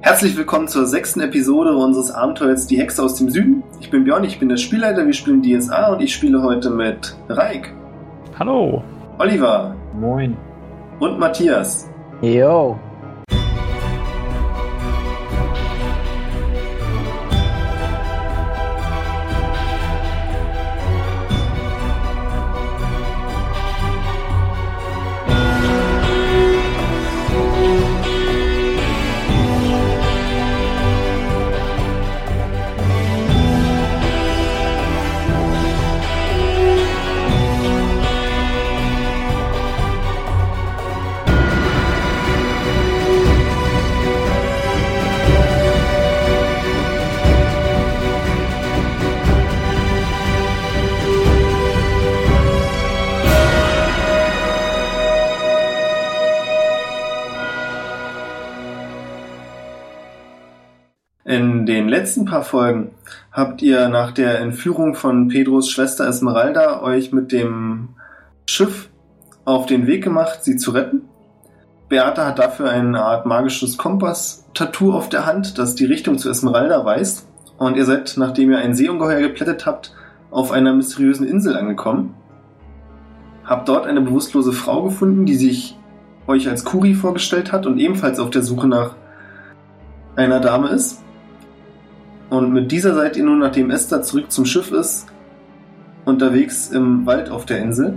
Herzlich willkommen zur 6. Episode unseres Abenteuers Die Hexe aus dem Süden. Ich bin Björn, ich bin der Spielleiter, wir spielen DSA und ich spiele heute mit Raik. Hallo. Oliver. Moin. Und Matthias. Yo. In den letzten paar Folgen habt ihr nach der Entführung von Pedros Schwester Esmeralda euch mit dem Schiff auf den Weg gemacht, sie zu retten. Beata hat dafür eine Art magisches Kompass-Tattoo auf der Hand, das die Richtung zu Esmeralda weist. Und ihr seid, nachdem ihr ein Seeungeheuer geplättet habt, auf einer mysteriösen Insel angekommen. Habt dort eine bewusstlose Frau gefunden, die sich euch als Kuri vorgestellt hat und ebenfalls auf der Suche nach einer Dame ist. Und mit dieser seid ihr nun, nachdem Esther zurück zum Schiff ist, unterwegs im Wald auf der Insel.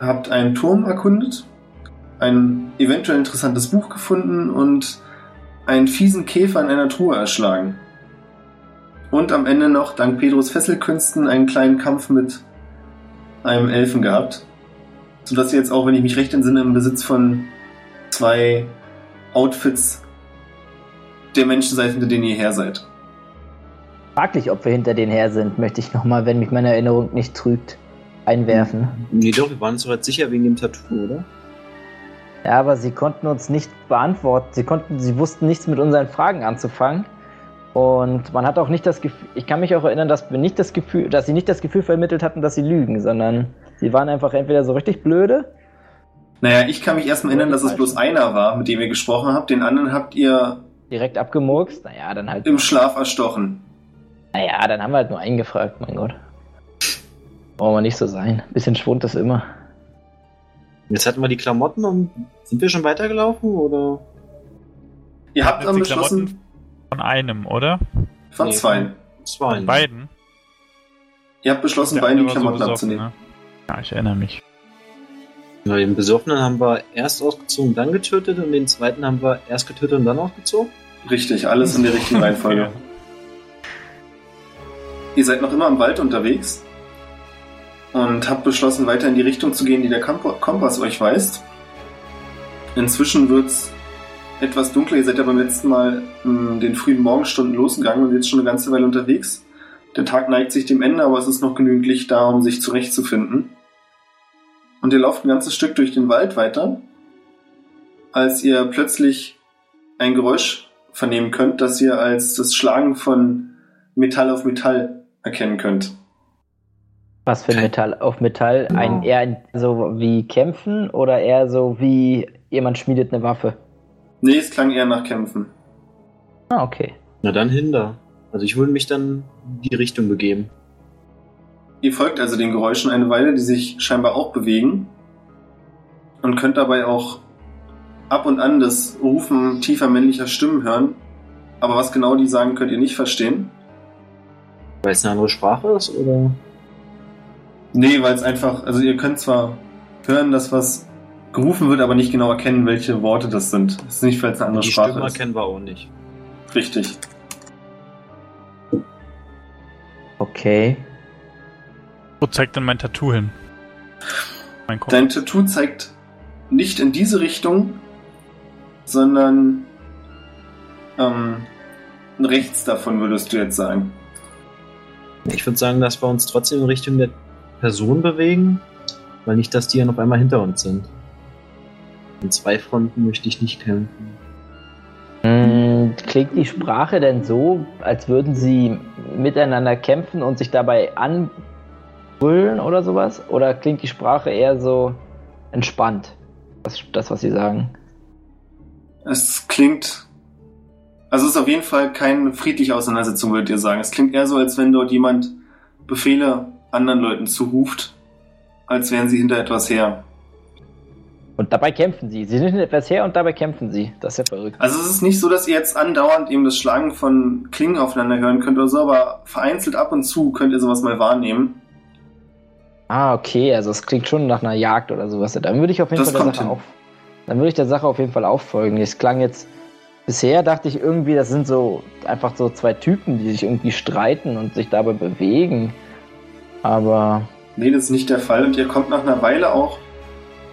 Habt einen Turm erkundet, ein eventuell interessantes Buch gefunden und einen fiesen Käfer in einer Truhe erschlagen. Und am Ende noch, dank Pedros Fesselkünsten, einen kleinen Kampf mit einem Elfen gehabt. Sodass ihr jetzt auch, wenn ich mich recht entsinne, im Besitz von 2 Outfits der Menschen seid, hinter denen ihr her seid. Fraglich, ob wir hinter denen her sind, möchte ich nochmal, wenn mich meine Erinnerung nicht trügt, einwerfen. Nee, doch, wir waren uns soweit sicher wegen dem Tattoo, oder? Ja, aber sie konnten uns nicht beantworten. Sie wussten nichts mit unseren Fragen anzufangen. Und man hat auch nicht das Gefühl, ich kann mich auch erinnern, dass sie nicht das Gefühl vermittelt hatten, dass sie lügen, sondern sie waren einfach entweder so richtig blöde. Naja, ich kann mich erstmal erinnern, dass es bloß einer war, mit dem ihr gesprochen habt. Den anderen habt ihr direkt abgemurkst, naja, dann halt im Schlaf erstochen. Naja, dann haben wir halt nur einen gefragt, mein Gott. Wollen wir nicht so sein. Bisschen schwund ist immer. Jetzt hatten wir die Klamotten und sind wir schon weitergelaufen, oder? Ihr habt dann beschlossen... Klamotten von einem, oder? Von 2. Von beiden? Ihr habt beschlossen, beiden die Klamotten abzunehmen. Ne? Ja, ich erinnere mich. Na, den Besoffenen haben wir erst ausgezogen, dann getötet und den zweiten haben wir erst getötet und dann ausgezogen? Richtig, alles in der richtigen Reihenfolge. Okay. Ihr seid noch immer im Wald unterwegs und habt beschlossen, weiter in die Richtung zu gehen, die der Kompass euch weist. Inzwischen wird's etwas dunkler. Ihr seid ja beim letzten Mal in den frühen Morgenstunden losgegangen und jetzt schon eine ganze Weile unterwegs. Der Tag neigt sich dem Ende, aber es ist noch genügend Licht da, um sich zurechtzufinden. Und ihr lauft ein ganzes Stück durch den Wald weiter, als ihr plötzlich ein Geräusch vernehmen könnt, das ihr als das Schlagen von Metall auf Metall erkennen könnt. Was für Metall auf Metall? Genau. So wie Kämpfen oder eher so wie jemand schmiedet eine Waffe? Nee, es klang eher nach Kämpfen. Ah, okay. Na dann hinter. Also ich würde mich dann in die Richtung begeben. Ihr folgt also den Geräuschen eine Weile, die sich scheinbar auch bewegen und könnt dabei auch ab und an das Rufen tiefer männlicher Stimmen hören. Aber was genau die sagen, könnt ihr nicht verstehen. Weil es eine andere Sprache ist, oder? Nee, weil es einfach... Also ihr könnt zwar hören, dass was gerufen wird, aber nicht genau erkennen, welche Worte das sind. Es ist nicht, weil es eine andere Sprache ist. Die Stimme erkennen wir auch nicht. Richtig. Okay. Wo zeigt denn mein Tattoo hin? Mein Kopf. Dein Tattoo zeigt nicht in diese Richtung, sondern rechts davon, würdest du jetzt sagen. Ich würde sagen, dass wir uns trotzdem in Richtung der Person bewegen, weil nicht, dass die ja noch einmal hinter uns sind. In 2 Fronten möchte ich nicht kämpfen. Klingt die Sprache denn so, als würden sie miteinander kämpfen und sich dabei anbrüllen oder sowas? Oder klingt die Sprache eher so entspannt, das was sie sagen? Es klingt Also es ist auf jeden Fall keine friedliche Auseinandersetzung, würdet ihr sagen. Es klingt eher so, als wenn dort jemand Befehle anderen Leuten zuruft, als wären sie hinter etwas her. Und dabei kämpfen sie. Sie sind hinter etwas her und dabei kämpfen sie. Das ist ja verrückt. Also es ist nicht so, dass ihr jetzt andauernd eben das Schlagen von Klingen aufeinander hören könnt oder so, aber vereinzelt ab und zu könnt ihr sowas mal wahrnehmen. Ah, okay. Also es klingt schon nach einer Jagd oder sowas. Dann würde ich auf jeden Fall der Sache auffolgen. Es klang jetzt... Bisher dachte ich irgendwie, das sind so einfach so zwei Typen, die sich irgendwie streiten und sich dabei bewegen. Aber... Nee, das ist nicht der Fall. Und ihr kommt nach einer Weile auch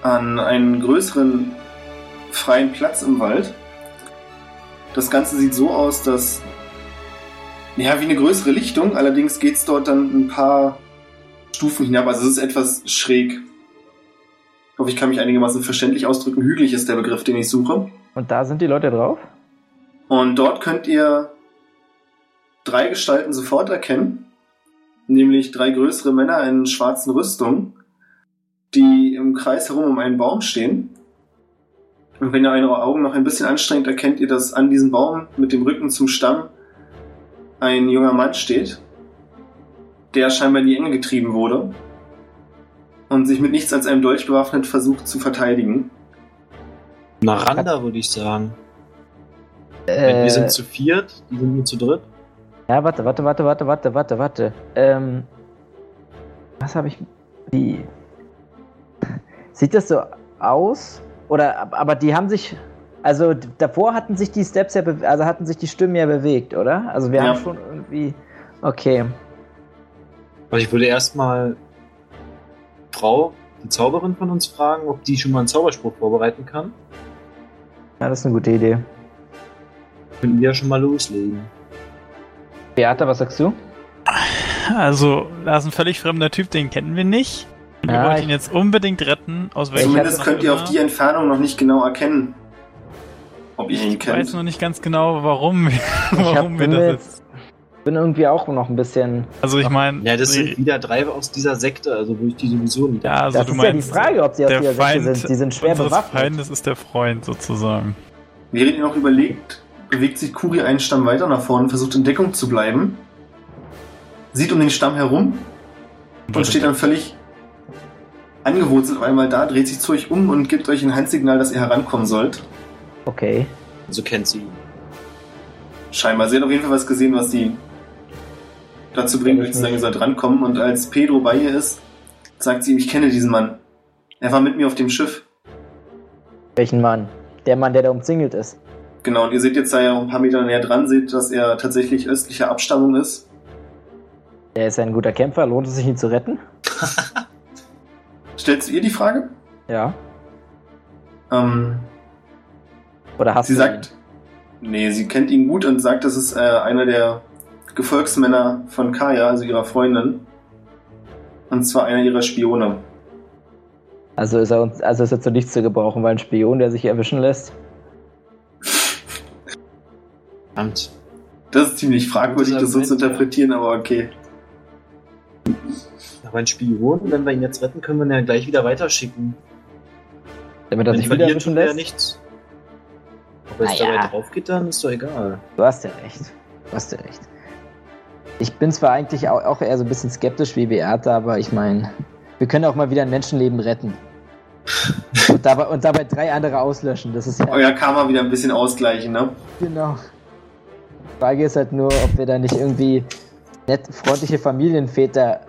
an einen größeren freien Platz im Wald. Das Ganze sieht so aus, dass... Ja, wie eine größere Lichtung. Allerdings geht's dort dann ein paar Stufen hinab. Also es ist etwas schräg. Ich hoffe, ich kann mich einigermaßen verständlich ausdrücken. Hügelig ist der Begriff, den ich suche. Und da sind die Leute drauf? Und dort könnt ihr 3 Gestalten sofort erkennen, nämlich 3 größere Männer in schwarzen Rüstungen, die im Kreis herum um einen Baum stehen. Und wenn ihr eure Augen noch ein bisschen anstrengt, erkennt ihr, dass an diesem Baum mit dem Rücken zum Stamm ein junger Mann steht, der scheinbar in die Enge getrieben wurde und sich mit nichts als einem Dolch bewaffnet versucht zu verteidigen. Naranda, würde ich sagen. Wir sind zu 4, die sind nur zu 3. Ja, warte. Was habe ich... Wie? Sieht das so aus? Oder, aber die haben sich... Also davor hatten sich die Steps ja... Also hatten sich die Stimmen ja bewegt, oder? Also wir haben schon irgendwie... Okay. Also ich würde erstmal Frau, die Zauberin von uns, fragen, ob die schon mal einen Zauberspruch vorbereiten kann. Ja, das ist eine gute Idee. Können wir schon mal loslegen. Beata, was sagst du? Also, da ist ein völlig fremder Typ, den kennen wir nicht. Wir wollten ihn jetzt unbedingt retten. Aus welchem Zumindest könnt ihr auf die Entfernung noch nicht genau erkennen, ob ihr ihn kennt. Ich weiß noch nicht ganz genau, warum wir das jetzt... Ich bin irgendwie auch noch ein bisschen... Also ich meine... Ja, das sind wieder 3 aus dieser Sekte, also durch die Division. Ja, also das du ist meinst, ja die Frage, ob sie aus dieser Sekte sind. Die sind schwer bewaffnet. Der Feind ist der Freund, sozusagen. Während ihr noch überlegt, bewegt sich Kuri einen Stamm weiter nach vorne und versucht in Deckung zu bleiben, sieht um den Stamm herum und steht dann völlig angewurzelt auf einmal da, dreht sich zu euch um und gibt euch ein Handsignal, dass ihr herankommen sollt. Okay. So kennt sie ihn. Scheinbar. Sie hat auf jeden Fall was gesehen, was sie dazu bringt, euch zu sagen, ihr sollt rankommen. Und als Pedro bei ihr ist, sagt sie ihm, ich kenne diesen Mann. Er war mit mir auf dem Schiff. Welchen Mann? Der Mann, der da umzingelt ist. Genau, und ihr seht jetzt da ja auch ein paar Meter näher dran, seht, dass er tatsächlich östlicher Abstammung ist. Er ist ein guter Kämpfer, lohnt es sich, ihn zu retten? Stellst du ihr die Frage? Ja. Oder hast du sie sagt, ihn? Nee, sie kennt ihn gut und sagt, das ist einer der Gefolgsmänner von Kaya, also ihrer Freundin. Und zwar einer ihrer Spione. Also ist er zu nichts zu gebrauchen, weil ein Spion, der sich erwischen lässt. Verdammt. Das ist ziemlich fragwürdig, das so zu interpretieren, aber okay. Aber ein Spion, wenn wir ihn jetzt retten, können wir ihn ja gleich wieder weiterschicken. Damit er sich wieder erwischen lässt? Nichts. Ob er jetzt dabei drauf geht, dann ist doch egal. Du hast ja recht. Ich bin zwar eigentlich auch eher so ein bisschen skeptisch wie Beata, aber ich meine, wir können auch mal wieder ein Menschenleben retten. Und dabei 3 andere auslöschen. Das ist ja euer Karma wieder ein bisschen ausgleichen, ne? Genau. Die Frage ist halt nur, ob wir da nicht irgendwie nett freundliche Familienväter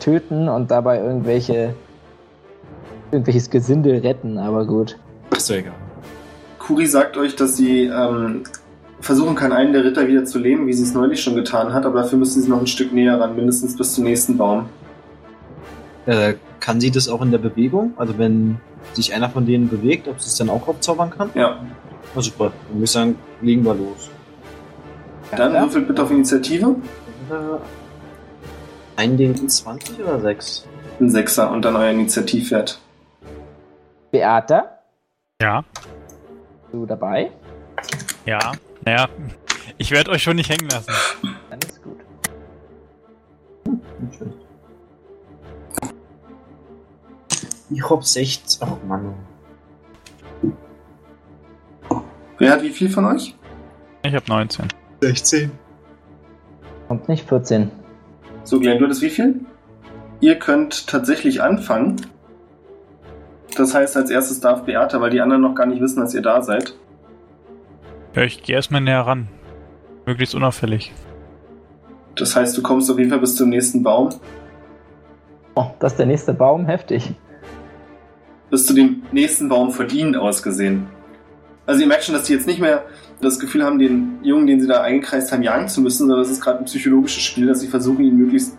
töten und dabei irgendwelches Gesindel retten, aber gut. Ach so, egal. Kuri sagt euch, dass sie versuchen kann, einen der Ritter wieder zu leben, wie sie es neulich schon getan hat, aber dafür müssen sie noch ein Stück näher ran, mindestens bis zum nächsten Baum. Kann sie das auch in der Bewegung? Also wenn sich einer von denen bewegt, ob sie es dann auch aufzaubern kann? Ja. Na super, dann würde ich sagen, legen wir los. Dann würfelt bitte auf Initiative. 1 D20 oder 6? Ein 6er und dann euer Initiativwert. Beata? Ja. Du dabei? Ja. Naja, ich werde euch schon nicht hängen lassen. Dann ist gut. Ich hab 6. Ach, Mann. Wer hat wie viel von euch? Ich habe 19. 16. Und nicht 14. So, Glenn, du hattest wie viel? Ihr könnt tatsächlich anfangen. Das heißt, als erstes darf Beata, weil die anderen noch gar nicht wissen, dass ihr da seid. Ja, ich gehe erstmal näher ran. Möglichst unauffällig. Das heißt, du kommst auf jeden Fall bis zum nächsten Baum. Oh, das ist der nächste Baum? Heftig. Bis zu dem nächsten Baum verdient ausgesehen. Also ihr merkt schon, dass die jetzt nicht mehr das Gefühl haben, den Jungen, den sie da eingekreist haben, jagen zu müssen, sondern es ist gerade ein psychologisches Spiel, dass sie versuchen, ihn möglichst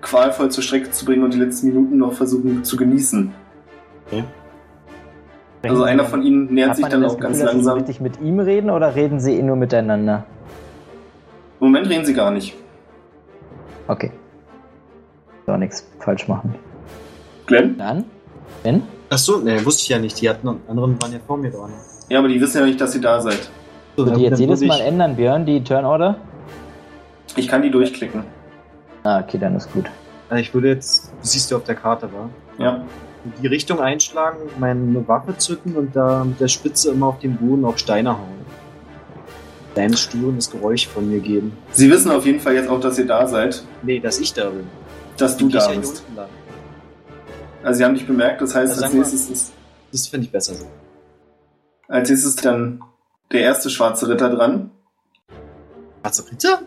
qualvoll zur Strecke zu bringen und die letzten Minuten noch versuchen zu genießen. Okay. Also einer von ihnen nähert sich dann auch ganz langsam. Hat man das Gefühl, dass sie so richtig mit ihm reden oder reden sie eh nur miteinander? Im Moment reden sie gar nicht. Okay. Soll nichts falsch machen. Glenn? Dann? Glenn? Achso, ne, wusste ich ja nicht. Die anderen waren ja vor mir dran. Ja, aber die wissen ja nicht, dass ihr da seid. So, die jetzt jedes Mal ändern, Björn, die Turnorder? Ich kann die durchklicken. Ah, okay, dann ist gut. Also ich würde jetzt, du siehst ja auf der Karte, war? Ja. In die Richtung einschlagen, meine Waffe zücken und da mit der Spitze immer auf den Boden auf Steine hauen. Kleines störendes Geräusch von mir geben. Sie wissen auf jeden Fall jetzt auch, dass ihr da seid. Nee, dass ich da bin. Dass du da bist. Ja, also sie haben dich bemerkt, das heißt, also als nächstes mal, ist... Das finde ich besser so. Als nächstes ist dann der erste schwarze Ritter dran. Schwarze Ritter?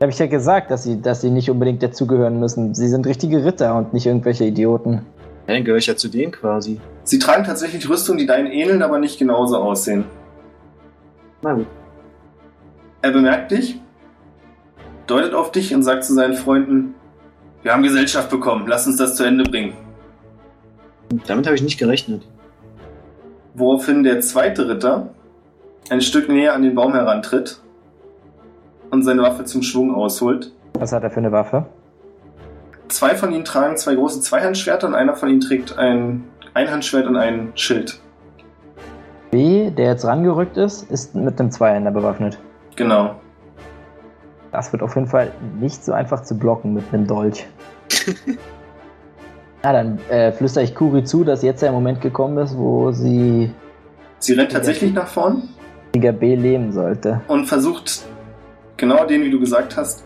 Habe ich ja gesagt, dass sie nicht unbedingt dazugehören müssen. Sie sind richtige Ritter und nicht irgendwelche Idioten. Ja, dann gehöre ich ja zu denen quasi. Sie tragen tatsächlich Rüstungen, die deinen ähneln, aber nicht genauso aussehen. Na gut. Er bemerkt dich, deutet auf dich und sagt zu seinen Freunden, wir haben Gesellschaft bekommen, lass uns das zu Ende bringen. Damit habe ich nicht gerechnet. Woraufhin der zweite Ritter ein Stück näher an den Baum herantritt und seine Waffe zum Schwung ausholt. Was hat er für eine Waffe? Zwei von ihnen tragen zwei große Zweihandschwerter und einer von ihnen trägt ein Einhandschwert und ein Schild. B, der jetzt rangerückt ist mit einem Zweihänder bewaffnet. Genau. Das wird auf jeden Fall nicht so einfach zu blocken mit einem Dolch. Ja, dann flüstere ich Kuri zu, dass jetzt der Moment gekommen ist, wo sie... Sie rennt tatsächlich nach vorn. Liga B leben sollte. Und versucht... Genau den, wie du gesagt hast,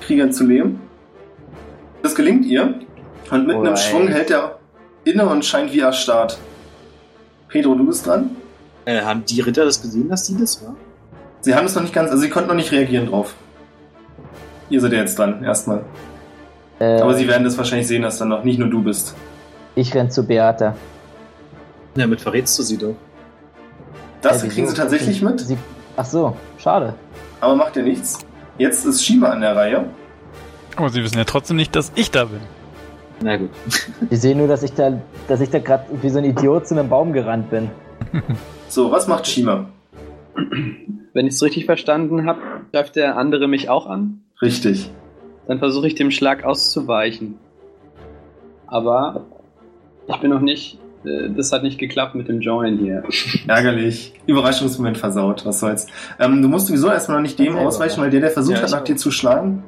Kriegern zu leben. Das gelingt ihr. Und mit einem Schwung hält er inne und scheint wie erstarrt. Pedro, du bist dran. Haben die Ritter das gesehen, dass die das war? Sie haben es noch nicht ganz... Also sie konnten noch nicht reagieren drauf. Ihr seid ja jetzt dran, erstmal. Aber sie werden das wahrscheinlich sehen, dass dann noch nicht nur du bist. Ich renn zu Beata. Damit verrätst du sie doch. Das kriegen sie tatsächlich mit? Ach so, schade. Aber macht ja nichts. Jetzt ist Shima an der Reihe. Aber sie wissen ja trotzdem nicht, dass ich da bin. Na gut. Sie sehen nur, dass ich da gerade wie so ein Idiot zu einem Baum gerannt bin. So, was macht Shima? Wenn ich es richtig verstanden habe, greift der andere mich auch an? Richtig. Dann versuche ich dem Schlag auszuweichen. Aber ich bin noch nicht... Das hat nicht geklappt mit dem Join hier. Ärgerlich. Überraschungsmoment versaut, was soll's. Du musst sowieso erstmal noch nicht dem ausweichen, weil der versucht hat, nach dir zu schlagen,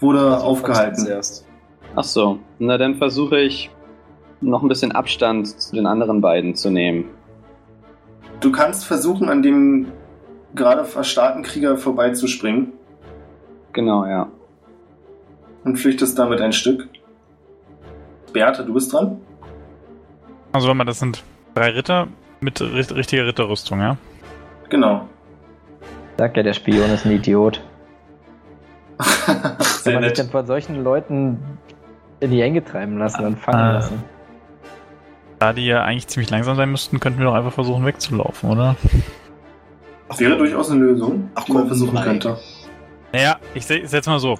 wurde aufgehalten. Ach so. Na, dann versuche ich, noch ein bisschen Abstand zu den anderen beiden zu nehmen. Du kannst versuchen, an dem gerade erstarrten Krieger vorbeizuspringen. Genau, ja. Und flüchtest damit ein Stück. Beate, du bist dran. Also warte mal, das sind 3 Ritter mit richtiger Ritterrüstung, ja? Genau. Sagt ja, der Spion ist ein Idiot. Wenn man sich dann von solchen Leuten in die Enge treiben lassen und fangen lassen. Da die ja eigentlich ziemlich langsam sein müssten, könnten wir doch einfach versuchen wegzulaufen, oder? Das wäre durchaus eine Lösung, die man versuchen könnte. Naja, ich setze mal so.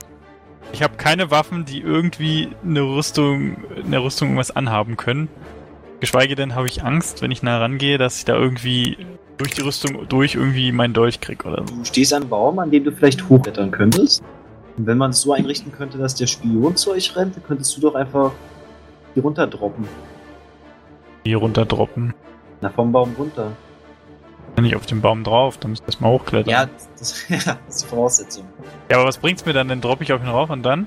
Ich habe keine Waffen, die irgendwie eine Rüstung irgendwas anhaben können. Geschweige denn habe ich Angst, wenn ich nah rangehe, dass ich da irgendwie durch die Rüstung irgendwie meinen Dolch kriege oder so. Du stehst an einem Baum, an dem du vielleicht hochklettern könntest. Und wenn man es so einrichten könnte, dass der Spion zu euch rennt, dann könntest du doch einfach hier runterdroppen. Hier runterdroppen? Na, vom Baum runter. Wenn ich auf den Baum drauf, dann muss ich erstmal hochklettern. Ja, das ist die Voraussetzung. Ja, aber was bringt's mir dann? Dann droppe ich auf ihn rauf und dann?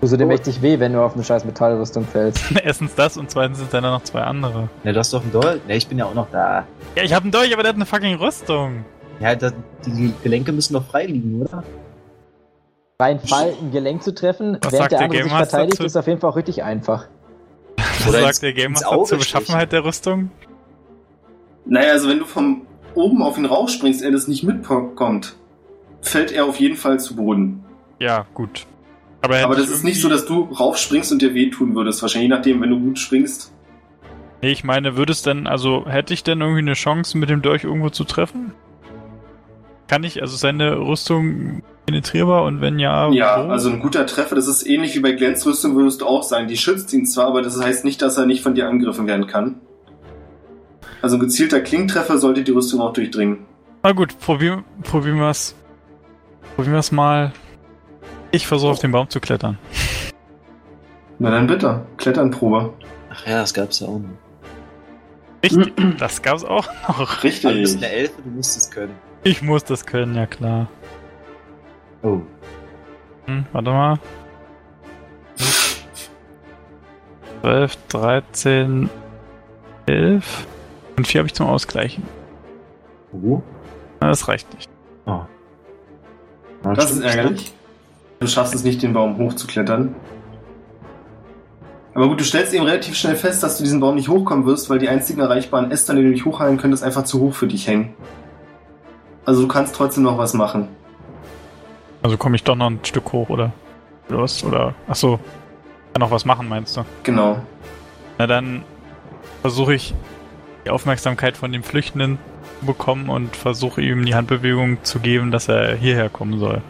Wieso dem mächtig weh, wenn du auf eine scheiß Metallrüstung fällst? Erstens das und zweitens sind dann noch zwei andere. Ja, du hast doch einen Dolch. Ne, ich bin ja auch noch da. Ja, ich hab einen Dolch, aber der hat eine fucking Rüstung. Ja, die Gelenke müssen doch frei liegen, oder? Rein Fall, ein Gelenk zu treffen, was während der andere sich verteidigt, ist auf jeden Fall auch richtig einfach. Was oder sagt der Game Master zur Beschaffenheit der Rüstung? Naja, also wenn du von oben auf ihn rausspringst, er das nicht mitbekommt, fällt er auf jeden Fall zu Boden. Ja, gut. Aber das ist nicht so, dass du raufspringst und dir wehtun würdest. Wahrscheinlich je nachdem, wenn du gut springst. Nee, ich meine, hätte ich denn irgendwie eine Chance, mit dem Dolch irgendwo zu treffen? Kann ich, also seine Rüstung penetrierbar und wenn ja... Ja, so? Also ein guter Treffer, das ist ähnlich wie bei Glänzrüstung, würdest du auch sagen. Die schützt ihn zwar, aber das heißt nicht, dass er nicht von dir angegriffen werden kann. Also ein gezielter Klingtreffer sollte die Rüstung auch durchdringen. Na gut, probieren wir's mal. Ich versuche auf den Baum zu klettern. Na dann bitte, Kletternprobe. Ach ja, das gab's ja auch noch. Richtig, das gab's auch noch. Richtig. Du bist eine Elfe, du musst es können. Ich muss das können, ja klar. Oh. Warte mal. 12, 13, 11 und 4 habe ich zum Ausgleichen. Oh. Na, das reicht nicht. Oh. Das ist ärgerlich. Du schaffst es nicht, den Baum hochzuklettern. Aber gut, du stellst eben relativ schnell fest, dass du diesen Baum nicht hochkommen wirst, weil die einzigen erreichbaren Äste, die du nicht hochhalten könntest, einfach zu hoch für dich hängen. Also du kannst trotzdem noch was machen. Also komme ich doch noch ein Stück hoch, oder? Oder? Achso, kann noch was machen, meinst du? Genau. Na dann versuche ich, die Aufmerksamkeit von dem Flüchtenden zu bekommen und versuche ihm die Handbewegung zu geben, dass er hierher kommen soll.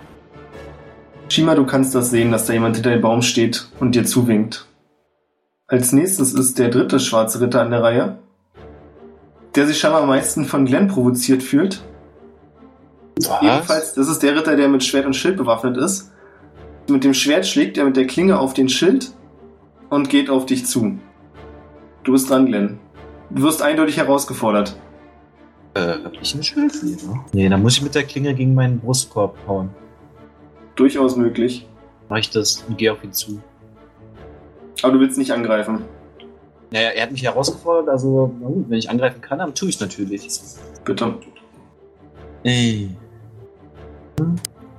Shima, du kannst das sehen, dass da jemand hinter dem Baum steht und dir zuwinkt. Als nächstes ist der dritte schwarze Ritter an der Reihe, der sich scheinbar am meisten von Glenn provoziert fühlt. Was? Ebenfalls, das ist der Ritter, der mit Schwert und Schild bewaffnet ist. Mit dem Schwert schlägt er mit der Klinge auf den Schild und geht auf dich zu. Du bist dran, Glenn. Du wirst eindeutig herausgefordert. Hab ich ein Schild? Nee, dann muss ich mit der Klinge gegen meinen Brustkorb hauen. Durchaus möglich. Mach ich das und geh auf ihn zu. Aber du willst nicht angreifen. Naja, er hat mich herausgefordert, also na gut, wenn ich angreifen kann, dann tue ich es natürlich. Bitte. Ey.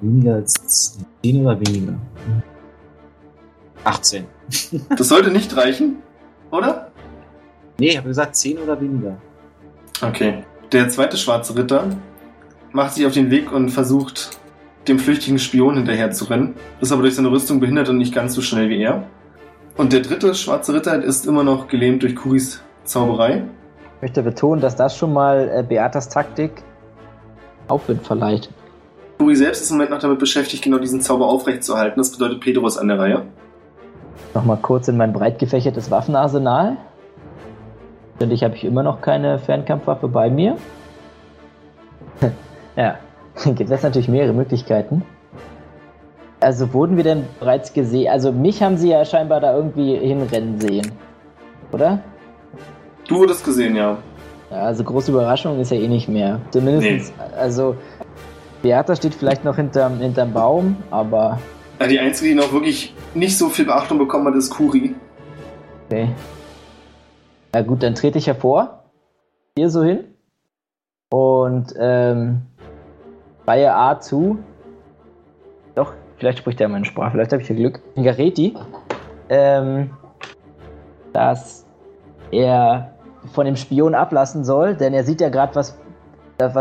Weniger als 10 oder weniger? 18. Das sollte nicht reichen, oder? Nee, ich habe gesagt 10 oder weniger. Okay. Der zweite schwarze Ritter macht sich auf den Weg und versucht, dem flüchtigen Spion hinterher zu rennen, ist aber durch seine Rüstung behindert und nicht ganz so schnell wie er. Und der dritte schwarze Ritter ist immer noch gelähmt durch Kuris Zauberei. Ich möchte betonen, dass das schon mal Beatas Taktik Aufwind verleiht. Kuri selbst ist im Moment noch damit beschäftigt, genau diesen Zauber aufrechtzuerhalten. Das bedeutet, Pedro ist an der Reihe. Nochmal kurz in mein breit gefächertes Waffenarsenal. Denn ich habe immer noch keine Fernkampfwaffe bei mir. Ja, gibt es natürlich mehrere Möglichkeiten. Also wurden wir denn bereits gesehen? Also mich haben sie ja scheinbar da irgendwie hinrennen sehen, oder? Du wurdest gesehen, ja. Ja, also große Überraschung ist ja eh nicht mehr. Zumindest, nee. Also Beata steht vielleicht noch hinterm Baum, aber... Ja, die Einzige, die noch wirklich nicht so viel Beachtung bekommen hat, ist Kuri. Okay. Na gut, dann trete ich hervor. Hier so hin. Und Reihe A zu. Doch, vielleicht spricht er meine Sprache, vielleicht habe ich ja Glück. Gareti. Dass er von dem Spion ablassen soll, denn er sieht ja gerade, was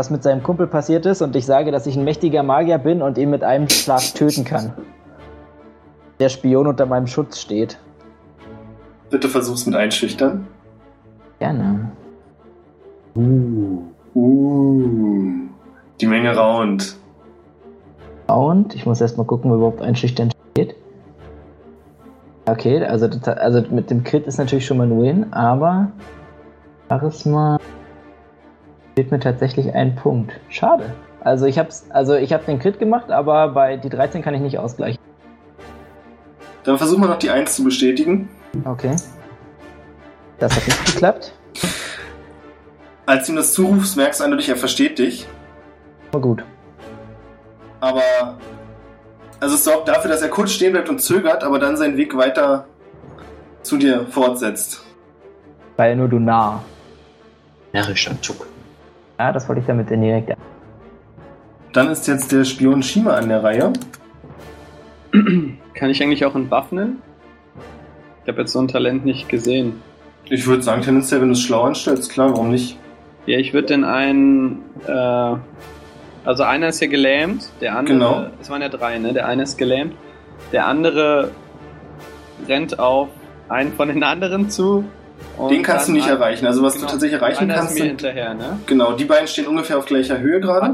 mit seinem Kumpel passiert ist und ich sage, dass ich ein mächtiger Magier bin und ihn mit einem Schlag töten kann. Der Spion unter meinem Schutz steht. Bitte versuch's mit Einschüchtern. Gerne. Die Menge raunt. Raunt? Ich muss erstmal gucken, wo überhaupt Einschüchtern steht. Okay, also mit dem Crit ist natürlich schon mal ein Win, aber... Charisma fehlt mir tatsächlich ein Punkt. Schade. Also ich hab den Crit gemacht, aber bei die 13 kann ich nicht ausgleichen. Dann versuchen wir noch die 1 zu bestätigen. Okay. Das hat nicht geklappt. Als du ihm das zurufst, merkst du eindeutig, er versteht dich. War gut. Aber Also es sorgt dafür, dass er kurz stehen bleibt und zögert, aber dann seinen Weg weiter zu dir fortsetzt. Weil nur du nah. Nachrichtanzug. Ja, das wollte ich damit indirekt. Dann ist jetzt der Spion Shima an der Reihe. Kann ich eigentlich auch entwaffnen? Ich habe jetzt so ein Talent nicht gesehen. Ich würde sagen, tendenziell, wenn du es schlau anstellst, klar, warum nicht? Ja, ich würde denn einen... also einer ist ja gelähmt, der andere... Genau. Es waren ja drei, ne? Der eine ist gelähmt, der andere rennt auf einen von den anderen zu. Und den kannst du nicht erreichen. Also was genau, du tatsächlich erreichen kannst... Ist mir hinterher, ne? Genau, die beiden stehen ungefähr auf gleicher Höhe gerade.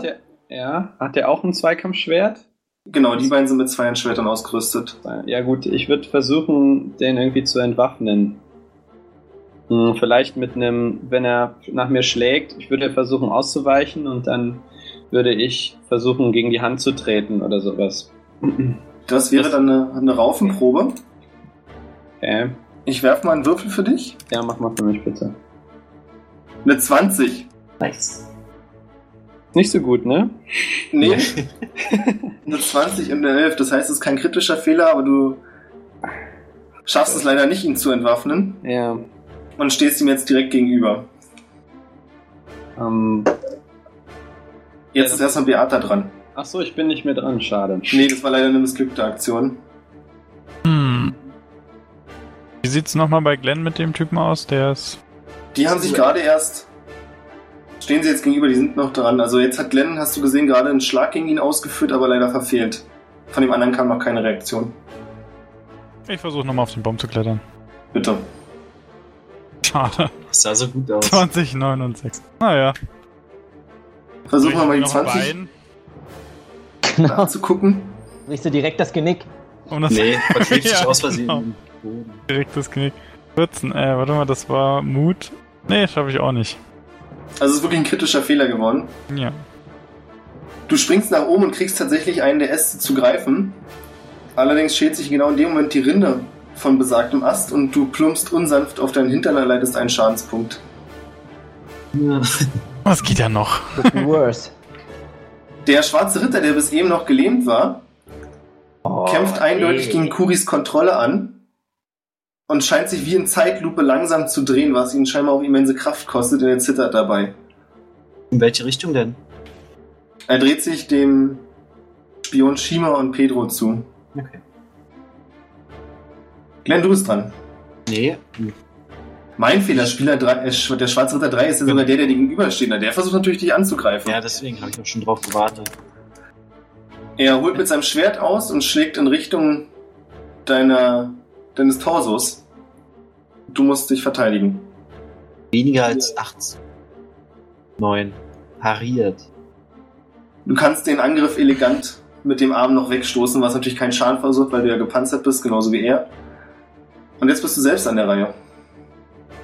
Hat der auch ein Zweikampfschwert? Genau, die beiden sind mit zwei Schwertern ausgerüstet. Ja gut, ich würde versuchen, den irgendwie zu entwaffnen. Vielleicht mit einem, wenn er nach mir schlägt, ich würde versuchen auszuweichen und dann würde ich versuchen, gegen die Hand zu treten oder sowas. Das wäre dann eine Raufenprobe. Okay. Ich werf mal einen Würfel für dich. Ja, mach mal für mich bitte. Eine 20. Nice. Nicht so gut, ne? Nee. Eine 20 und eine 11. Das heißt, es ist kein kritischer Fehler, aber du schaffst es leider nicht, ihn zu entwaffnen. Ja. Und stehst ihm jetzt direkt gegenüber. Jetzt ist erstmal Beata dran. Ach so, ich bin nicht mehr dran, schade. Nee, das war leider eine missglückte Aktion. Wie sieht's nochmal bei Glenn mit dem Typen aus? Der ist... Die haben sich gerade erst... Stehen sie jetzt gegenüber, die sind noch dran. Also jetzt hat Glenn, hast du gesehen, gerade einen Schlag gegen ihn ausgeführt, aber leider verfehlt. Von dem anderen kam noch keine Reaktion. Ich versuche nochmal auf den Baum zu klettern. Bitte. Schade. Das sah so gut aus. 20, 9 und 6. Naja. Versuchen wir mal die 20 nachzugucken. Riechst du direkt das Genick? Nee, verklebt sich aus Versehen. Genau. Direkt das Knick. 14, warte mal, das war Mut. Nee, schaffe ich auch nicht. Also es ist wirklich ein kritischer Fehler geworden. Ja. Du springst nach oben und kriegst tatsächlich einen der Äste zu greifen. Allerdings schält sich genau in dem Moment die Rinde von besagtem Ast und du plumpst unsanft auf deinen Hintern, erleidest einen Schadenspunkt. Ja. Was geht ja noch? Worse. Der schwarze Ritter, der bis eben noch gelähmt war, kämpft eindeutig gegen Kuris Kontrolle an. Und scheint sich wie in Zeitlupe langsam zu drehen, was ihn scheinbar auch immense Kraft kostet, und er zittert dabei. In welche Richtung denn? Er dreht sich dem Spion Shima und Pedro zu. Okay. Glenn, du bist dran. Nee. Mein Fehler, Spieler 3, der Schwarze Ritter 3 ist ja sogar der, der dir gegenübersteht. Der versucht natürlich, dich anzugreifen. Ja, deswegen habe ich auch schon drauf gewartet. Er holt mit seinem Schwert aus und schlägt in Richtung deines Torsos. Du musst dich verteidigen. Weniger als 8. 9. Pariert. Du kannst den Angriff elegant mit dem Arm noch wegstoßen, was natürlich keinen Schaden verursacht, weil du ja gepanzert bist, genauso wie er. Und jetzt bist du selbst an der Reihe.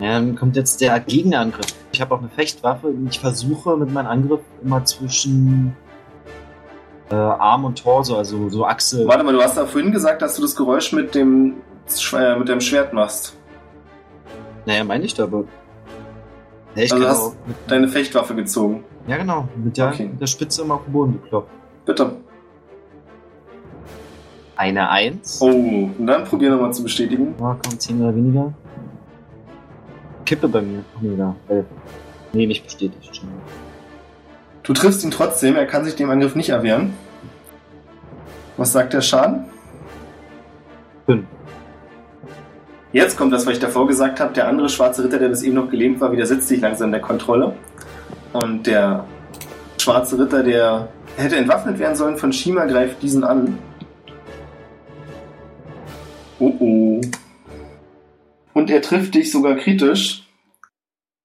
Ja, dann kommt jetzt der Gegnerangriff. Ich habe auch eine Fechtwaffe und ich versuche mit meinem Angriff immer zwischen... Arm und Torso, also so Achse. Warte mal, du hast da vorhin gesagt, dass du das Geräusch mit dem Schwert machst. Naja, meine ich aber. Ja, ich also hast auch deine Fechtwaffe gezogen. Ja, genau. Mit der Spitze immer auf den Boden geklopft. Bitte. Eine 1. Oh, und dann probier nochmal zu bestätigen. Oh, komm, 10 oder weniger. Kippe bei mir. Weniger. 11. Nee, nicht bestätigt. Schon. Du triffst ihn trotzdem, er kann sich dem Angriff nicht erwehren. Was sagt der Schaden? 5. Jetzt kommt das, was ich davor gesagt habe. Der andere schwarze Ritter, der bis eben noch gelähmt war, widersetzt sich langsam der Kontrolle. Und der schwarze Ritter, der hätte entwaffnet werden sollen von Shima, greift diesen an. Oh. Und er trifft dich sogar kritisch.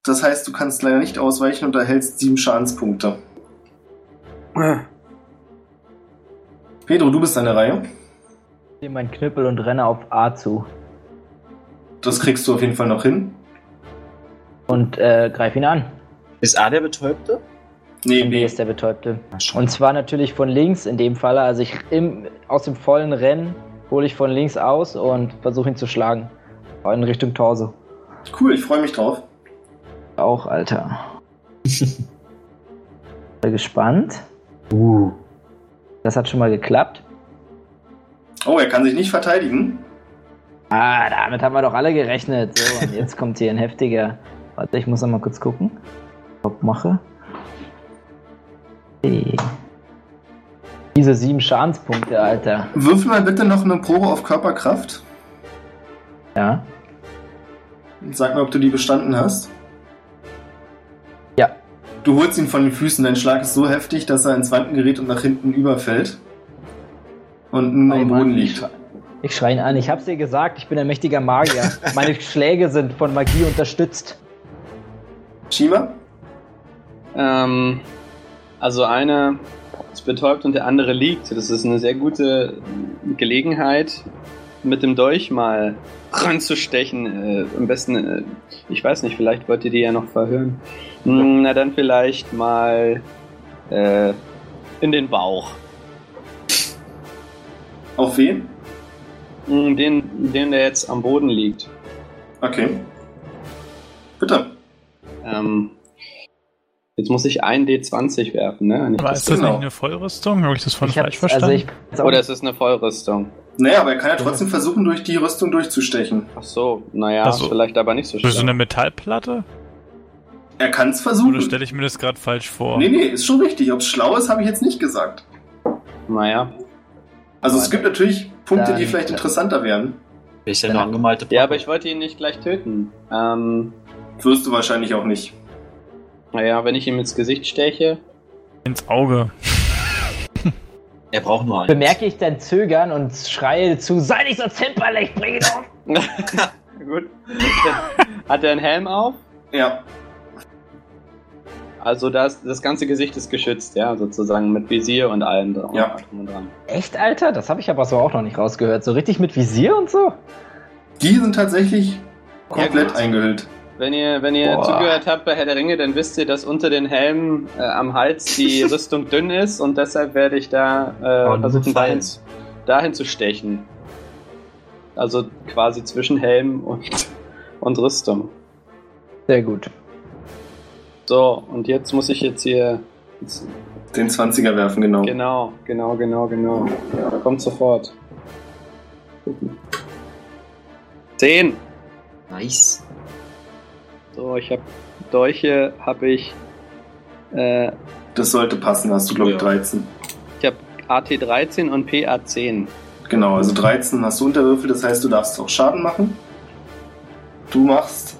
Das heißt, du kannst leider nicht ausweichen und erhältst 7 Schadenspunkte. Pedro, du bist an der Reihe. Ich nehme meinen Knüppel und renne auf A zu. Das kriegst du auf jeden Fall noch hin. Und greif ihn an. Ist A der Betäubte? Nee, B ist der Betäubte. Und zwar natürlich von links in dem Falle. Also aus dem vollen Rennen hole ich von links aus und versuche ihn zu schlagen. In Richtung Torso. Cool, ich freue mich drauf. Auch, Alter. Gespannt. Das hat schon mal geklappt. Oh, er kann sich nicht verteidigen. Ah, damit haben wir doch alle gerechnet. So, und jetzt kommt hier ein heftiger... Warte, ich muss noch mal kurz gucken, ob ich mache. Okay. Diese 7 Schadenspunkte, Alter. Würfel mal bitte noch eine Probe auf Körperkraft. Ja. Sag mal, ob du die bestanden hast. Ja. Du holst ihn von den Füßen. Dein Schlag ist so heftig, dass er ins Wanken gerät und nach hinten überfällt. Und am Boden liegt. Ich schreie ihn an. Ich hab's dir gesagt, ich bin ein mächtiger Magier. Meine Schläge sind von Magie unterstützt. Shima? Also einer ist betäubt und der andere liegt. Das ist eine sehr gute Gelegenheit, mit dem Dolch mal ranzustechen. Am besten, ich weiß nicht, vielleicht wollt ihr die ja noch verhören. Na dann vielleicht mal in den Bauch. Auf wen? Den, der jetzt am Boden liegt. Okay. Bitte. Jetzt muss ich einen D20 werfen, ne? Aber ist das nicht eine Vollrüstung? Habe ich das von falsch verstanden? Oder ist es eine Vollrüstung? Naja, aber er kann ja trotzdem versuchen, durch die Rüstung durchzustechen. Ach so, naja, vielleicht aber nicht so schnell. Ist das eine Metallplatte? Er kann es versuchen. Oder stelle ich mir das gerade falsch vor? Nee, ist schon richtig. Ob es schlau ist, habe ich jetzt nicht gesagt. Naja. Also es gibt natürlich Punkte, die vielleicht interessanter werden. Ich ja noch angemalte Punkte. Ja, aber ich wollte ihn nicht gleich töten. Wirst du wahrscheinlich auch nicht. Naja, wenn ich ihm ins Gesicht steche... Ins Auge. Er braucht nur eins. Bemerke ich dein Zögern und schreie zu, sei nicht so zimperlich, bring ihn auf! Gut. Hat er einen Helm auf? Ja. Also das ganze Gesicht ist geschützt, ja, sozusagen mit Visier und allem drum und dran. Echt, Alter? Das habe ich aber so auch noch nicht rausgehört. So richtig mit Visier und so? Die sind tatsächlich komplett eingehüllt. Wenn ihr zugehört habt bei Herr der Ringe, dann wisst ihr, dass unter den Helmen am Hals die Rüstung dünn ist und deshalb werde ich da versuchen, dahin zu stechen. Also quasi zwischen Helm und Rüstung. Sehr gut. So, und jetzt muss ich hier den 20er werfen, genau. Genau. Kommt sofort. 10. Nice. So, ich habe Dolche, das sollte passen, hast du, glaube ich, 13. Ich habe AT 13 und PA 10. Genau, also 13 hast du unterwürfelt, das heißt, du darfst auch Schaden machen. Du machst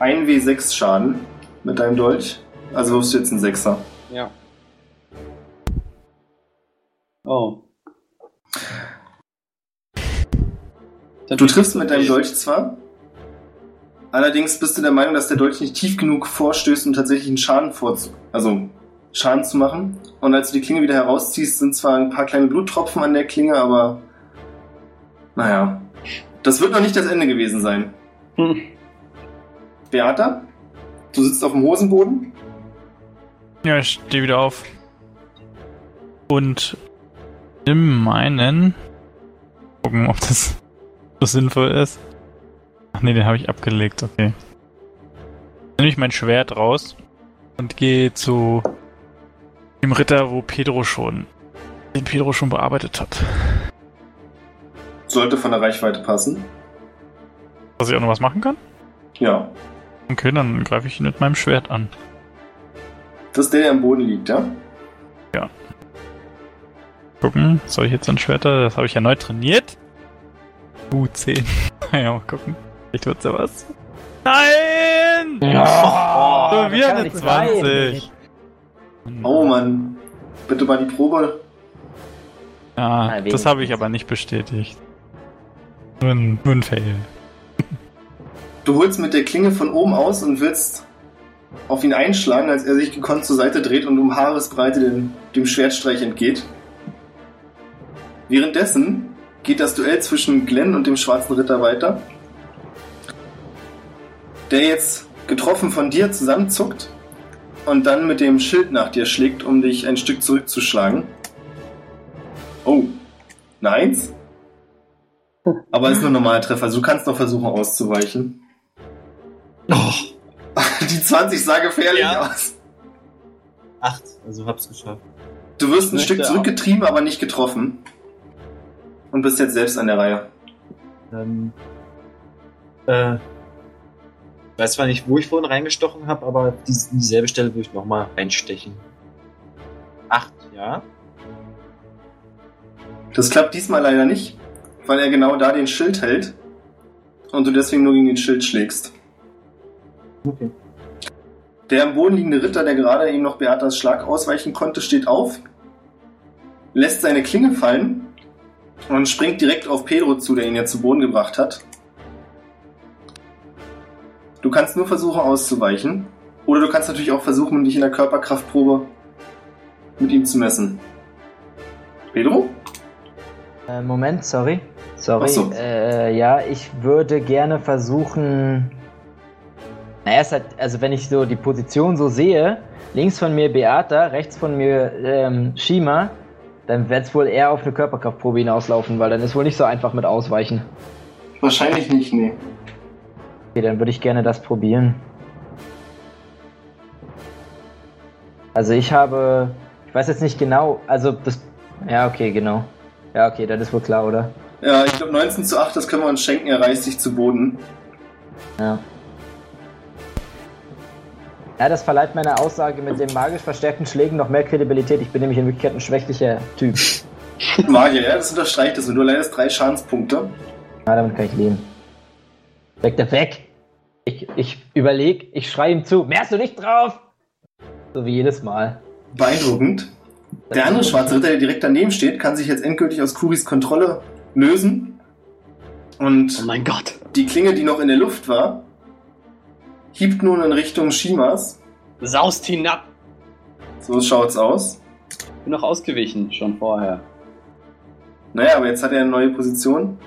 1W6 Schaden. Mit deinem Dolch. Also wirfst du jetzt einen 6er. Ja. Oh. Du triffst mit deinem Dolch zwar, allerdings bist du der Meinung, dass der Dolch nicht tief genug vorstößt, um tatsächlich einen Schaden zu machen. Und als du die Klinge wieder herausziehst, sind zwar ein paar kleine Bluttropfen an der Klinge, aber naja. Das wird noch nicht das Ende gewesen sein. Beata? Du sitzt auf dem Hosenboden? Ja, ich stehe wieder auf. Und nimm meinen... Gucken, ob das so sinnvoll ist. Ach nee, den habe ich abgelegt, okay. Dann nehme ich mein Schwert raus und gehe zu dem Ritter, den Pedro schon bearbeitet hat. Sollte von der Reichweite passen. Dass ich auch noch was machen kann? Ja. Okay, dann greife ich ihn mit meinem Schwert an. Das ist der am Boden liegt, ja? Ja. Gucken, soll ich jetzt an Schwerter? Das habe ich ja neu trainiert. 10. Naja, mal gucken. Vielleicht wird's ja was. Nein! Ja. Oh, so, wir haben eine 20. Oh Mann. Bitte mal die Probe. Ja, nein, das habe ich aber nicht bestätigt. Nur ein Fail. Du holst mit der Klinge von oben aus und willst auf ihn einschlagen, als er sich gekonnt zur Seite dreht und um Haaresbreite dem Schwertstreich entgeht. Währenddessen geht das Duell zwischen Glenn und dem schwarzen Ritter weiter, der jetzt getroffen von dir zusammenzuckt und dann mit dem Schild nach dir schlägt, um dich ein Stück zurückzuschlagen. Oh, 1. Aber ist nur ein normaler Treffer, also du kannst noch versuchen auszuweichen. Oh. Die 20 sah gefährlich aus. 8, also hab's geschafft. Du wirst ein Stück zurückgetrieben, aber nicht getroffen. Und bist jetzt selbst an der Reihe. Ich weiß zwar nicht, wo ich vorhin reingestochen habe, aber in dieselbe Stelle würde ich nochmal reinstechen. 8, ja. Das klappt diesmal leider nicht, weil er genau da den Schild hält und du deswegen nur gegen den Schild schlägst. Okay. Der am Boden liegende Ritter, der gerade eben noch Beatas Schlag ausweichen konnte, steht auf, lässt seine Klinge fallen und springt direkt auf Pedro zu, der ihn ja zu Boden gebracht hat. Du kannst nur versuchen auszuweichen oder du kannst natürlich auch versuchen, dich in der Körperkraftprobe mit ihm zu messen. Pedro? Moment, sorry. Ach so. Ja, ich würde gerne versuchen... Naja, es hat, also wenn ich so die Position so sehe, links von mir Beata, rechts von mir Shima, dann wird es wohl eher auf eine Körperkraftprobe hinauslaufen, weil dann ist wohl nicht so einfach mit Ausweichen. Wahrscheinlich nicht, nee. Okay, dann würde ich gerne das probieren. Also ich weiß jetzt nicht genau, ja, okay, genau. Ja, okay, das ist wohl klar, oder? Ja, ich glaube 19:8, das können wir uns schenken, er reißt sich zu Boden. Ja. Ja, das verleiht meiner Aussage mit den magisch verstärkten Schlägen noch mehr Kredibilität. Ich bin nämlich in Wirklichkeit ein schwächlicher Typ. Magier, ja, das unterstreicht es. Und du leidest 3 Schadenspunkte. Ja, damit kann ich leben. Weg! Ich schreie ihm zu. Mehrst du nicht drauf? So wie jedes Mal. Beeindruckend. Der andere schwarze Ritter, der direkt daneben steht, kann sich jetzt endgültig aus Kuris Kontrolle lösen. Und oh mein Gott. Die Klinge, die noch in der Luft war, hiebt nun in Richtung Shimas. Saust hinab! So schaut's aus. Bin noch ausgewichen, schon vorher. Naja, aber jetzt hat er eine neue Position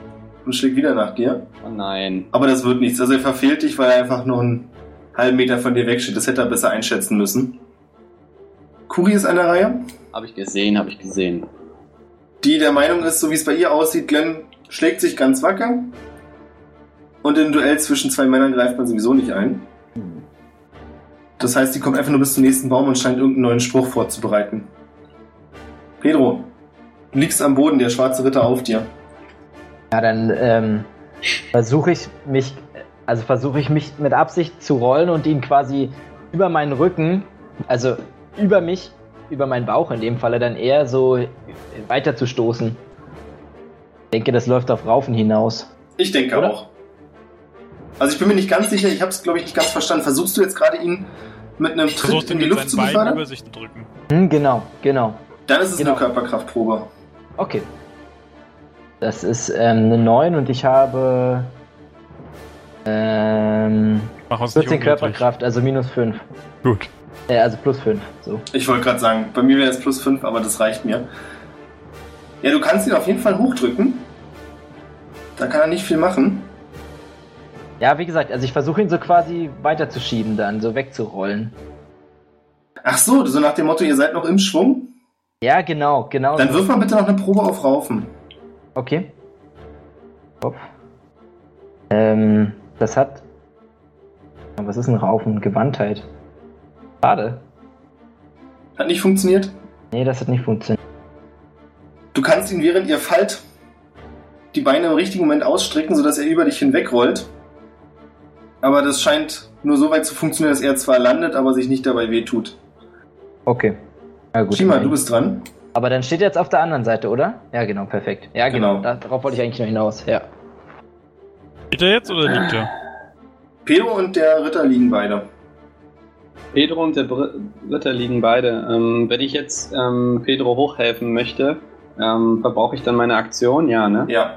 und schlägt wieder nach dir. Oh nein. Aber das wird nichts. Also er verfehlt dich, weil er einfach nur einen halben Meter von dir wegsteht. Das hätte er besser einschätzen müssen. Kuri ist an der Reihe. Hab ich gesehen. Die der Meinung ist, so wie es bei ihr aussieht, Glenn schlägt sich ganz wacker. Und im Duell zwischen zwei Männern greift man sowieso nicht ein. Das heißt, die kommt einfach nur bis zum nächsten Baum und scheint irgendeinen neuen Spruch vorzubereiten. Pedro, du liegst am Boden, der schwarze Ritter auf dir. Ja, dann versuche ich mich mit Absicht zu rollen und ihn quasi über meinen Rücken, also über meinen Bauch in dem Falle, dann eher so weiter zu stoßen. Ich denke, das läuft auf Raufen hinaus. Ich denke oder? Auch. Also ich bin mir nicht ganz sicher, ich habe es glaube ich nicht ganz verstanden. Versuchst du jetzt gerade ihn mit einem Tritt in die Luft zu befördern? Über sich zu drücken. Genau. Dann ist es eine Körperkraftprobe. Okay. Das ist eine 9 und ich habe 14 Körperkraft, also minus 5. Gut. Also plus 5. So. Ich wollte gerade sagen, bei mir wäre es plus 5, aber das reicht mir. Ja, du kannst ihn auf jeden Fall hochdrücken. Da kann er nicht viel machen. Ja, wie gesagt, also ich versuche ihn so quasi weiterzuschieben dann, so wegzurollen. Ach so nach dem Motto, ihr seid noch im Schwung? Ja, genau. Dann wirf mal bitte noch eine Probe auf Raufen. Okay. Hopp. Das hat... Was ist ein Raufen? Gewandtheit. Schade. Hat nicht funktioniert? Nee, das hat nicht funktioniert. Du kannst ihn, während ihr fallt, die Beine im richtigen Moment ausstrecken, sodass er über dich hinwegrollt. Aber das scheint nur so weit zu funktionieren, dass er zwar landet, aber sich nicht dabei wehtut. Okay. Na gut. Shima, du bist dran. Aber dann steht er jetzt auf der anderen Seite, oder? Ja, genau, perfekt. Ja, genau. Darauf wollte ich eigentlich noch hinaus, ja. Steht er jetzt oder liegt er? Pedro und der Ritter liegen beide. Wenn ich jetzt Pedro hochhelfen möchte, verbrauche ich dann meine Aktion? Ja, ne? Ja.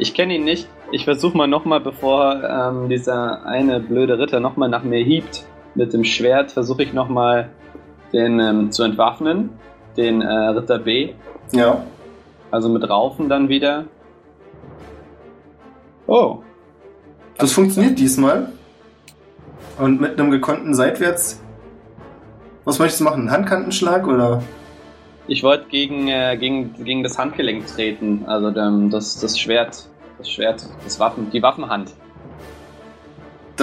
Ich kenne ihn nicht. Ich versuche mal nochmal, bevor dieser eine blöde Ritter nochmal nach mir hiebt mit dem Schwert, versuche ich nochmal den zu entwaffnen, den Ritter B. Ja. Also mit Raufen dann wieder. Oh. Das funktioniert diesmal. Und mit einem gekonnten Seitwärts. Was möchtest du machen? Einen Handkantenschlag oder... Ich wollte gegen das Handgelenk treten, also die Waffenhand.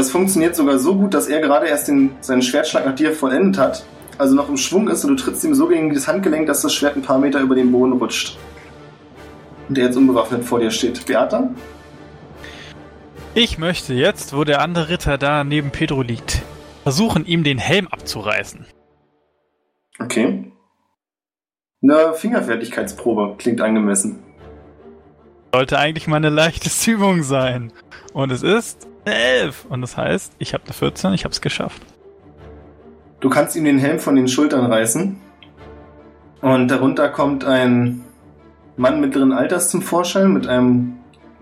Das funktioniert sogar so gut, dass er gerade erst seinen Schwertschlag nach dir vollendet hat. also noch im Schwung ist und du trittst ihm so gegen das Handgelenk, dass das Schwert ein paar Meter über den Boden rutscht. Und der jetzt unbewaffnet vor dir steht. Beata? Ich möchte jetzt, wo der andere Ritter da neben Pedro liegt, versuchen, ihm den Helm abzureißen. Okay. Eine Fingerfertigkeitsprobe klingt angemessen. Sollte eigentlich mal eine leichte Übung sein. Und es ist 11. Und das heißt, ich habe eine 14, ich habe es geschafft. Du kannst ihm den Helm von den Schultern reißen. Und darunter kommt ein Mann mittleren Alters zum Vorschein mit einem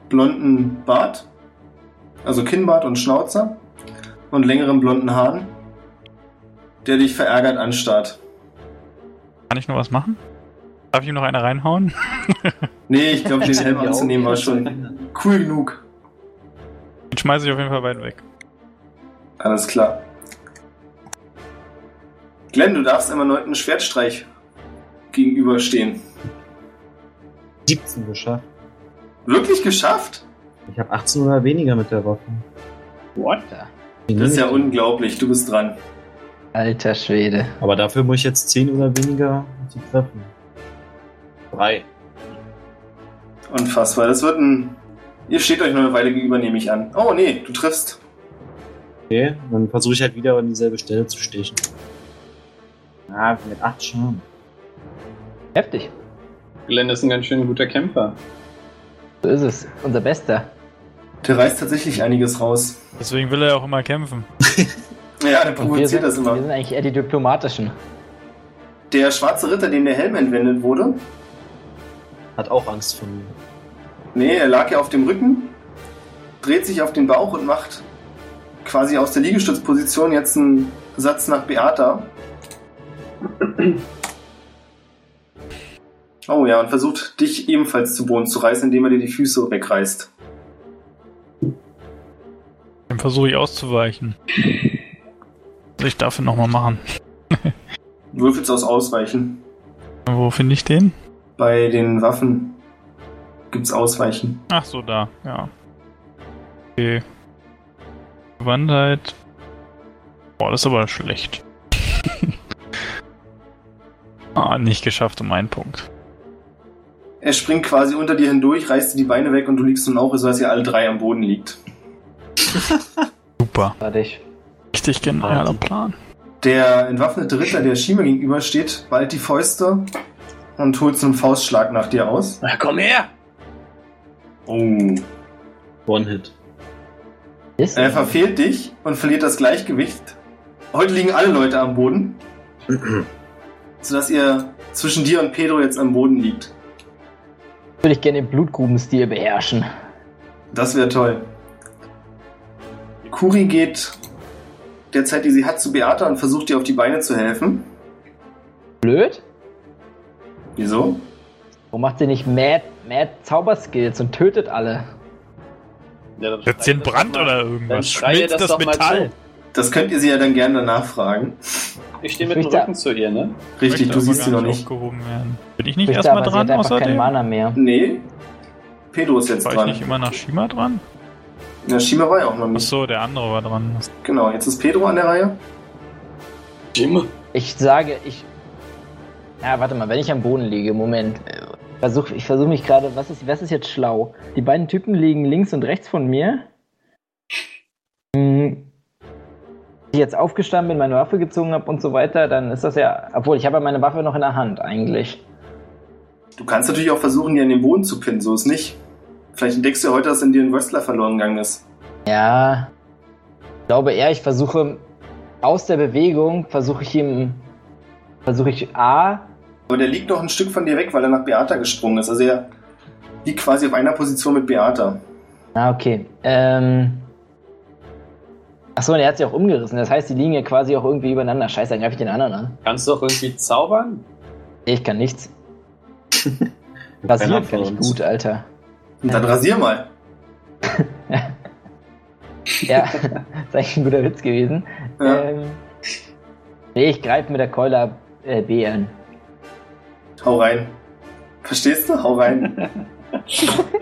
blonden Bart. Also Kinnbart und Schnauzer. Und längeren blonden Haaren. Der dich verärgert anstarrt. Kann ich noch was machen? Darf ich ihm noch eine reinhauen? Nee, ich glaube, den Helm anzunehmen war schon cool genug. Dann schmeiße ich auf jeden Fall beiden weg. Alles klar. Glenn, du darfst einem erneuten Schwertstreich gegenüberstehen. 17 geschafft. Wirklich geschafft? Ich habe 18 oder weniger mit der Waffe. What the? Das ist ja unglaublich, du bist dran. Alter Schwede. Aber dafür muss ich jetzt 10 oder weniger zu treffen. 3. Unfassbar, das wird ein... Ihr steht euch noch eine Weile gegenüber, nehme ich an. Oh nee, du triffst. Okay, dann versuche ich halt wieder an dieselbe Stelle zu stechen. Ah, mit 8 Schaden. Heftig. Glenn ist ein ganz schön guter Kämpfer. So ist es, unser Bester. Der reißt tatsächlich einiges raus. Deswegen will er auch immer kämpfen. Ja, der provoziert das immer. Wir sind eigentlich eher die Diplomatischen. Der schwarze Ritter, dem der Helm entwendet wurde, hat auch Angst vor mir. Nee, er lag ja auf dem Rücken, dreht sich auf den Bauch und macht quasi aus der Liegestützposition jetzt einen Satz nach Beata. Oh ja, und versucht, dich ebenfalls zu Boden zu reißen, indem er dir die Füße wegreißt. Dann versuche ich auszuweichen. Was ich dafür nochmal machen? Würfelst aus Ausweichen. Wo finde ich den? Bei den Waffen gibt's Ausweichen. Ach so, da, ja. Okay. Gewandtheit. Boah, das ist aber schlecht. Nicht geschafft um einen Punkt. Er springt quasi unter dir hindurch, reißt dir die Beine weg und du liegst nun auch, so dass ihr alle drei am Boden liegt. Super. Fertig. Richtig genialer Plan. Der entwaffnete Ritter, der Schime gegenübersteht, ballt die Fäuste und holt so einen Faustschlag nach dir aus. Na komm her! Oh. One-Hit. Er verfehlt dich und verliert das Gleichgewicht. Heute liegen alle Leute am Boden. Sodass ihr zwischen dir und Pedro jetzt am Boden liegt. Würde ich gerne den Blutgrubenstil beherrschen. Das wäre toll. Kuri geht der Zeit, die sie hat, zu Beata und versucht, ihr auf die Beine zu helfen. Blöd? Wieso? Warum macht sie nicht Mad Zauberskills und tötet alle? Ja, setzt ihr in Brand oder irgendwas? Schmilzt das Metall? Das könnt ihr sie ja dann gerne danach fragen. Ich stehe mit dem Rücken zu ihr, ne? Richtig, du siehst sie noch nicht. Bin ich nicht erstmal dran, außerdem? Kein Mana mehr. Nee. Pedro ist jetzt dran. War ich nicht immer nach Shima dran? Ja, Shima war ja auch noch nicht. Achso, der andere war dran. Genau, jetzt ist Pedro an der Reihe. Shima? Ja, warte mal, wenn ich am Boden liege, Moment. Ich versuche mich gerade, was ist jetzt schlau? Die beiden Typen liegen links und rechts von mir. Ich jetzt aufgestanden bin, meine Waffe gezogen habe und so weiter, dann ist das ja... Obwohl, ich habe ja meine Waffe noch in der Hand, eigentlich. Du kannst natürlich auch versuchen, die an den Boden zu pinnen, so ist nicht. Vielleicht entdeckst du ja heute, dass in dir ein Wrestler verloren gegangen ist. Ja, ich glaube eher, ich versuche aus der Bewegung, versuche ich A... Aber der liegt noch ein Stück von dir weg, weil er nach Beata gesprungen ist. Also er liegt quasi auf einer Position mit Beata. Ah, okay. Achso, und er hat sie auch umgerissen. Das heißt, die liegen ja quasi auch irgendwie übereinander. Scheiße, dann greife ich den anderen an. Kannst du auch irgendwie zaubern? Ich kann nichts. Rasieren kann ich gut, Alter. Und dann rasier mal. Ja, das ist eigentlich ein guter Witz gewesen. Ja. Nee, ich greife mit der Keule B an. Hau rein. Verstehst du? Hau rein.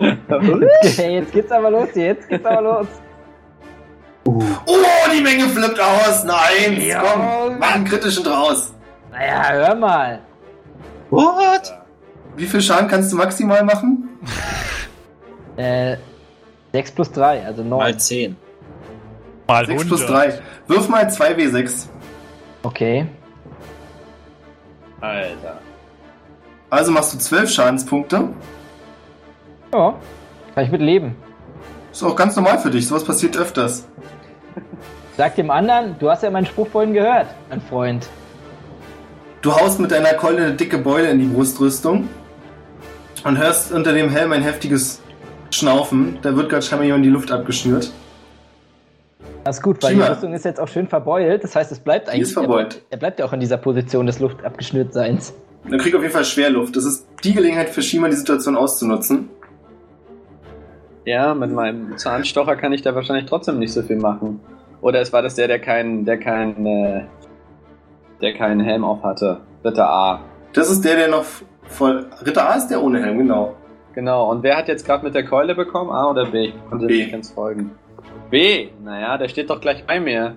Jetzt geht's aber los. Oh, die Menge flippt aus. Nein, komm, mach einen kritischen draus. Ja, hör mal. What? Wie viel Schaden kannst du maximal machen? 6 plus 3, also 9. Mal 10. Mal 6 100. Plus 3. Wirf mal 2W6. Okay. Alter. Also machst du 12 Schadenspunkte. Ja, kann ich mit leben. Ist auch ganz normal für dich, sowas passiert öfters. Sag dem anderen, du hast ja meinen Spruch vorhin gehört, mein Freund. Du haust mit deiner Keule eine dicke Beule in die Brustrüstung und hörst unter dem Helm ein heftiges Schnaufen. Da wird gerade scheinbar jemand in die Luft abgeschnürt. Das ist gut, weil Schima. Die Rüstung ist jetzt auch schön verbeult. Das heißt, es bleibt eigentlich... Die ist verbeult. Er bleibt ja auch in dieser Position des Luftabgeschnürtseins. Er kriegt auf jeden Fall Schwerluft. Das ist die Gelegenheit für Shima, die Situation auszunutzen. Ja, mit meinem Zahnstocher kann ich da wahrscheinlich trotzdem nicht so viel machen. Oder es war das der keinen Helm auf hatte. Ritter A. Das ist der noch voll... Ritter A ist der ohne Helm, genau. Genau, und wer hat jetzt gerade mit der Keule bekommen? A oder B? Ich konnte B. Nicht ganz folgen. B? Naja, der steht doch gleich bei mir.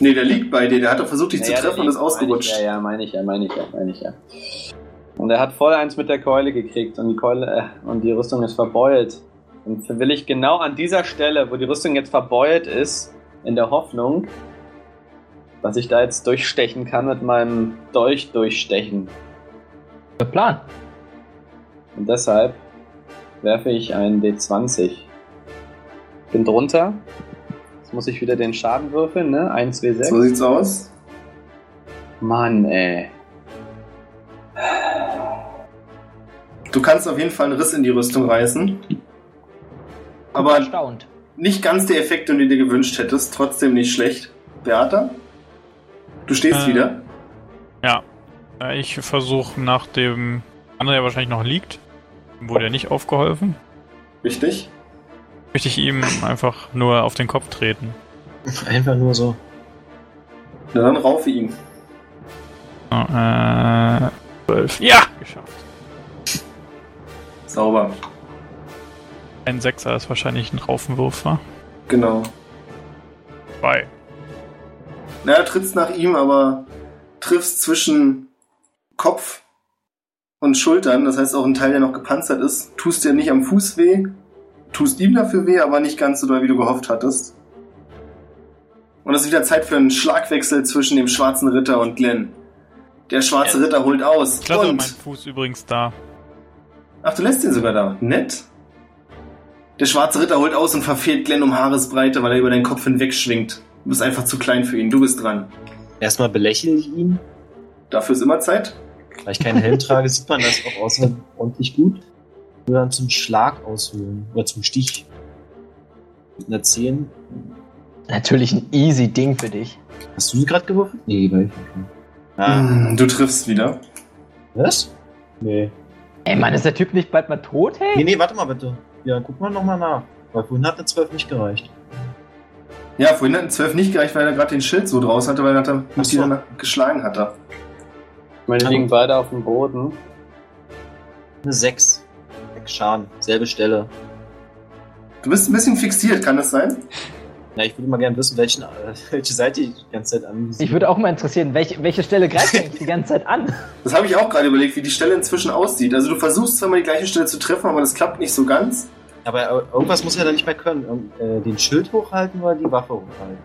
Nee, der liegt bei dir. Der hat doch versucht, dich zu treffen und ist ausgerutscht. Ja, meine ich ja. Und er hat voll eins mit der Keule gekriegt und die Rüstung ist verbeult. Und will ich genau an dieser Stelle, wo die Rüstung jetzt verbeult ist, in der Hoffnung, dass ich da jetzt durchstechen kann, mit meinem Dolch durchstechen. Der Plan. Und deshalb werfe ich einen D20. Bin drunter. Jetzt muss ich wieder den Schaden würfeln, ne? 1W6. So sieht's aus. Mann, ey. Du kannst auf jeden Fall einen Riss in die Rüstung reißen. Aber erstaunt. Nicht ganz der Effekt, den du dir gewünscht hättest. Trotzdem nicht schlecht. Beata? Du stehst wieder? Ja. Ich versuche nach dem anderen, der wahrscheinlich noch liegt. Wurde ja nicht aufgeholfen. Richtig. Möchte ich ihm einfach nur auf den Kopf treten. Einfach nur so. Na dann raufe ihn. 12. Ja! Geschafft. Sauber. Ein 6er ist wahrscheinlich ein Raufenwurf, wa? Genau. 2. Na, du trittst nach ihm, aber triffst zwischen Kopf und Schultern. Das heißt auch ein Teil, der noch gepanzert ist. Tust dir nicht am Fuß weh. Tust ihm dafür weh, aber nicht ganz so doll, wie du gehofft hattest. Und es ist wieder Zeit für einen Schlagwechsel zwischen dem schwarzen Ritter und Glenn. Der schwarze Ritter holt aus. Ich lasse meinen Fuß übrigens da. Ach, du lässt ihn sogar da. Nett. Der schwarze Ritter holt aus und verfehlt Glenn um Haaresbreite, weil er über deinen Kopf hinweg schwingt. Du bist einfach zu klein für ihn. Du bist dran. Erstmal belächle ich ihn. Dafür ist immer Zeit. Weil ich keinen Helm trage, sieht man das auch außerordentlich gut. Nur dann zum Schlag ausholen. Oder zum Stich. Mit einer 10. Natürlich ein easy Ding für dich. Hast du sie gerade geworfen? Nee, weil ich nicht. Du triffst wieder. Was? Nee. Ey, Mann, ist der Typ nicht bald mal tot, hey? Nee, warte mal bitte. Ja, guck mal nochmal nach. Weil vorhin hat eine 12 nicht gereicht. Ja, vorhin hat eine 12 nicht gereicht, weil er gerade den Schild so draus hatte, weil er mich wieder geschlagen hatte. Meine liegen beide auf dem Boden. Eine 6. Schaden, selbe Stelle. Du bist ein bisschen fixiert, kann das sein? Na, ich würde mal gerne wissen, welche Seite ich die ganze Zeit ansehe. Ich würde auch mal interessieren, welche Stelle greift eigentlich die ganze Zeit an? Das habe ich auch gerade überlegt, wie die Stelle inzwischen aussieht. Also du versuchst zwar mal die gleiche Stelle zu treffen, aber das klappt nicht so ganz. Aber irgendwas muss er da nicht mehr können. Den Schild hochhalten oder die Waffe hochhalten?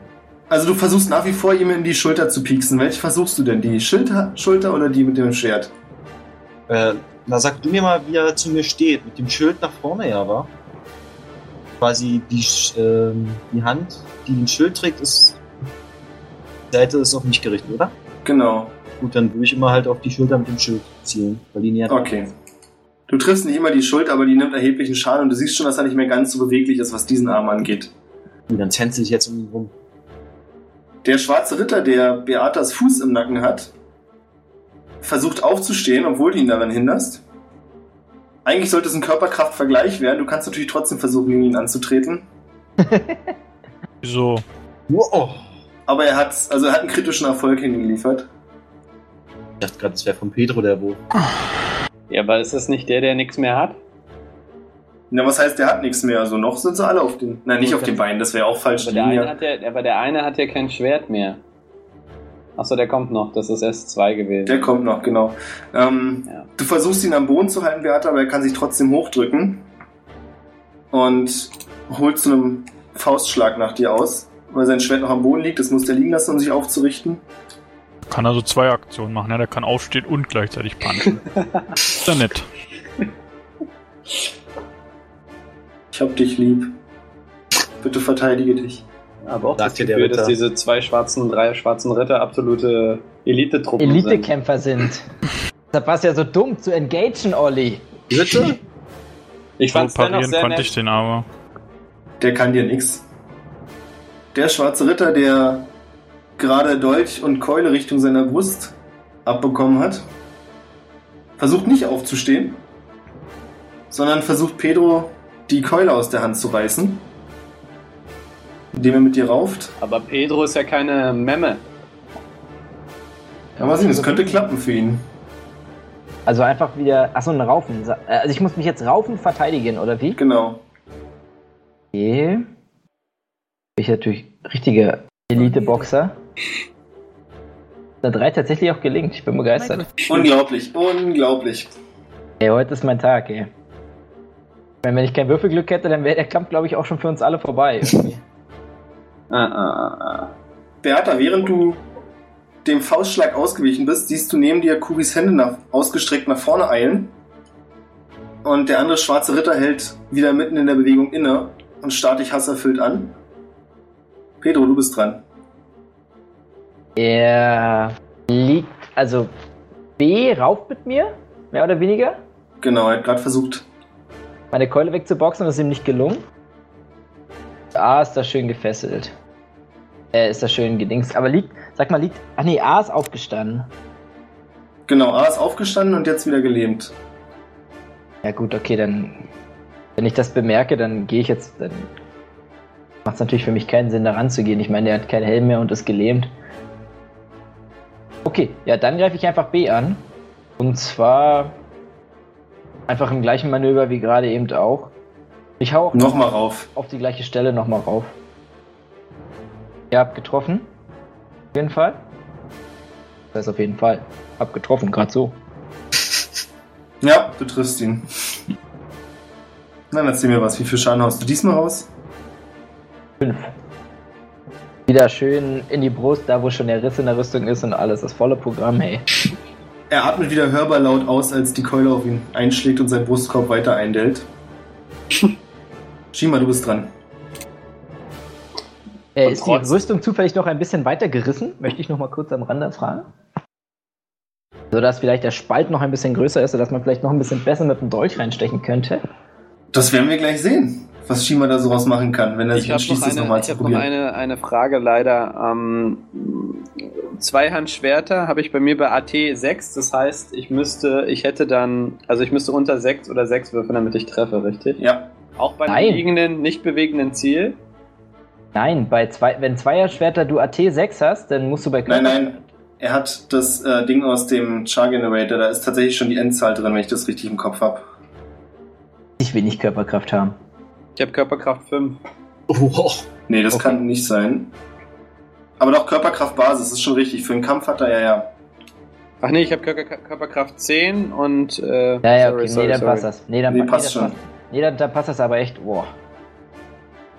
Also du versuchst nach wie vor, ihm in die Schulter zu pieksen. Welche versuchst du denn? Die Schulter oder die mit dem Schwert? Na, sag du mir mal, wie er zu mir steht. Mit dem Schild nach vorne, ja, wa? Quasi die Hand, die den Schild trägt, ist... Die Seite ist auf mich gerichtet, oder? Genau. Gut, dann würde ich immer halt auf die Schulter mit dem Schild zielen. Weil die näher okay. Ist. Du triffst nicht immer die Schulter, aber die nimmt erheblichen Schaden und du siehst schon, dass er nicht mehr ganz so beweglich ist, was diesen Arm angeht. Und dann tänzel ich jetzt um ihn rum. Der schwarze Ritter, der Beatas Fuß im Nacken hat, versucht aufzustehen, obwohl du ihn daran hinderst. Eigentlich sollte es ein Körperkraftvergleich werden. Du kannst natürlich trotzdem versuchen, gegen ihn anzutreten. Wieso? Wow. Aber er hat einen kritischen Erfolg hingeliefert. Ich dachte gerade, es wäre von Pedro der Wurf. Ja, aber ist das nicht der nichts mehr hat? Na, was heißt, der hat nichts mehr? Also noch sind sie alle auf den... Nein, nicht auf den Beinen, das wäre auch falsch. Aber der eine hat ja kein Schwert mehr. Achso, der kommt noch. Das ist erst 2 gewesen. Der kommt noch, genau. Ja. Du versuchst ihn am Boden zu halten, Beata, aber er kann sich trotzdem hochdrücken. Und holt zu einem Faustschlag nach dir aus, weil sein Schwert noch am Boden liegt. Das muss der liegen lassen, um sich aufzurichten. Kann also 2 Aktionen machen. Ja? Der kann aufstehen und gleichzeitig punchen. Ist ja nett. Ich hab dich lieb. Bitte verteidige dich. Aber auch das Gefühl, dass diese 3 schwarzen Ritter absolute Elite-Truppen sind. Elitekämpfer sind. Deshalb war es ja so dumm zu engagen, Olli. Bitte? Ich fand's dann auch sehr nett. Ich den aber. Der kann dir nix. Der schwarze Ritter, der gerade Dolch und Keule Richtung seiner Brust abbekommen hat, versucht nicht aufzustehen, sondern versucht Pedro die Keule aus der Hand zu reißen, indem er mit dir rauft. Aber Pedro ist ja keine Memme. Ja, mal sehen, das könnte klappen für ihn. Also einfach wieder... Achso, ein Raufen. Also ich muss mich jetzt raufen verteidigen, oder wie? Genau. Okay. Bin ich natürlich richtiger Elite-Boxer. Da 3 tatsächlich auch gelingt. Ich bin begeistert. Unglaublich. Ey, heute ist mein Tag, ey. Wenn ich kein Würfelglück hätte, dann wäre der Kampf, glaube ich, auch schon für uns alle vorbei. Beata, während du dem Faustschlag ausgewichen bist, siehst du neben dir Kuris Hände ausgestreckt nach vorne eilen. Und der andere schwarze Ritter hält wieder mitten in der Bewegung inne und starrt dich hasserfüllt an. Pedro, du bist dran. Er liegt, also B rauft mit mir, mehr oder weniger. Genau, er hat gerade versucht, meine Keule wegzuboxen, das ist ihm nicht gelungen. A ist da schön gefesselt. Ist da schön gedingst. Aber A ist aufgestanden. Genau, A ist aufgestanden und jetzt wieder gelähmt. Ja gut, okay, dann... Wenn ich das bemerke, dann gehe ich jetzt... Dann macht es natürlich für mich keinen Sinn, da ranzugehen. Ich meine, der hat keinen Helm mehr und ist gelähmt. Okay, ja, dann greife ich einfach B an. Und zwar... Einfach im gleichen Manöver wie gerade eben auch. Ich hau auch nochmal rauf. Auf die gleiche Stelle nochmal rauf. Ihr habt getroffen. Auf jeden Fall. Das heißt auf jeden Fall. Hab getroffen, gerade so. Ja, du triffst ihn. Dann erzähl mir was. Wie viel Schaden haust du diesmal raus? 5. Wieder schön in die Brust, da wo schon der Riss in der Rüstung ist und alles. Das volle Programm, hey. Er atmet wieder hörbar laut aus, als die Keule auf ihn einschlägt und sein Brustkorb weiter eindellt. Shima, du bist dran. Ist die Rüstung zufällig noch ein bisschen weiter gerissen? Möchte ich noch mal kurz am Rande fragen. Sodass vielleicht der Spalt noch ein bisschen größer ist, sodass man vielleicht noch ein bisschen besser mit dem Dolch reinstechen könnte. Das werden wir gleich sehen, was Shima da so raus machen kann, wenn er sich entschließt, das nochmal zu probieren. Ich habe noch eine Frage leider. Zweihandschwerter habe ich bei mir bei AT 6, das heißt, ich müsste unter 6 oder 6 würfeln, damit ich treffe, richtig? Ja. Auch bei einem liegenden, nicht bewegenden Ziel? Nein, wenn Zweierschwerter du AT 6 hast, dann musst du bei Körper... Nein, er hat das Ding aus dem Char Generator, da ist tatsächlich schon die Endzahl drin, wenn ich das richtig im Kopf habe. Ich will nicht Körperkraft haben. Ich habe Körperkraft 5. Oh, nee, das kann nicht sein. Aber doch, Körperkraftbasis ist schon richtig. Für einen Kampf hat er ja. Ach nee, ich habe Körperkraft 10 und... passt das. Dann passt das aber echt. Boah.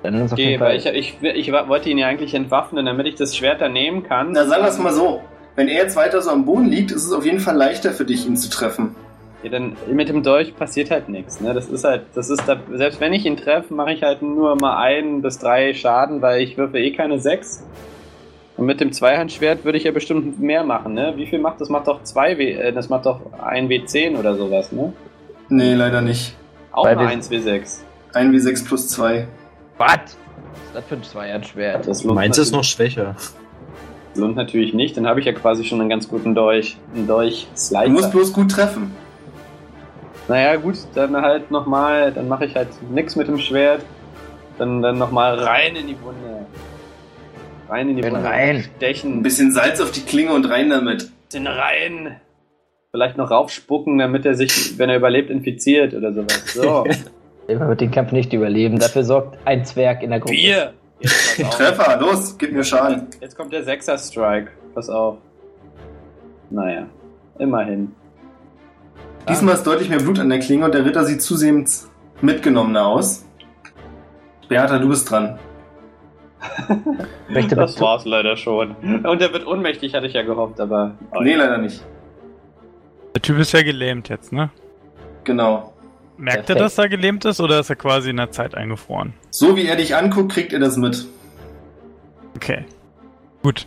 Dann ist auf jeden Fall... Ich wollte ihn ja eigentlich entwaffnen, damit ich das Schwert da nehmen kann. Na, sagen wir es mal so. Wenn er jetzt weiter so am Boden liegt, ist es auf jeden Fall leichter für dich, ihn zu treffen. Ja, dann mit dem Dolch passiert halt nichts. Ne? Selbst wenn ich ihn treffe, mache ich halt nur mal 1 bis 3 Schaden, weil ich würfe keine 6. Und mit dem Zweihandschwert würde ich ja bestimmt mehr machen, ne? Wie viel macht das? Das macht doch 1 W10 oder sowas, ne? Nee, leider nicht. Auch nur 1 W6. 1 W6 plus 2. Was? Was ist das für ein Zweihandschwert? Meins ist noch schwächer. Lohnt natürlich nicht, dann habe ich ja quasi schon einen ganz guten Dolch. Einen Dolch-Slicer. Du musst bloß gut treffen. Naja, gut, dann halt nochmal, dann mache ich halt nichts mit dem Schwert. Dann nochmal rein in die Wunde. Stechen. Ein bisschen Salz auf die Klinge und rein damit. Vielleicht noch raufspucken, damit er sich, wenn er überlebt, infiziert oder sowas. So. Er wird den Kampf nicht überleben. Dafür sorgt ein Zwerg in der Gruppe. Treffer, los, gib mir Schaden. Jetzt kommt der 6er-Strike. Pass auf. Naja, immerhin. Diesmal ist deutlich mehr Blut an der Klinge und der Ritter sieht zusehends mitgenommener aus. Beata, du bist dran. Das war's leider schon. Und er wird ohnmächtig, hatte ich ja gehofft, aber... Nee, leider nicht. Der Typ ist ja gelähmt jetzt, ne? Genau. Merkt er, dass er gelähmt ist, oder ist er quasi in der Zeit eingefroren? So wie er dich anguckt, kriegt er das mit. Okay. Gut.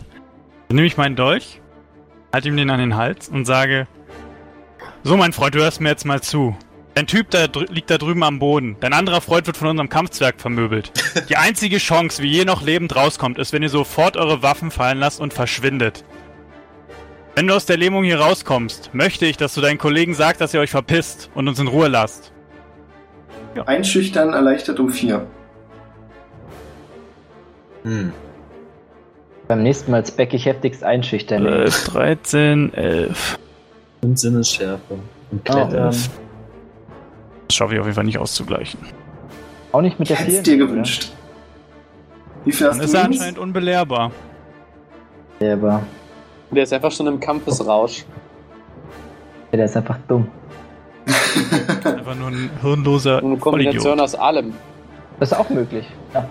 Dann nehme ich meinen Dolch, halte ihm den an den Hals und sage... So, mein Freund, du hörst mir jetzt mal zu. Dein Typ liegt da drüben am Boden. Dein anderer Freund wird von unserem Kampfzwerg vermöbelt. Die einzige Chance, wie je noch lebend rauskommt, ist, wenn ihr sofort eure Waffen fallen lasst und verschwindet. Wenn du aus der Lähmung hier rauskommst, möchte ich, dass du deinen Kollegen sagst, dass ihr euch verpisst und uns in Ruhe lasst. Ja. Einschüchtern erleichtert um 4. Beim nächsten Mal speck ich heftigst einschüchtern. 13, 11. Und Sinnesschärfe. Und Klettern. Das schaffe ich auf jeden Fall nicht auszugleichen. Auch nicht mit der 4. Ich hätte es dir gewünscht. Wie viel hast du? Dann ist er anscheinend unbelehrbar. Belehrbar. Der ist einfach schon im Kampfesrausch. Ja, der ist einfach dumm. Ist einfach nur ein hirnloser Vollidiot. Eine Kombination aus allem. Das ist auch möglich. Ja.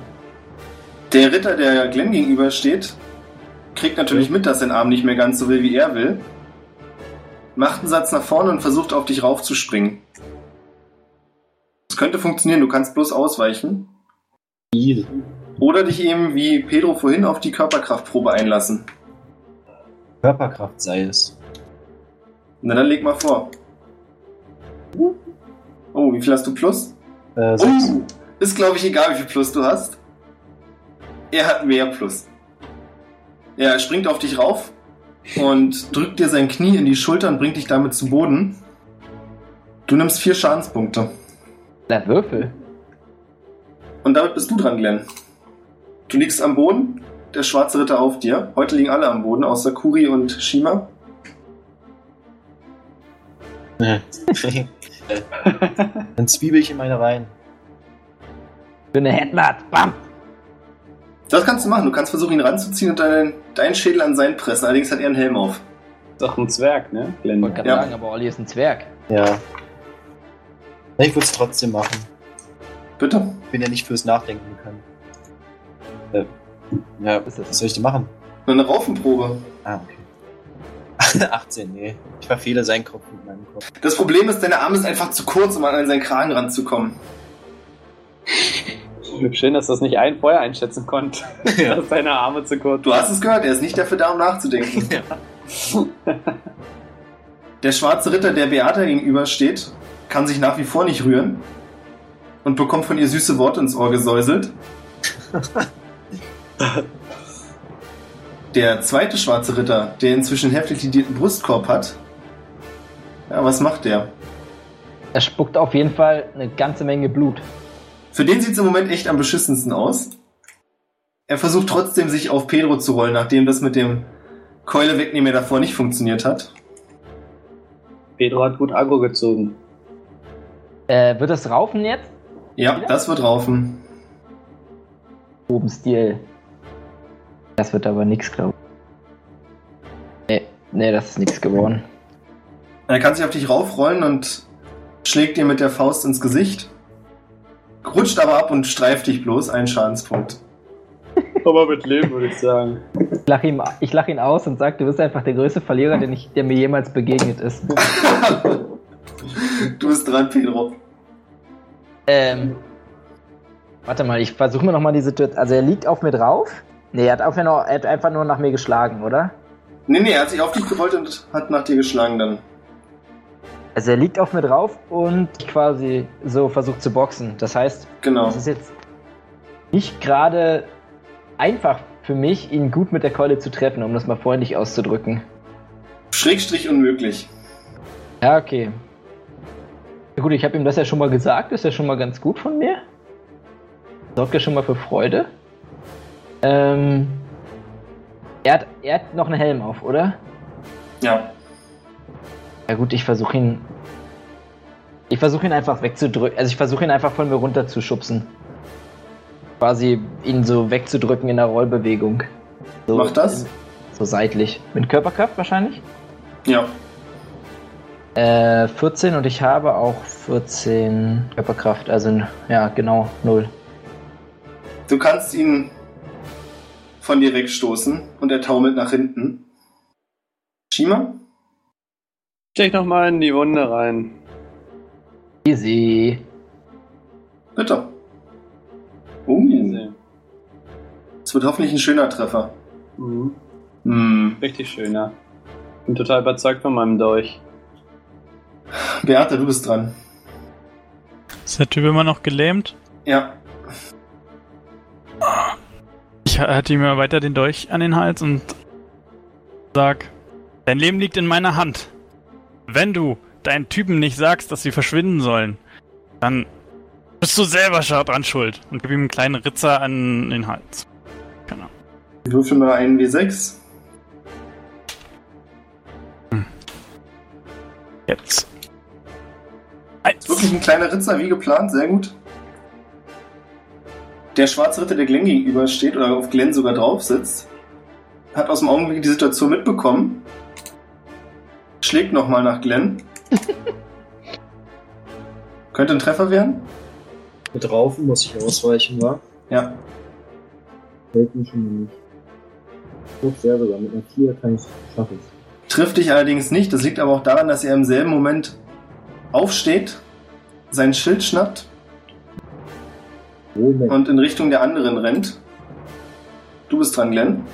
Der Ritter, der Glenn gegenübersteht, kriegt natürlich mit, dass sein Arm nicht mehr ganz so will, wie er will. Macht einen Satz nach vorne und versucht, auf dich raufzuspringen. Das könnte funktionieren, du kannst bloß ausweichen. Oder dich eben, wie Pedro vorhin, auf die Körperkraftprobe einlassen. Körperkraft sei es. Na dann leg mal vor. Oh, wie viel hast du plus? 6. Ist glaube ich egal, wie viel plus du hast. Er hat mehr plus. Er springt auf dich rauf und drückt dir sein Knie in die Schulter und bringt dich damit zu Boden. Du nimmst 4 Schadenspunkte. Na, Würfel. Und damit bist du dran, Glenn. Du liegst am Boden. Der schwarze Ritter auf dir. Heute liegen alle am Boden, außer Kuri und Shima. Dann zwiebel ich in meine rein. Bin eine Headbutt. Bam! Das kannst du machen. Du kannst versuchen, ihn ranzuziehen und deinen Schädel an seinen pressen. Allerdings hat er einen Helm auf. Ist doch ein Zwerg, ne? Ich wollte gerade sagen, aber Olli ist ein Zwerg. Ja. Ich würde es trotzdem machen. Bitte? Ich bin ja nicht fürs Nachdenken bekannt. Ja, was soll ich denn machen? Nur eine Raufenprobe. Ah, okay. 18, nee. Ich verfehle seinen Kopf mit meinem Kopf. Das Problem ist, deine Arme sind einfach zu kurz, um an seinen Kragen ranzukommen. Schön, dass das nicht ein Feuer einschätzen konnte. Ja. Dass seine Arme zu kurz sind. Du hast es gehört, er ist nicht dafür da, um nachzudenken. Ja. Der schwarze Ritter, der Beata gegenübersteht, kann sich nach wie vor nicht rühren und bekommt von ihr süße Worte ins Ohr gesäuselt. Der zweite schwarze Ritter, der inzwischen heftig lidierten Brustkorb hat. Ja, was macht der? Er spuckt auf jeden Fall eine ganze Menge Blut. Für den sieht es im Moment echt am beschissensten aus. Er versucht trotzdem, sich auf Pedro zu rollen, nachdem das mit dem Keule wegnehmen davor nicht funktioniert hat. Pedro hat gut Aggro gezogen. Wird das raufen jetzt? Ja, wieder? Das wird raufen. Oben Stil. Das wird aber nix, glaube ich. Nee, das ist nix geworden. Er kann sich auf dich raufrollen und schlägt dir mit der Faust ins Gesicht. Rutscht aber ab und streift dich bloß. 1 Schadenspunkt. Aber mit Leben, würde ich sagen. Ich lach ihn aus und sag, du bist einfach der größte Verlierer, der mir jemals begegnet ist. Du bist dran, Pedro. Warte mal, ich versuche mir nochmal die Situation. Also er liegt auf mir drauf? Nee, er hat einfach nur nach mir geschlagen, oder? Nee, er hat sich auf dich gerollt und hat nach dir geschlagen dann. Also er liegt auf mir drauf und quasi so versucht zu boxen. Das heißt, es ist jetzt nicht gerade einfach für mich, ihn gut mit der Keule zu treffen, um das mal freundlich auszudrücken. Schrägstrich unmöglich. Ja, okay. Gut, ich habe ihm das ja schon mal gesagt. Ist ja schon mal ganz gut von mir. Sorgt ja schon mal für Freude. Er hat noch einen Helm auf, oder? Ja. Ja gut, ich versuche ihn einfach wegzudrücken. Also ich versuche ihn einfach von mir runterzuschubsen. Quasi ihn so wegzudrücken in der Rollbewegung. So. Mach das. So seitlich. Mit Körperkraft wahrscheinlich? Ja. 14 und ich habe auch 14 Körperkraft, also ja, genau, 0. Du kannst ihn von dir wegstoßen und er taumelt nach hinten. Shima? Stech nochmal in die Wunde rein. Easy. Bitte. Easy. Es wird hoffentlich ein schöner Treffer. Mhm. Mm. Richtig schöner. Bin total überzeugt von meinem Dolch. Beate, du bist dran. Ist der Typ immer noch gelähmt? Ja. Ich halte ihm ja weiter den Dolch an den Hals und sag, dein Leben liegt in meiner Hand. Wenn du deinen Typen nicht sagst, dass sie verschwinden sollen, dann bist du selber dran schuld. Und gib ihm einen kleinen Ritzer an den Hals. Genau. Ich würfel mal einen W6. Jetzt. Eins. Wirklich ein kleiner Ritzer, wie geplant, sehr gut. Der schwarze Ritter, der Glenn gegenüber steht oder auf Glenn sogar drauf sitzt, hat aus dem Augenblick die Situation mitbekommen, schlägt nochmal nach Glenn. Könnte ein Treffer werden. Mit Raufen muss ich ausweichen, wa? Ja. Hält mich schon nicht. Sehr sogar, mit einer 4 kann ich es schaffen. Trifft dich allerdings nicht, das liegt aber auch daran, dass er im selben Moment aufsteht, sein Schild schnappt und in Richtung der anderen rennt. Du bist dran, Glenn.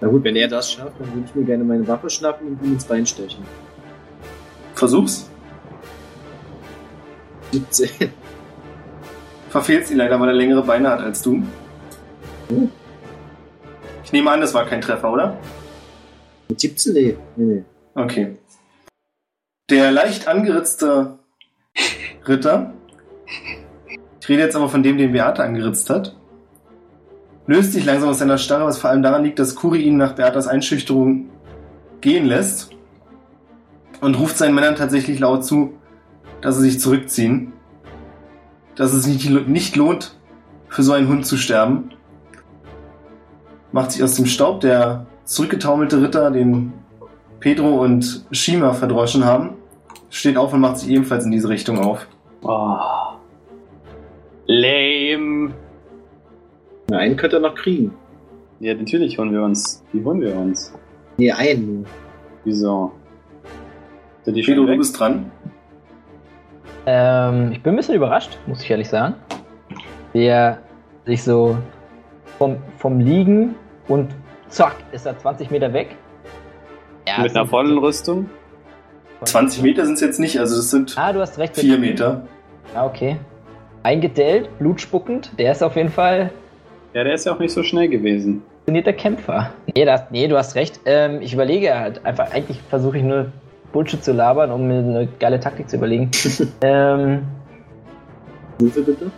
Na gut, wenn er das schafft, dann würde ich mir gerne meine Waffe schnappen und ihn ins Bein stechen. Versuch's. 17. Verfehlst ihn leider, weil er längere Beine hat als du. Hm. Ich nehme an, das war kein Treffer, oder? Mit 17? Nee. Okay. Der leicht angeritzte Ritter, ich rede jetzt aber von dem, den Beata angeritzt hat, löst sich langsam aus seiner Starre, was vor allem daran liegt, dass Kuri ihn nach Beatas Einschüchterung gehen lässt und ruft seinen Männern tatsächlich laut zu, dass sie sich zurückziehen, dass es nicht lohnt, für so einen Hund zu sterben. Macht sich aus dem Staub, der zurückgetaumelte Ritter, den Pedro und Shima verdroschen haben, steht auf und macht sich ebenfalls in diese Richtung auf. Oh. Lame. Na, einen könnte er noch kriegen. Ja, natürlich holen wir uns. Die holen wir uns. Nee, einen. Wieso? Sind die Pedro, du bist dran. Ich bin ein bisschen überrascht, muss ich ehrlich sagen. Der sich so vom Liegen und zack, ist er 20 Meter weg. Ja, mit einer vollen Rüstung? 20 Meter sind es jetzt nicht, also das sind 4 Meter. Ah, okay. Eingedellt, blutspuckend, der ist auf jeden Fall... Ja, der ist ja auch nicht so schnell gewesen. ...trainierter Kämpfer. Nee, du hast recht. Ich überlege halt einfach, eigentlich versuche ich nur Bullshit zu labern, um mir eine geile Taktik zu überlegen. Hilfe bitte?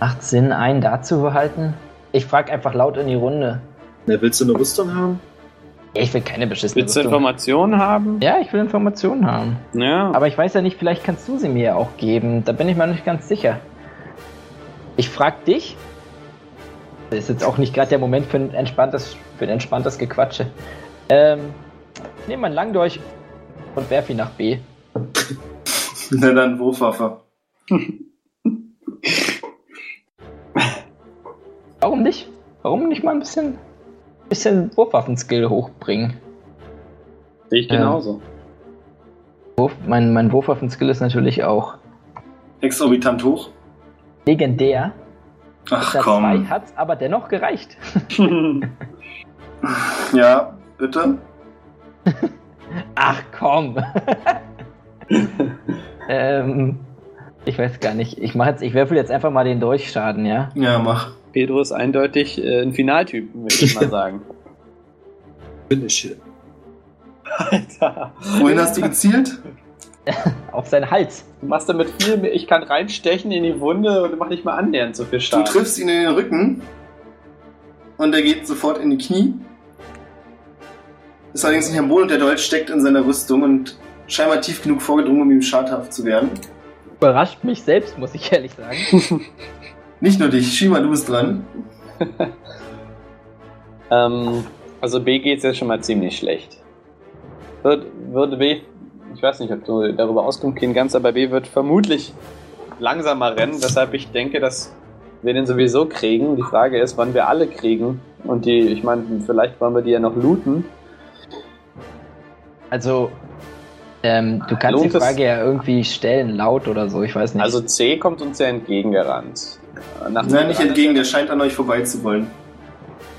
18, einen dazu behalten. Ich frage einfach laut in die Runde. Na, willst du eine Rüstung haben? Ja, ich will keine beschissene Rüstung. Willst du Informationen haben? Ja, ich will Informationen haben. Ja. Aber ich weiß ja nicht, vielleicht kannst du sie mir auch geben. Da bin ich mir nicht ganz sicher. Ich frag dich. Das ist jetzt auch nicht gerade der Moment für ein entspanntes Gequatsche. Ich nehme meinen Langdolch und werf ihn nach B. Na dann, Wurfwaffe. Warum nicht? Warum nicht mal ein bisschen Wurfwaffenskill hochbringen? Sehe ich genauso. Mein Wurfwaffenskill ist natürlich auch exorbitant hoch. Legendär. Ach komm. 2 hat's aber dennoch gereicht. Ja, bitte. Ach komm. Ich weiß gar nicht. Ich werfe jetzt einfach mal den Dolchschaden, ja? Ja, mach. Pedro ist eindeutig ein Finaltyp, würde ich mal sagen. Finish. Alter. Wohin hast du gezielt? Auf seinen Hals. Du machst damit viel mehr. Ich kann reinstechen in die Wunde und mach nicht mal annähernd so viel Schaden. Du triffst ihn in den Rücken und er geht sofort in die Knie. Ist allerdings nicht am Boden und der Dolch steckt in seiner Rüstung und scheinbar tief genug vorgedrungen, um ihm schadhaft zu werden. Überrascht mich selbst, muss ich ehrlich sagen. Nicht nur dich, Shima, du bist dran. Also B geht es ja schon mal ziemlich schlecht. Würde B, ich weiß nicht, ob du darüber Auskunft gehen kannst, aber B wird vermutlich langsamer rennen, weshalb ich denke, dass wir den sowieso kriegen. Die Frage ist, wann wir alle kriegen. Und die, ich meine, vielleicht wollen wir die ja noch looten. Also, du kannst die Frage ja irgendwie stellen, laut oder so, ich weiß nicht. Also C kommt uns ja entgegengerannt. Nein, nicht entgegen, der scheint an euch vorbei zu wollen.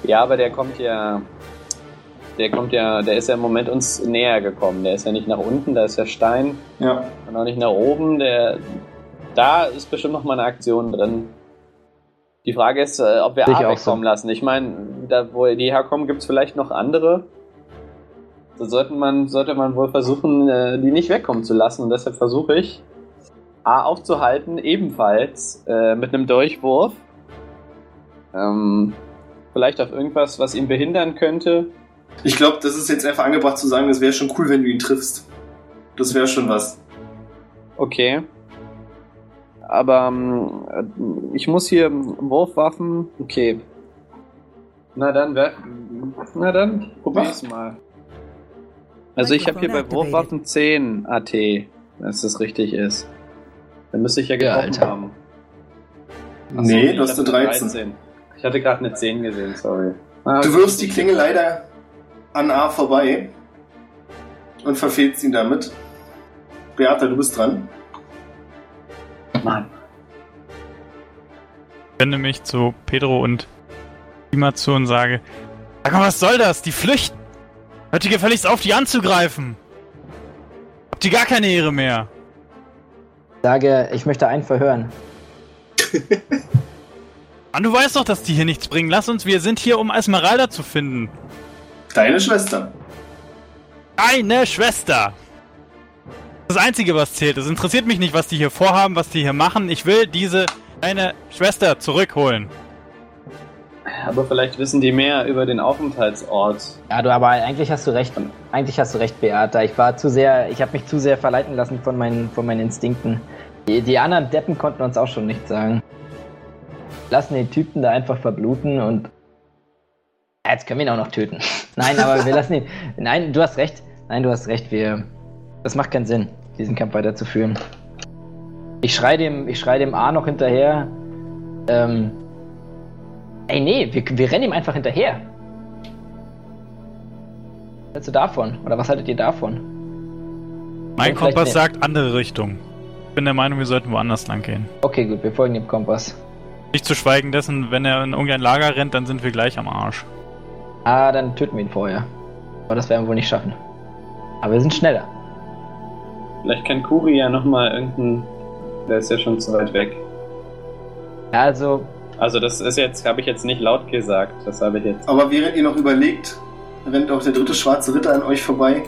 Ja, aber der ist ja im Moment uns näher gekommen. Der ist ja nicht nach unten, da ist ja Stein. Ja. Und auch nicht nach oben. Da ist bestimmt noch mal eine Aktion drin. Die Frage ist, ob wir A wegkommen lassen. Ich meine, da wo die herkommen, gibt es vielleicht noch andere. So sollte man wohl versuchen, die nicht wegkommen zu lassen. Und deshalb versuche ich, A aufzuhalten, ebenfalls mit einem Durchwurf. Vielleicht auf irgendwas, was ihn behindern könnte. Ich glaube, das ist jetzt einfach angebracht zu sagen, das wäre schon cool, wenn du ihn triffst. Das wäre schon was. Okay. Aber ich muss hier Wurfwaffen... Okay. Na dann, probier's mal. Also ich habe hier bei Wurfwaffen 10 AT, dass das richtig ist. Dann müsste ich ja getroffen haben. Achso, nee, du hast eine 13. Ich hatte gerade eine 10 gesehen, sorry. Du wirfst die Klinge leider an A vorbei und verfehlst ihn damit. Beata, du bist dran. Mann. Ich wende mich zu Pedro und Klima zu und sage, sag mal, was soll das? Die flüchten! Hört ihr gefälligst auf, die anzugreifen! Habt ihr gar keine Ehre mehr! Ich sage, ich möchte einen verhören. Mann, du weißt doch, dass die hier nichts bringen. Lass uns, wir sind hier, um Esmeralda zu finden. Deine Schwester. Deine Schwester! Das Einzige, was zählt. Es interessiert mich nicht, was die hier vorhaben, was die hier machen. Ich will diese deine Schwester zurückholen. Aber vielleicht wissen die mehr über den Aufenthaltsort. Ja, aber eigentlich hast du recht. Eigentlich hast du recht, Beata. Ich habe mich zu sehr verleiten lassen von meinen Instinkten. Die anderen Deppen konnten uns auch schon nichts sagen. Lassen den Typen da einfach verbluten und jetzt können wir ihn auch noch töten. Nein, aber wir lassen ihn. Nein, du hast recht. Das macht keinen Sinn, diesen Kampf weiterzuführen. Ich schrei dem A noch hinterher. Ey, nee, wir rennen ihm einfach hinterher. Was hältst du davon? Oder was haltet ihr davon? Mein Kompass sagt andere Richtung. Ich bin der Meinung, wir sollten woanders lang gehen. Okay, gut, wir folgen dem Kompass. Nicht zu schweigen dessen, wenn er in irgendein Lager rennt, dann sind wir gleich am Arsch. Ah, dann töten wir ihn vorher. Aber das werden wir wohl nicht schaffen. Aber wir sind schneller. Vielleicht kann Kuri ja nochmal irgendein... Der ist ja schon zu weit weg. Also das ist jetzt... Habe ich jetzt nicht laut gesagt. Das habe ich jetzt... Aber während ihr noch überlegt, rennt auch der dritte schwarze Ritter an euch vorbei.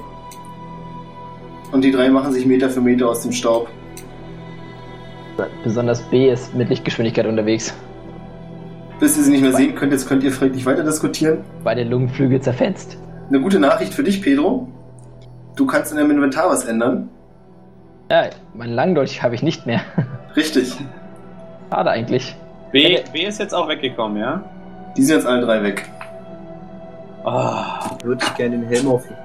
Und die drei machen sich Meter für Meter aus dem Staub. Besonders B ist mit Lichtgeschwindigkeit unterwegs. Bis ihr sie nicht mehr sehen könnt, jetzt könnt ihr vielleicht nicht weiter diskutieren. Bei den Lungenflügel zerfetzt. Eine gute Nachricht für dich, Pedro. Du kannst in deinem Inventar was ändern. Ja, mein Langdolch habe ich nicht mehr. Richtig. Schade eigentlich. B ist jetzt auch weggekommen, ja? Die sind jetzt alle drei weg. Würde ich gerne den Helm aufheben.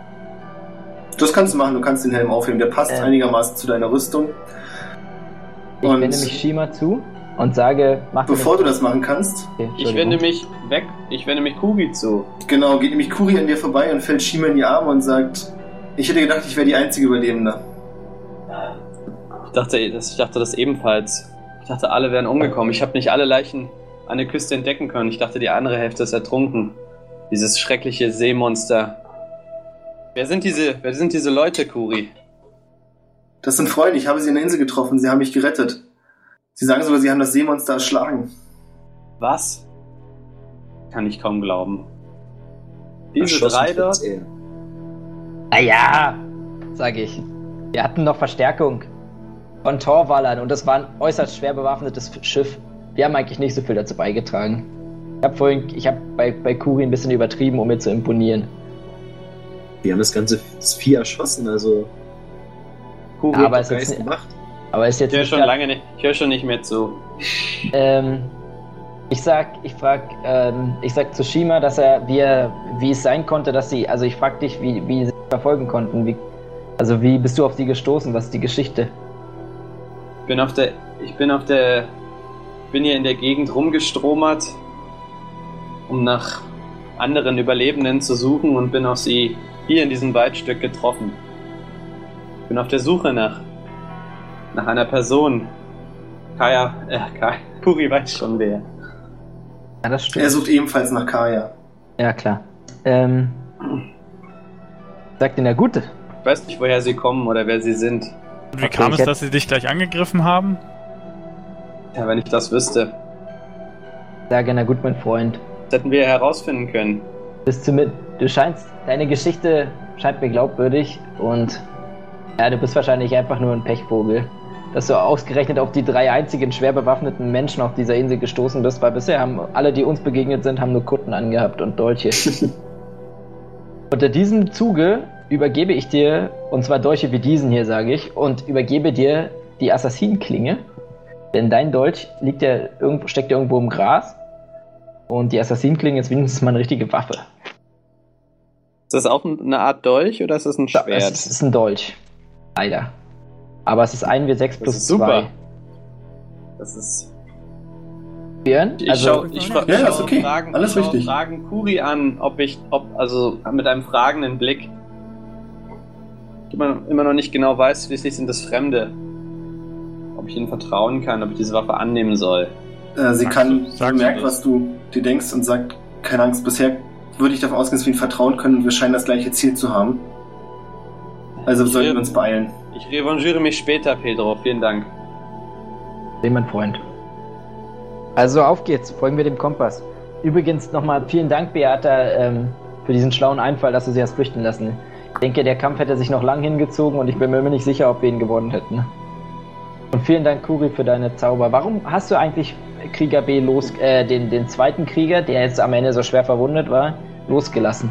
Das kannst du machen, du kannst den Helm aufheben. Der passt einigermaßen zu deiner Rüstung. Ich wende mich Shima zu und sage... Bevor du das machen kannst... Okay, ich wende mich Kuri zu. Genau, geht nämlich Kuri an dir vorbei und fällt Shima in die Arme und sagt... Ich hätte gedacht, ich wäre die einzige Überlebende. Ich dachte das ebenfalls. Ich dachte, alle wären umgekommen. Ich habe nicht alle Leichen an der Küste entdecken können. Ich dachte, die andere Hälfte ist ertrunken. Dieses schreckliche Seemonster. Wer sind diese Leute, Kuri? Das sind Freunde, ich habe sie in der Insel getroffen, sie haben mich gerettet. Sie sagen sogar, sie haben das Seemonster erschlagen. Was? Kann ich kaum glauben. Diese drei dort? Naja, sage ich. Wir hatten noch Verstärkung von Torwallern und das war ein äußerst schwer bewaffnetes Schiff. Wir haben eigentlich nicht so viel dazu beigetragen. Ich habe bei Kuri ein bisschen übertrieben, um mir zu imponieren. Wir haben das ganze Vieh erschossen, also... Ja, aber es ist jetzt nicht... Ich höre schon nicht mehr zu. Ich sag zu Shima, dass er, wie es sein konnte, dass sie, also ich frag dich, wie sie verfolgen konnten, also wie bist du auf sie gestoßen, was ist die Geschichte? Ich bin hier in der Gegend rumgestromert, um nach anderen Überlebenden zu suchen und bin auf sie hier in diesem Waldstück getroffen. Ich bin auf der Suche nach einer Person. Kaya, Kuri weiß schon wer. Ja, das stimmt. Er sucht ebenfalls nach Kaya. Ja, klar. Sagt ihnen der Gute. Ich weiß nicht, woher sie kommen oder wer sie sind. Und wie kam es, dass sie dich gleich angegriffen haben? Ja, wenn ich das wüsste. Sage, na gut, mein Freund. Das hätten wir herausfinden können. Deine Geschichte scheint mir glaubwürdig und ja, du bist wahrscheinlich einfach nur ein Pechvogel. Dass du ausgerechnet auf die drei einzigen schwer bewaffneten Menschen auf dieser Insel gestoßen bist, weil bisher haben alle, die uns begegnet sind, haben nur Kutten angehabt und Dolche. Unter diesem Zuge übergebe ich dir, und zwar Dolche wie diesen hier, sage ich, und übergebe dir die Assassinenklinge, denn dein Dolch steckt ja irgendwo im Gras und die Assassinenklinge ist wenigstens mal eine richtige Waffe. Ist das auch eine Art Dolch oder ist das ein Schwert? Es ist ein Dolch, leider. Aber es ist 1W6 plus 2. Super. Das ist... Björn? Ich frage Kuri an, ob mit einem fragenden Blick. Man immer noch nicht genau weiß, schließlich sind das Fremde. Ob ich ihnen vertrauen kann, ob ich diese Waffe annehmen soll. Sie merkt, was du dir denkst und sagt, keine Angst, bisher würde ich davon ausgehen, dass wir ihnen vertrauen können und wir scheinen das gleiche Ziel zu haben. Also sollten wir uns beeilen. Ich revanchiere mich später, Pedro. Vielen Dank. Mein Freund. Also auf geht's. Folgen wir dem Kompass. Übrigens nochmal vielen Dank, Beata, für diesen schlauen Einfall, dass du sie hast flüchten lassen. Ich denke, der Kampf hätte sich noch lang hingezogen und ich bin mir nicht sicher, ob wir ihn gewonnen hätten. Und vielen Dank, Kuri, für deine Zauber. Warum hast du eigentlich Krieger B den zweiten Krieger, der jetzt am Ende so schwer verwundet war, losgelassen?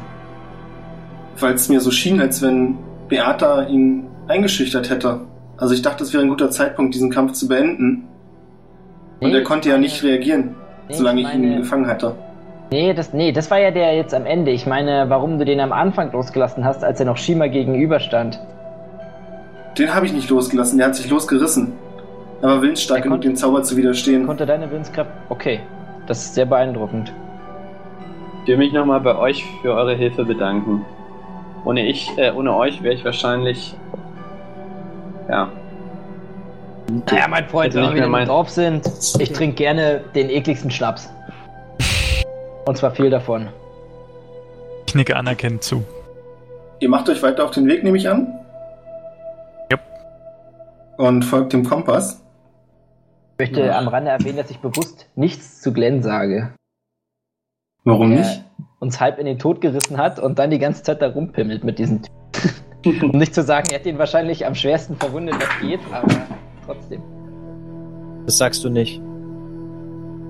Weil es mir so schien, als wenn Beata ihn eingeschüchtert hätte. Also ich dachte, es wäre ein guter Zeitpunkt, diesen Kampf zu beenden. Und er konnte ja nicht reagieren, solange ich ihn gefangen hatte. Nee, das war ja der jetzt am Ende. Ich meine, warum du den am Anfang losgelassen hast, als er noch Shima gegenüberstand. Den habe ich nicht losgelassen, der hat sich losgerissen. Aber willensstark genug, dem Zauber zu widerstehen. Konnte deine Willenskraft... Okay, das ist sehr beeindruckend. Ich will mich nochmal bei euch für eure Hilfe bedanken. Ohne euch wäre ich wahrscheinlich... Ja. Naja, mein Freund, wenn wir drauf sind, ich trinke gerne den ekligsten Schnaps. Und zwar viel davon. Ich nicke anerkennend zu. Ihr macht euch weiter auf den Weg, nehme ich an? Yep. Und folgt dem Kompass? Ich möchte am Rande erwähnen, dass ich bewusst nichts zu Glenn sage. Warum nicht? Uns halb in den Tod gerissen hat und dann die ganze Zeit da rumpimmelt mit diesen Typen. Um nicht zu sagen, er hat ihn wahrscheinlich am schwersten verwundet, was geht, aber trotzdem. Das sagst du nicht.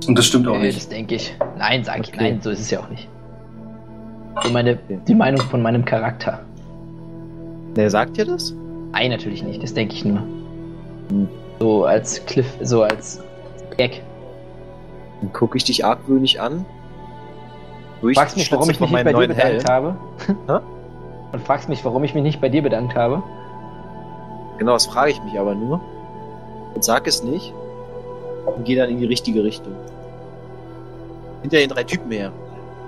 Und das stimmt auch nicht. Das denke ich. Nein, sage ich. Nein, so ist es ja auch nicht. So die Meinung von meinem Charakter. Der sagt dir das? Nein, natürlich nicht. Das denke ich nur. So als Gag. Dann gucke ich dich argwöhnisch an. Fragst mich, warum ich mich nicht bei dir bedankt habe? Und fragst mich, warum ich mich nicht bei dir bedankt habe? Genau, das frage ich mich aber nur. Und sag es nicht. Und geh dann in die richtige Richtung. Hinter den drei Typen her.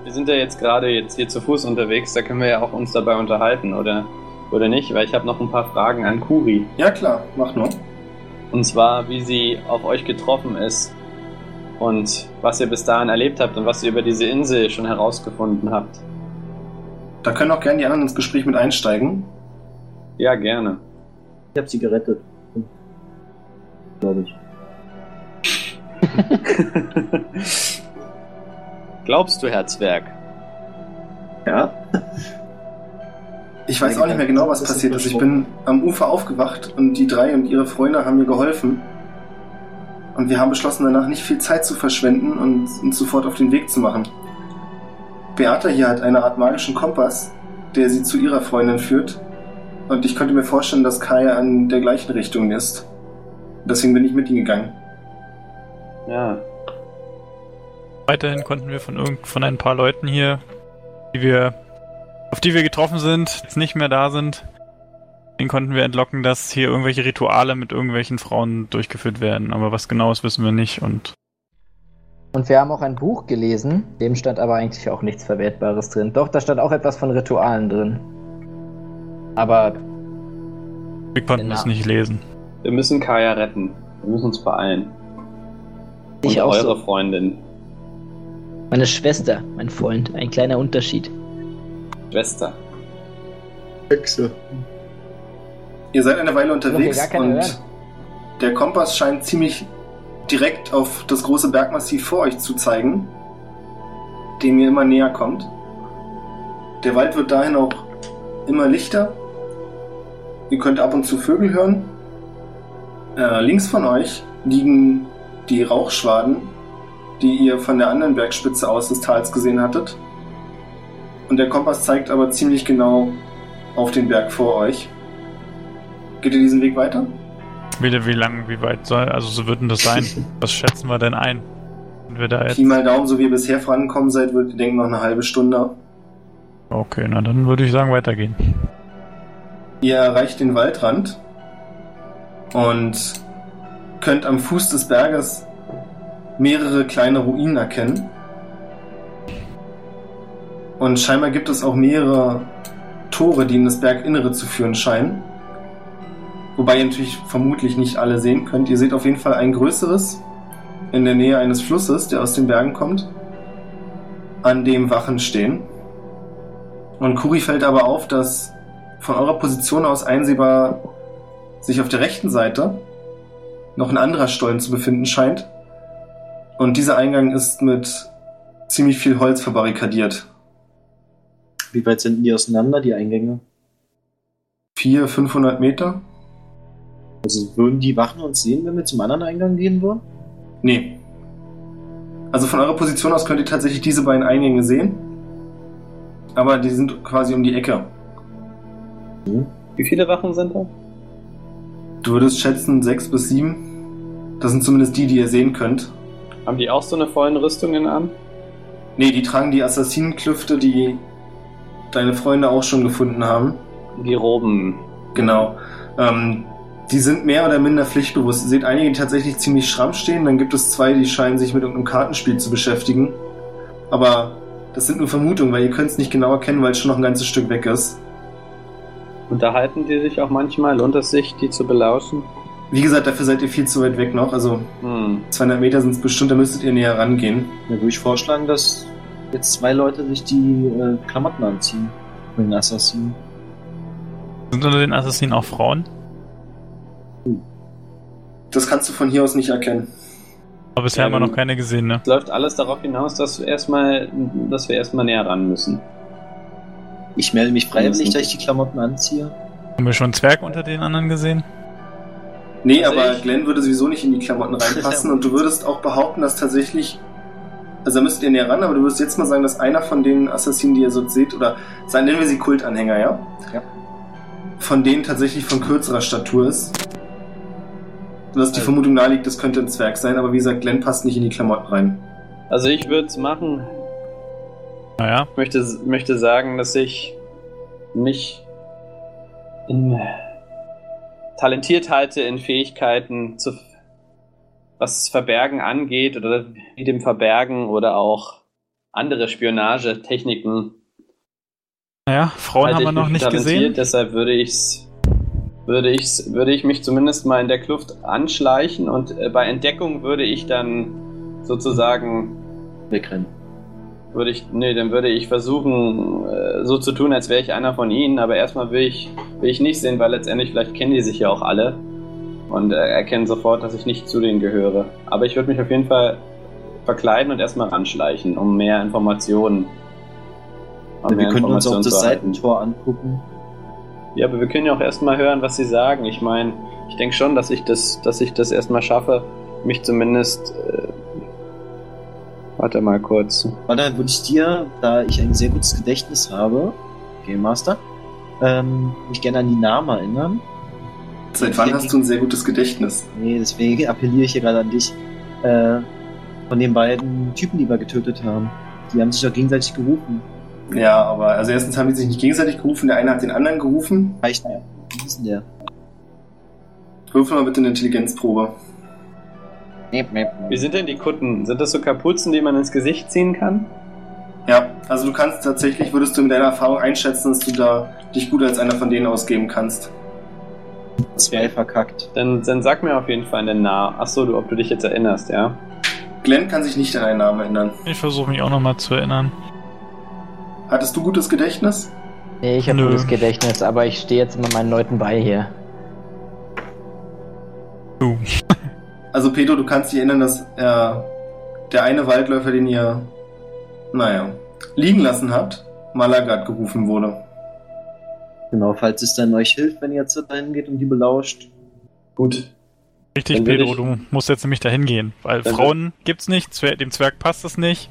Wir sind ja jetzt gerade hier zu Fuß unterwegs, da können wir ja auch uns dabei unterhalten, oder nicht? Weil ich habe noch ein paar Fragen an Kuri. Ja klar, mach nur. Und zwar, wie sie auf euch getroffen ist und was ihr bis dahin erlebt habt und was ihr über diese Insel schon herausgefunden habt. Da können auch gerne die anderen ins Gespräch mit einsteigen. Ja, gerne. Ich habe sie gerettet. Glaube ich. Glaubst du, Herzwerk? Ja. Ich weiß auch nicht mehr genau, was passiert ist. Ich bin am Ufer aufgewacht und die drei und ihre Freunde haben mir geholfen. Und wir haben beschlossen, danach nicht viel Zeit zu verschwenden und uns sofort auf den Weg zu machen. Beata hier hat eine Art magischen Kompass, der sie zu ihrer Freundin führt. Und ich könnte mir vorstellen, dass Kaya in der gleichen Richtung ist. Deswegen bin ich mit ihm gegangen. Ja. Weiterhin konnten wir von ein paar Leuten hier, auf die wir getroffen sind, jetzt nicht mehr da sind, den konnten wir entlocken, dass hier irgendwelche Rituale mit irgendwelchen Frauen durchgeführt werden. Aber was genau ist, wissen wir nicht. Und wir haben auch ein Buch gelesen, dem stand aber eigentlich auch nichts Verwertbares drin. Doch, da stand auch etwas von Ritualen drin. Aber wir konnten es nicht lesen. Wir müssen Kaya retten. Wir müssen uns beeilen. Ich und auch eure so. Freundin. Meine Schwester, mein Freund. Ein kleiner Unterschied. Schwester. Hexe. Ihr seid eine Weile unterwegs und hören. Der Kompass scheint ziemlich direkt auf das große Bergmassiv vor euch zu zeigen, dem ihr immer näher kommt. Der Wald wird dahin auch immer lichter. Ihr könnt ab und zu Vögel hören. Links von euch liegen die Rauchschwaden, die ihr von der anderen Bergspitze aus des Tals gesehen hattet. Und der Kompass zeigt aber ziemlich genau auf den Berg vor euch. Geht ihr diesen Weg weiter? Wie lang, wie weit soll, also so wird denn das sein? Was schätzen wir denn ein? Wenn wir da jetzt... Pi mal Daumen, so wie ihr bisher vorangekommen seid, würdet ihr denken, noch eine halbe Stunde. Okay, na dann würde ich sagen, weitergehen. Ihr erreicht den Waldrand und könnt am Fuß des Berges mehrere kleine Ruinen erkennen. Und scheinbar gibt es auch mehrere Tore, die in das Berginnere zu führen scheinen. Wobei ihr natürlich vermutlich nicht alle sehen könnt. Ihr seht auf jeden Fall ein größeres in der Nähe eines Flusses, der aus den Bergen kommt, an dem Wachen stehen. Und Kuri fällt aber auf, dass von eurer Position aus einsehbar sich auf der rechten Seite noch ein anderer Stollen zu befinden scheint. Und dieser Eingang ist mit ziemlich viel Holz verbarrikadiert. Wie weit sind die auseinander, die Eingänge? 400-500 Meter. Also würden die Wachen uns sehen, wenn wir zum anderen Eingang gehen würden? Nee. Also von eurer Position aus könnt ihr tatsächlich diese beiden Eingänge sehen. Aber die sind quasi um die Ecke. Hm. Wie viele Wachen sind da? Du würdest schätzen 6 bis 7. Das sind zumindest die ihr sehen könnt. Haben die auch so eine vollen Rüstung in den Arm? Nee, die tragen die Assassinenklüfte, die deine Freunde auch schon gefunden haben. Die Roben. Genau. Die sind mehr oder minder pflichtbewusst. Ihr seht einige, die tatsächlich ziemlich stramm stehen. Dann gibt es 2, die scheinen sich mit irgendeinem Kartenspiel zu beschäftigen. Aber das sind nur Vermutungen, weil ihr könnt es nicht genau erkennen, weil es schon noch ein ganzes Stück weg ist. Unterhalten die sich auch manchmal? Lohnt es sich, die zu belauschen? Wie gesagt, dafür seid ihr viel zu weit weg noch. Also 200 Meter sind es bestimmt, da müsstet ihr näher rangehen. Dann würde ich vorschlagen, dass jetzt 2 Leute sich die Klamotten anziehen. Mit den Assassinen. Sind unter den Assassinen auch Frauen? Das kannst du von hier aus nicht erkennen. Aber bisher haben wir noch keine gesehen, ne? Es läuft alles darauf hinaus, dass wir erstmal näher ran müssen. Ich melde mich freiwillig, dass ich die Klamotten anziehe. Haben wir schon Zwerg unter den anderen gesehen? Nee, also aber Glenn würde sowieso nicht in die Klamotten reinpassen und du würdest auch behaupten, dass tatsächlich... Also da müsst ihr näher ran, aber du würdest jetzt mal sagen, dass einer von den Assassinen, die ihr so seht, oder sagen, nennen wir sie Kultanhänger, ja? Ja. Von denen tatsächlich von kürzerer Statur ist. Dass die Vermutung naheliegt, das könnte ein Zwerg sein, aber wie gesagt, Glenn passt nicht in die Klamotten rein. Also ich würde es machen. Naja. Ich möchte sagen, dass ich mich talentiert halte in Fähigkeiten, was Verbergen angeht oder wie dem Verbergen oder auch andere Spionagetechniken. Naja, Frauen haben wir noch nicht gesehen. Deshalb würde ich mich zumindest mal in der Kluft anschleichen und bei Entdeckung würde ich dann sozusagen wegrennen. Dann würde ich versuchen, so zu tun, als wäre ich einer von ihnen, aber erstmal will ich nicht sehen, weil letztendlich vielleicht kennen die sich ja auch alle und erkennen sofort, dass ich nicht zu denen gehöre. Aber ich würde mich auf jeden Fall verkleiden und erstmal ranschleichen, um mehr Informationen wir können uns auch das Seitentor angucken. Ja, aber wir können ja auch erstmal hören, was sie sagen. Ich meine, ich denke schon, dass ich das erstmal schaffe, mich zumindest... warte mal kurz. Warte, dann würde ich dir, da ich ein sehr gutes Gedächtnis habe, Game Master, mich gerne an die Namen erinnern. Seit wann hast du ein sehr gutes Gedächtnis? Nee, deswegen appelliere ich hier gerade an dich. Von den beiden Typen, die wir getötet haben. Die haben sich doch gegenseitig gerufen. Ja, aber also erstens haben die sich nicht gegenseitig gerufen, der eine hat den anderen gerufen. Reicht ja. Wie ist denn der? Würfel mal bitte eine Intelligenzprobe. Wie sind denn die Kutten? Sind das so Kapuzen, die man ins Gesicht ziehen kann? Ja, also du kannst tatsächlich, würdest du mit deiner Erfahrung einschätzen, dass du da dich gut als einer von denen ausgeben kannst. Das wäre verkackt. Dann sag mir auf jeden Fall einen Namen. Achso, ob du dich jetzt erinnerst, ja? Glenn kann sich nicht an einen Namen erinnern. Ich versuche mich auch nochmal zu erinnern. Hattest du gutes Gedächtnis? Nee, ich habe gutes Gedächtnis, aber ich stehe jetzt immer meinen Leuten bei hier. Also Pedro, du kannst dich erinnern, dass der eine Waldläufer, den ihr liegen lassen habt, Malagat gerufen wurde. Genau, falls es dann euch hilft, wenn ihr jetzt dahin geht und die belauscht. Gut. Richtig, Pedro, du musst jetzt nämlich dahin gehen, weil Frauen gibt's nicht, dem Zwerg passt es nicht.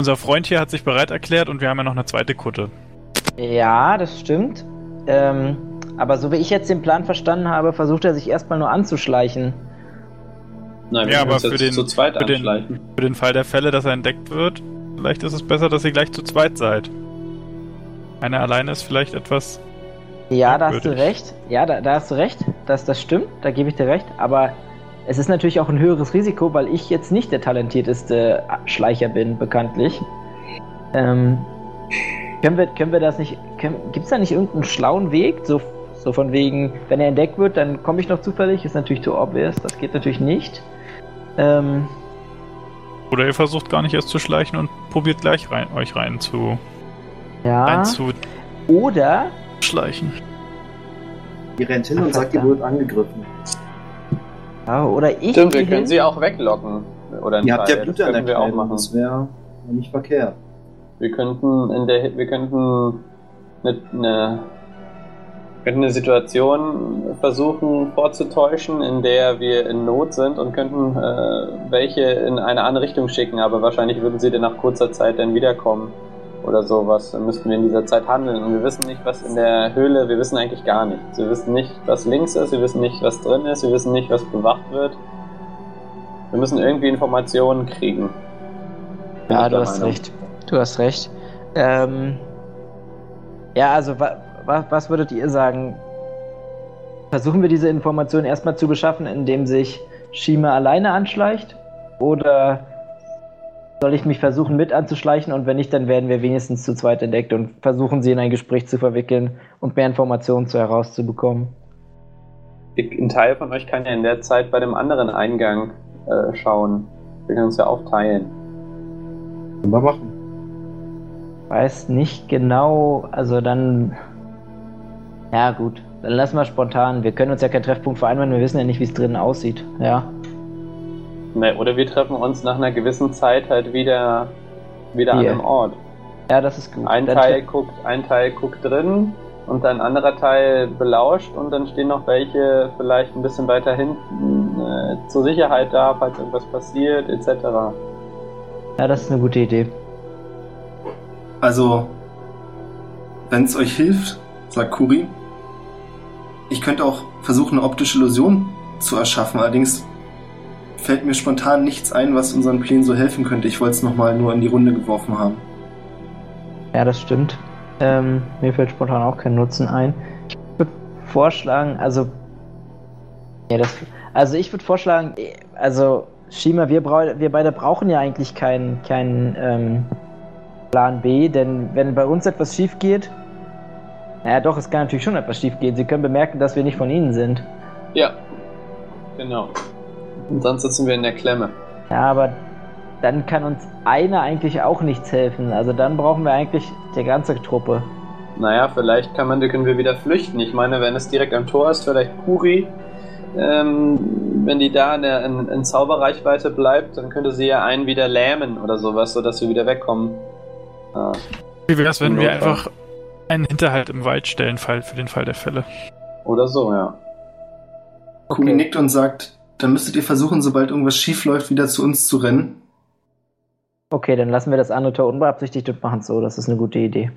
Unser Freund hier hat sich bereit erklärt und wir haben ja noch eine zweite Kutte. Ja, das stimmt. Aber so wie ich jetzt den Plan verstanden habe, versucht er sich erstmal nur anzuschleichen. Nein, ja, aber für den Fall der Fälle, dass er entdeckt wird, vielleicht ist es besser, dass ihr gleich zu zweit seid. Einer alleine ist vielleicht etwas... Ja, da hast du recht. Ja, da hast du recht, dass das stimmt. Da gebe ich dir recht. Aber es ist natürlich auch ein höheres Risiko, weil ich jetzt nicht der talentierteste Schleicher bin, bekanntlich. Können wir das nicht... Gibt es da nicht irgendeinen schlauen Weg? So von wegen, wenn er entdeckt wird, dann komme ich noch zufällig. Ist natürlich too obvious. Das geht natürlich nicht. Oder ihr versucht gar nicht erst zu schleichen und probiert gleich oder schleichen. Ihr rennt hin und sagt, ihr wurdet angegriffen. Ja, oder ich. Stimmt, wir können sie auch weglocken. Oder ihr habt ja Blut an der Kleidung, das wäre nicht verkehrt. Wir könnten eine Situation versuchen vorzutäuschen, in der wir in Not sind und könnten welche in eine andere Richtung schicken, aber wahrscheinlich würden sie dann nach kurzer Zeit dann wiederkommen. Oder sowas, dann müssten wir in dieser Zeit handeln. Und wir wissen nicht, was in der Höhle, wir wissen eigentlich gar nichts. Wir wissen nicht, was links ist, wir wissen nicht, was drin ist, wir wissen nicht, was bewacht wird. Wir müssen irgendwie Informationen kriegen. Ja, du hast recht. Du hast recht. Ja, also, was würdet ihr sagen? Versuchen wir diese Informationen erstmal zu beschaffen, indem sich Shima alleine anschleicht? Oder... soll ich mich versuchen mit anzuschleichen und wenn nicht, dann werden wir wenigstens zu zweit entdeckt und versuchen sie in ein Gespräch zu verwickeln und mehr Informationen herauszubekommen. Ein Teil von euch kann ja in der Zeit bei dem anderen Eingang schauen. Wir können uns ja aufteilen. Können wir machen. Weiß nicht genau, also dann... Ja gut, dann lassen wir spontan. Wir können uns ja keinen Treffpunkt vereinbaren, wir wissen ja nicht, wie es drinnen aussieht. Ja. Nee, oder wir treffen uns nach einer gewissen Zeit halt wieder an einem Ort. Ja, das ist gut. Ein Teil guckt drin und ein anderer Teil belauscht und dann stehen noch welche vielleicht ein bisschen weiter hinten zur Sicherheit da, falls irgendwas passiert, etc. Ja, das ist eine gute Idee. Also, wenn es euch hilft, sagt Kuri, ich könnte auch versuchen, eine optische Illusion zu erschaffen, allerdings fällt mir spontan nichts ein, was unseren Plänen so helfen könnte. Ich wollte es nochmal nur in die Runde geworfen haben. Ja, das stimmt. Mir fällt spontan auch kein Nutzen ein. Ich würde vorschlagen, Shima, wir beide brauchen ja eigentlich keinen Plan B, denn wenn bei uns etwas schief geht, es kann natürlich schon etwas schief gehen. Sie können bemerken, dass wir nicht von ihnen sind. Ja, genau. Und sonst sitzen wir in der Klemme. Ja, aber dann kann uns einer eigentlich auch nichts helfen. Also dann brauchen wir eigentlich die ganze Truppe. Naja, vielleicht können wir wieder flüchten. Ich meine, wenn es direkt am Tor ist, vielleicht Kuri. Wenn die da in Zauberreichweite bleibt, dann könnte sie ja einen wieder lähmen oder sowas, sodass wir wieder wegkommen. Wie wäre es, wenn wir einfach einen Hinterhalt im Wald stellen, für den Fall der Fälle? Oder so, ja. Kuri nickt und sagt... Dann müsstet ihr versuchen, sobald irgendwas schief läuft, wieder zu uns zu rennen. Okay, dann lassen wir das andere Tor unbeabsichtigt und machen es so. Das ist eine gute Idee.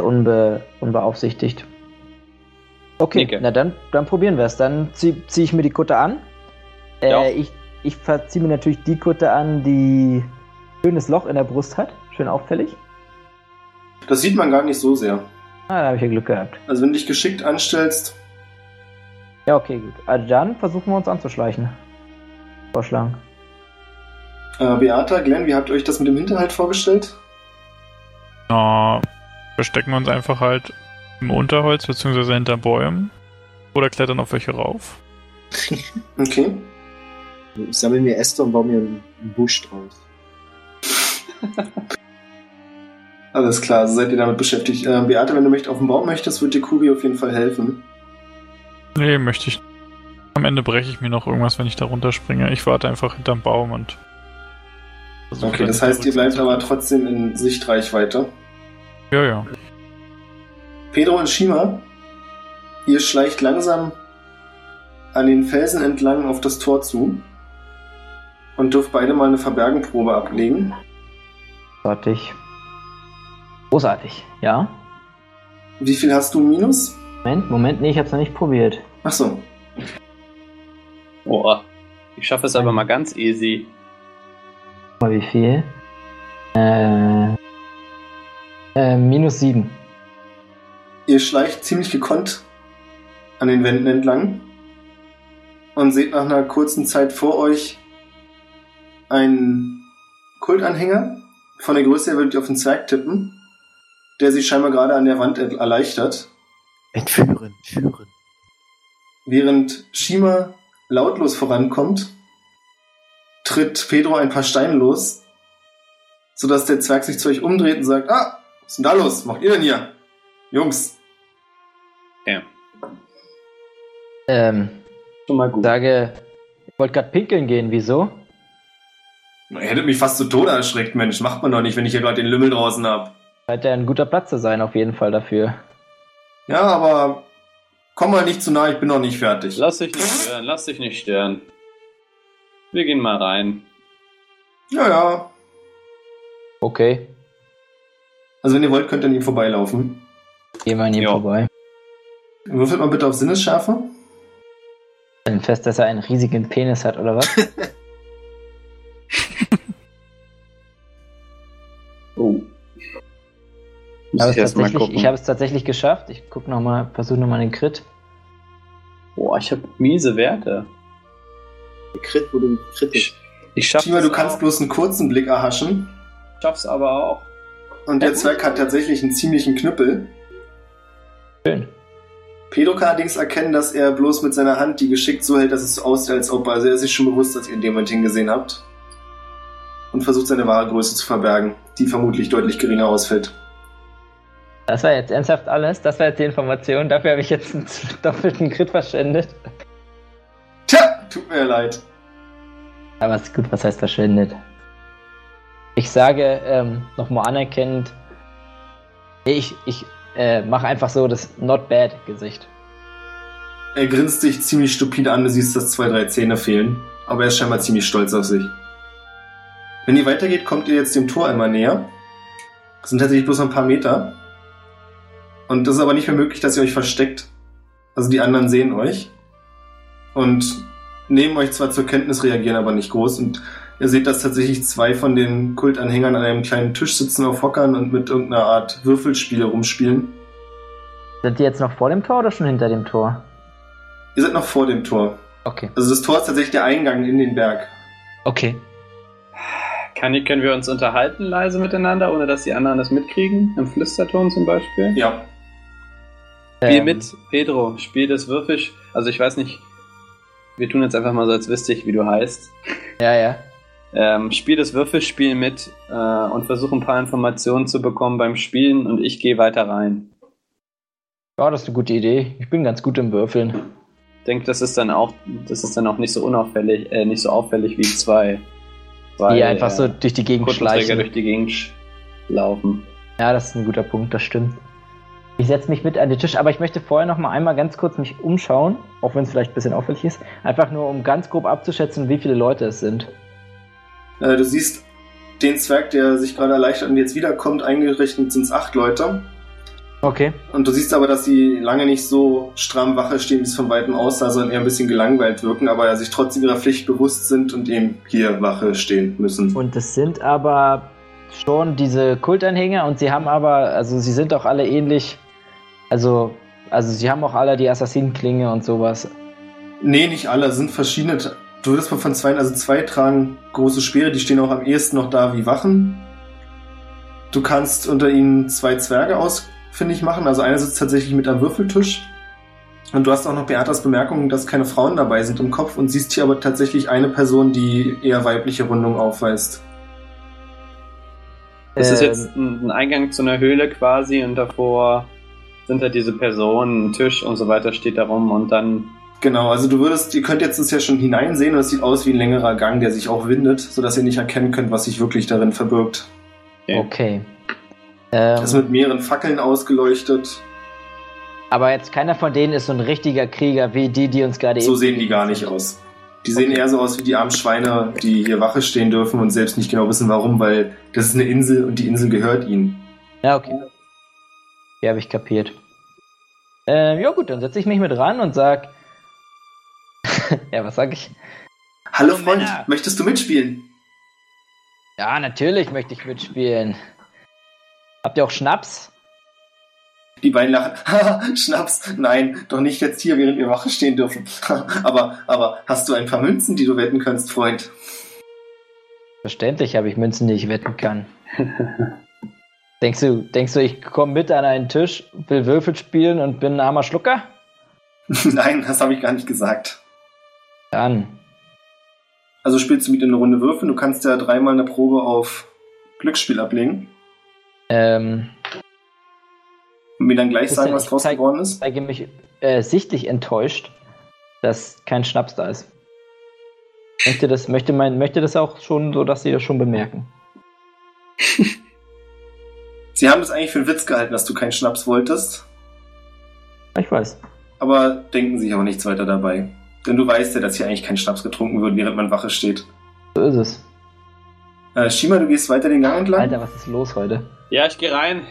Unbeaufsichtigt. Okay, dann probieren wir es. Dann ziehe ich mir die Kutte an. Ja. Ich Ich verziehe mir natürlich die Kutte an, die ein schönes Loch in der Brust hat. Schön auffällig. Das sieht man gar nicht so sehr. Ah, da habe ich ja Glück gehabt. Also wenn du dich geschickt anstellst... Ja, okay, gut. Also dann versuchen wir uns anzuschleichen. Vorschlagen. Beata, Glenn, wie habt ihr euch das mit dem Hinterhalt vorgestellt? Na, verstecken wir uns einfach halt im Unterholz bzw. hinter Bäumen. Oder klettern auf welche rauf. Okay. Ich sammle mir Äste und baue mir einen Busch drauf. Alles klar, so seid ihr damit beschäftigt. Beate, wenn du mich auf den Baum möchtest, wird dir Kuri auf jeden Fall helfen. Nee, möchte ich. Am Ende breche ich mir noch irgendwas, wenn ich da runterspringe. Ich warte einfach hinterm Baum und... Okay, das heißt, ihr bleibt aber trotzdem in Sichtreichweite. Ja, ja. Pedro und Shima, ihr schleicht langsam an den Felsen entlang auf das Tor zu und dürft beide mal eine Verbergenprobe ablegen. Großartig. Großartig, ja. Wie viel hast du minus? Moment, nee, ich hab's noch nicht probiert. Ach so. Oh, ich schaffe es aber mal ganz easy. Mal wie viel? -7. Ihr schleicht ziemlich gekonnt an den Wänden entlang und seht nach einer kurzen Zeit vor euch einen Kultanhänger. Von der Größe her würdet ihr auf den Zwerg tippen, der sich scheinbar gerade an der Wand erleichtert. Entführen. Während Shima lautlos vorankommt, tritt Pedro ein paar Steine los, sodass der Zwerg sich zu euch umdreht und sagt, was ist denn da los? Was macht ihr denn hier? Jungs. Ja. Schon mal gut. Sage, ich wollte gerade pinkeln gehen, wieso? Ihr hättet mich fast zu Tode erschreckt, Mensch. Macht man doch nicht, wenn ich hier gerade den Lümmel draußen hab. Scheint ja ein guter Platz zu sein, auf jeden Fall dafür. Ja, aber komm mal nicht zu nah, ich bin noch nicht fertig. Lass dich nicht stören. Wir gehen mal rein. Ja. Okay. Also wenn ihr wollt, könnt ihr an ihm vorbeilaufen. Gehen wir an ihm vorbei. Würfelt mal bitte auf Sinnesschärfe. Stellen fest, dass er einen riesigen Penis hat, oder was? Oh. Ich habe es tatsächlich geschafft. Ich versuche nochmal den Crit. Boah, ich habe miese Werte. Der Crit wurde kritisch. Ich schaff's. Shima, du kannst bloß einen kurzen Blick erhaschen. Ich schaff's aber auch. Und der Zwerg hat tatsächlich einen ziemlichen Knüppel. Schön. Pedro kann allerdings erkennen, dass er bloß mit seiner Hand die geschickt so hält, dass es so aussieht, als ob... Also er ist sich schon bewusst, dass ihr in dem Moment hingesehen habt. Und versucht, seine wahre Größe zu verbergen, die vermutlich deutlich geringer ausfällt. Das war jetzt ernsthaft alles? Das war jetzt die Information? Dafür habe ich jetzt einen doppelten Crit verschwendet? Tja, tut mir leid. Aber ist gut, was heißt verschwendet? Ich sage, nochmal anerkennend, ich mache einfach so das Not Bad Gesicht. Er grinst dich ziemlich stupide an, du siehst, dass 2-3 Zähne fehlen. Aber er ist scheinbar ziemlich stolz auf sich. Wenn ihr weitergeht, kommt ihr jetzt dem Tor einmal näher. Das sind tatsächlich bloß noch ein paar Meter. Und das ist aber nicht mehr möglich, dass ihr euch versteckt. Also die anderen sehen euch. Und nehmen euch zwar zur Kenntnis, reagieren aber nicht groß. Und ihr seht, dass tatsächlich 2 von den Kultanhängern an einem kleinen Tisch sitzen auf Hockern und mit irgendeiner Art Würfelspiele rumspielen. Seid ihr jetzt noch vor dem Tor oder schon hinter dem Tor? Ihr seid noch vor dem Tor. Okay. Also das Tor ist tatsächlich der Eingang in den Berg. Okay. Können wir uns unterhalten leise miteinander, ohne dass die anderen das mitkriegen? Im Flüsterton zum Beispiel? Ja. Spiel mit, Pedro. Spiel das Würfisch. Also ich weiß nicht, wir tun jetzt einfach mal so, als wüsste ich, wie du heißt. Ja. Spiel das Würfelspiel mit und versuche ein paar Informationen zu bekommen beim Spielen und ich gehe weiter rein. Ja, das ist eine gute Idee. Ich bin ganz gut im Würfeln. Ich denke, das ist dann auch nicht so unauffällig, nicht so auffällig wie 2. Weil, die einfach so durch die Gegend schleichen. Durch die Gegend laufen. Ja, das ist ein guter Punkt, das stimmt. Ich setze mich mit an den Tisch, aber ich möchte vorher noch mal einmal ganz kurz mich umschauen, auch wenn es vielleicht ein bisschen auffällig ist, einfach nur, um ganz grob abzuschätzen, wie viele Leute es sind. Du siehst den Zwerg, der sich gerade erleichtert und jetzt wiederkommt, eingerichtet sind es 8 Leute. Okay. Und du siehst aber, dass die lange nicht so stramm Wache stehen, wie es von Weitem aussah, sondern eher ein bisschen gelangweilt wirken, aber sich trotzdem ihrer Pflicht bewusst sind und eben hier Wache stehen müssen. Und es sind aber schon diese Kultanhänger und sie haben aber, also sie sind auch alle ähnlich, also sie haben auch alle die Assassinenklinge und sowas. Nee, nicht alle, es sind verschiedene. Du würdest mal von zwei, also zwei tragen große Speere, die stehen auch am ehesten noch da wie Wachen. Du kannst unter ihnen zwei Zwerge ausfindig machen, also einer sitzt tatsächlich mit am Würfeltisch. Und du hast auch noch Beatas Bemerkung, dass keine Frauen dabei sind im Kopf und siehst hier aber tatsächlich eine Person, die eher weibliche Rundung aufweist. Das ist jetzt ein Eingang zu einer Höhle quasi und davor sind halt diese Personen, ein Tisch und so weiter steht da rum und dann... Genau, also ihr könnt jetzt das ja schon hineinsehen und es sieht aus wie ein längerer Gang, der sich auch windet, sodass ihr nicht erkennen könnt, was sich wirklich darin verbirgt. Okay. Das ist mit mehreren Fackeln ausgeleuchtet. Aber jetzt keiner von denen ist so ein richtiger Krieger wie die uns gerade eben... So sehen die gar nicht aus. Die sehen eher so aus wie die armen Schweine, die hier Wache stehen dürfen und selbst nicht genau wissen, warum, weil das ist eine Insel und die Insel gehört ihnen. Ja, okay. Ja, habe ich kapiert. Ja gut, dann setze ich mich mit ran und sag... Ja, was sag ich? Hallo Freund, Männer. Möchtest du mitspielen? Ja, natürlich möchte ich mitspielen. Habt ihr auch Schnaps? Die beiden lachen. Haha, Schnaps? Nein, doch nicht jetzt hier, während wir Wache stehen dürfen. aber hast du ein paar Münzen, die du wetten kannst, Freund? Verständlich habe ich Münzen, die ich wetten kann. Denkst du, ich komme mit an einen Tisch, will Würfel spielen und bin ein armer Schlucker? Nein, das habe ich gar nicht gesagt. Dann. Also spielst du mit in eine Runde Würfeln? Du kannst ja dreimal eine Probe auf Glücksspiel ablegen. Und mir dann gleich sagen, was draus geworden ist? Ich zeige mich sichtlich enttäuscht, dass kein Schnaps da ist. Möchte das auch schon so, dass sie das schon bemerken. Sie haben das eigentlich für einen Witz gehalten, dass du keinen Schnaps wolltest. Ich weiß. Aber denken sich auch nichts weiter dabei. Denn du weißt ja, dass hier eigentlich kein Schnaps getrunken wird, während man Wache steht. So ist es. Shima, du gehst weiter den Gang entlang? Alter, was ist los heute? Ja, ich gehe rein.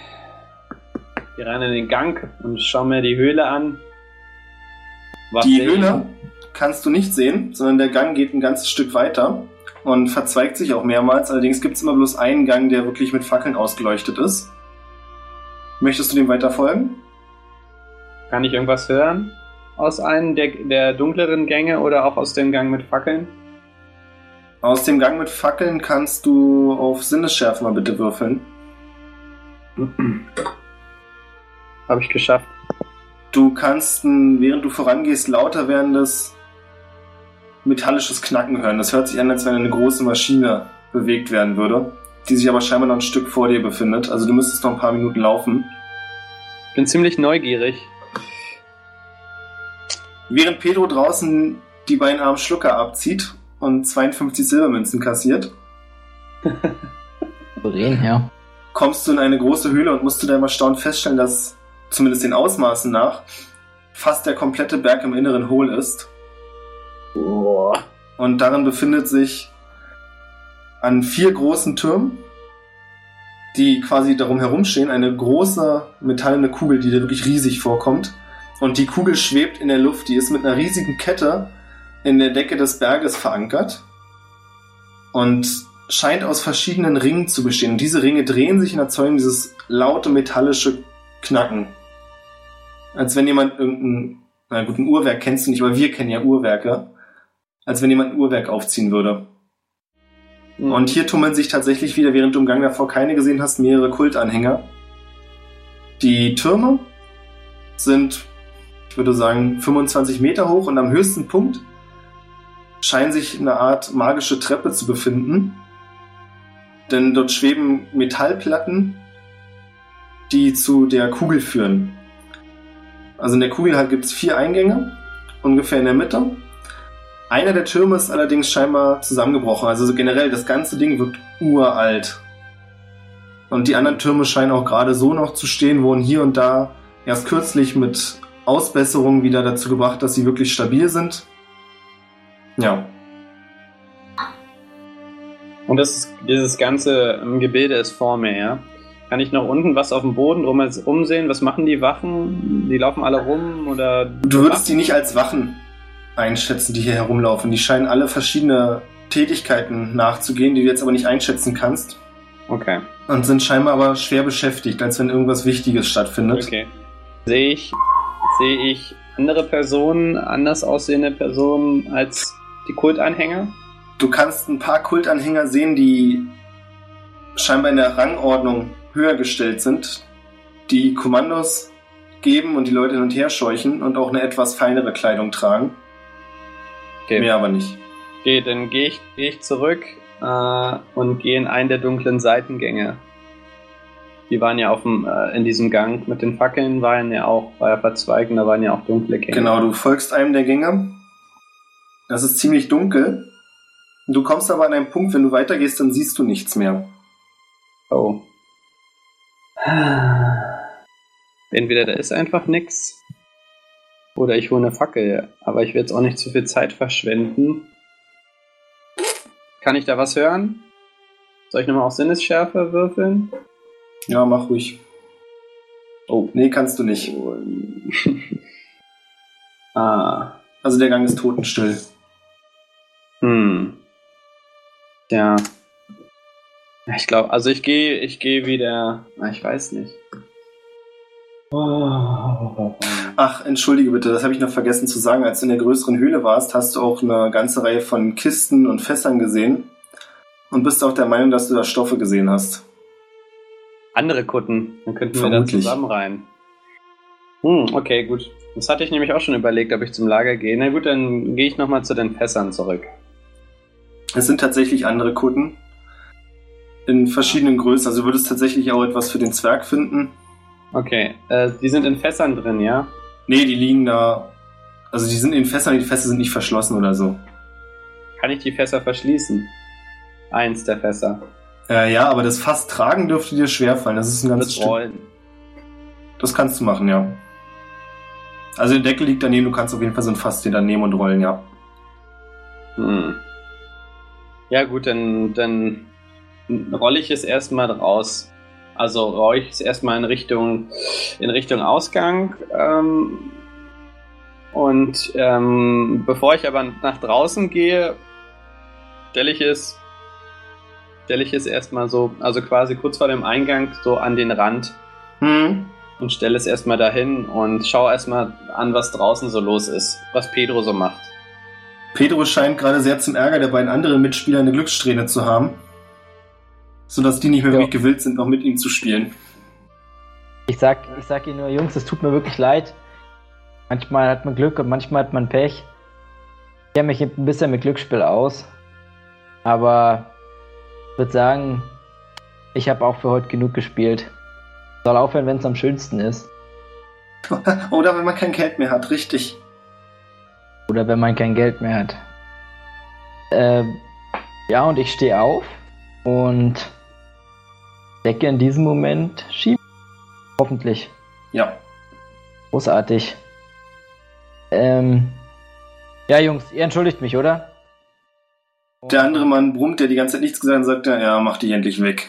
Geh rein in den Gang und schau mir die Höhle an. Die Höhle kannst du nicht sehen, sondern der Gang geht ein ganzes Stück weiter und verzweigt sich auch mehrmals. Allerdings gibt es immer bloß einen Gang, der wirklich mit Fackeln ausgeleuchtet ist. Möchtest du dem weiter folgen? Kann ich irgendwas hören? Aus einem der dunkleren Gänge oder auch aus dem Gang mit Fackeln? Aus dem Gang mit Fackeln kannst du auf Sinnesschärfe mal bitte würfeln. Habe ich geschafft. Du kannst, während du vorangehst, lauter werdendes metallisches Knacken hören. Das hört sich an, als wenn eine große Maschine bewegt werden würde, die sich aber scheinbar noch ein Stück vor dir befindet. Also du müsstest noch ein paar Minuten laufen. Ich bin ziemlich neugierig. Während Pedro draußen die beiden armen Schlucker abzieht und 52 Silbermünzen kassiert, kommst du in eine große Höhle und musst du da immer erstaunt feststellen, dass, zumindest den Ausmaßen nach, fast der komplette Berg im Inneren hohl ist. Oh. Und darin befindet sich an 4 großen Türmen, die quasi darum herumstehen, eine große metallene Kugel, die dir wirklich riesig vorkommt. Und die Kugel schwebt in der Luft, die ist mit einer riesigen Kette in der Decke des Berges verankert und scheint aus verschiedenen Ringen zu bestehen. Und diese Ringe drehen sich und erzeugen dieses laute metallische Knacken. Als wenn jemand ein Uhrwerk kennst du nicht, aber wir kennen ja Uhrwerke. Als wenn jemand ein Uhrwerk aufziehen würde. Mhm. Und hier tummeln sich tatsächlich wieder, während du im Gang davor keine gesehen hast, mehrere Kultanhänger. Die Türme sind... ich würde sagen 25 Meter hoch und am höchsten Punkt scheint sich eine Art magische Treppe zu befinden. Denn dort schweben Metallplatten, die zu der Kugel führen. Also in der Kugel halt gibt es 4 Eingänge, ungefähr in der Mitte. Einer der Türme ist allerdings scheinbar zusammengebrochen. Also generell, das ganze Ding wirkt uralt. Und die anderen Türme scheinen auch gerade so noch zu stehen, wurden hier und da erst kürzlich mit Ausbesserungen wieder dazu gebracht, dass sie wirklich stabil sind. Ja. Und dieses ganze Gebilde ist vor mir, ja? Kann ich nach unten was auf dem Boden umsehen? Was machen die Wachen? Die laufen alle rum oder... Du würdest die nicht als Wachen einschätzen, die hier herumlaufen. Die scheinen alle verschiedene Tätigkeiten nachzugehen, die du jetzt aber nicht einschätzen kannst. Okay. Und sind scheinbar aber schwer beschäftigt, als wenn irgendwas Wichtiges stattfindet. Okay. Sehe ich andere Personen, anders aussehende Personen als die Kultanhänger? Du kannst ein paar Kultanhänger sehen, die scheinbar in der Rangordnung höher gestellt sind, die Kommandos geben und die Leute hin und her scheuchen und auch eine etwas feinere Kleidung tragen. Okay. Mehr aber nicht. Okay, dann gehe ich zurück und gehe in einen der dunklen Seitengänge. Die waren ja in diesem Gang mit den Fackeln, war ja verzweigt und da waren ja auch dunkle Gänge. Genau, du folgst einem der Gänge. Das ist ziemlich dunkel. Du kommst aber an einen Punkt, wenn du weitergehst, dann siehst du nichts mehr. Oh. Entweder da ist einfach nichts oder ich hole eine Fackel, aber ich will jetzt auch nicht zu viel Zeit verschwenden. Kann ich da was hören? Soll ich nochmal auf Sinnesschärfe würfeln? Ja, mach ruhig. Oh. Nee, kannst du nicht. Also der Gang ist totenstill. Ja. Ich glaube, ich gehe wieder... Ich weiß nicht. Oh. Ach, entschuldige bitte, das habe ich noch vergessen zu sagen. Als du in der größeren Höhle warst, hast du auch eine ganze Reihe von Kisten und Fässern gesehen und bist auch der Meinung, dass du da Stoffe gesehen hast. Andere Kutten, dann könnten vermutlich wir da zusammen rein. Okay, gut. Das hatte ich nämlich auch schon überlegt, ob ich zum Lager gehe. Na gut, dann gehe ich nochmal zu den Fässern zurück. Es sind tatsächlich andere Kutten. In verschiedenen Größen. Also du würdest tatsächlich auch etwas für den Zwerg finden. Okay, die sind in Fässern drin, ja? Nee, die liegen da... Also die sind in Fässern, die Fässer sind nicht verschlossen oder so. Kann ich die Fässer verschließen? Eins der Fässer. Ja, aber das Fass tragen dürfte dir schwerfallen. Das ist ein ganzes Stück. Rollen. Das kannst du machen, ja. Also der Deckel liegt daneben, du kannst auf jeden Fall so ein Fass dir dann nehmen und rollen, ja. Ja gut, dann rolle ich es erstmal raus. Also rolle ich es erstmal in Richtung Ausgang. Bevor ich aber nach draußen gehe, stelle ich es erstmal so, also quasi kurz vor dem Eingang so an den Rand und stelle es erstmal dahin und schaue erstmal an, was draußen so los ist, was Pedro so macht. Pedro scheint gerade sehr zum Ärger der beiden anderen Mitspieler eine Glückssträhne zu haben, sodass die nicht mehr wirklich gewillt sind, noch mit ihm zu spielen. Ich sag ihnen nur, Jungs, es tut mir wirklich leid. Manchmal hat man Glück und manchmal hat man Pech. Ich kenne mich ein bisschen mit Glücksspiel aus, aber ich würde sagen, ich habe auch für heute genug gespielt. Soll aufhören, wenn es am schönsten ist. Oder wenn man kein Geld mehr hat, richtig. Oder wenn man kein Geld mehr hat. Ja, und ich stehe auf und decke in diesem Moment schieben. Hoffentlich. Ja. Großartig. Ja, Jungs, ihr entschuldigt mich, oder? Der andere Mann brummt, der die ganze Zeit nichts gesagt hat, und sagt, ja, mach dich endlich weg.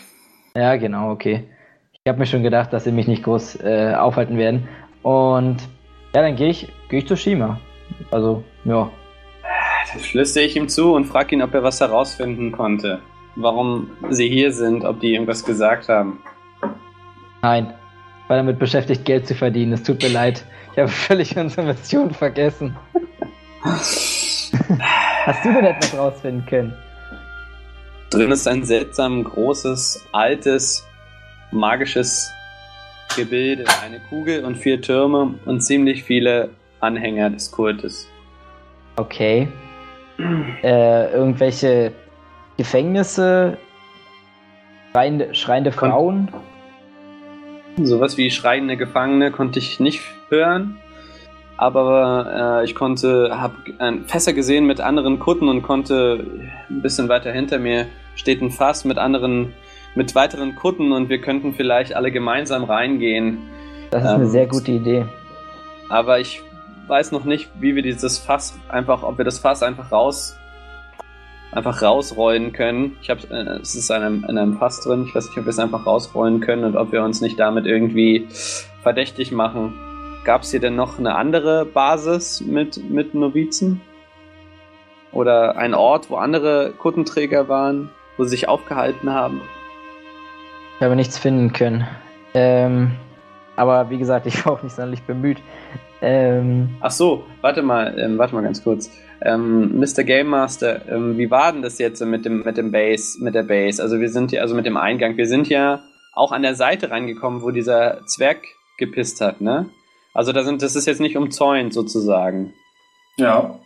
Ja, genau, okay. Ich habe mir schon gedacht, dass sie mich nicht groß aufhalten werden. Und ja, dann gehe ich zu Shima. Also, ja. Dann flüstere ich ihm zu und frage ihn, ob er was herausfinden konnte. Warum sie hier sind, ob die irgendwas gesagt haben. Nein, ich war damit beschäftigt, Geld zu verdienen. Es tut mir leid. Ich habe völlig unsere Mission vergessen. Hast du denn etwas rausfinden können? Drin ist ein seltsam großes, altes, magisches Gebilde. Eine Kugel und 4 Türme und ziemlich viele Anhänger des Kultes. Okay. Irgendwelche Gefängnisse? Schreiende Frauen? Sowas wie schreiende Gefangene konnte ich nicht hören. Aber ich habe Fässer gesehen mit anderen Kutten und konnte ein bisschen weiter hinter mir steht ein Fass mit weiteren Kutten und wir könnten vielleicht alle gemeinsam reingehen. Das ist eine sehr gute Idee. Aber ich weiß noch nicht, ob wir das Fass einfach einfach rausrollen können. Ich habe, es ist in einem Fass drin. Ich weiß nicht, ob wir es einfach rausrollen können und ob wir uns nicht damit irgendwie verdächtig machen. Gab es hier denn noch eine andere Basis mit Novizen? Oder ein Ort, wo andere Kuttenträger waren, wo sie sich aufgehalten haben? Ich habe nichts finden können. Aber wie gesagt, ich war auch nicht sonderlich bemüht. Ach so, warte mal ganz kurz. Mr. Game Master, wie war denn das jetzt mit der Base? Also wir sind ja, also mit dem Eingang, wir sind ja auch an der Seite reingekommen, wo dieser Zwerg gepisst hat, ne? Also das ist jetzt nicht umzäunt sozusagen. Ja.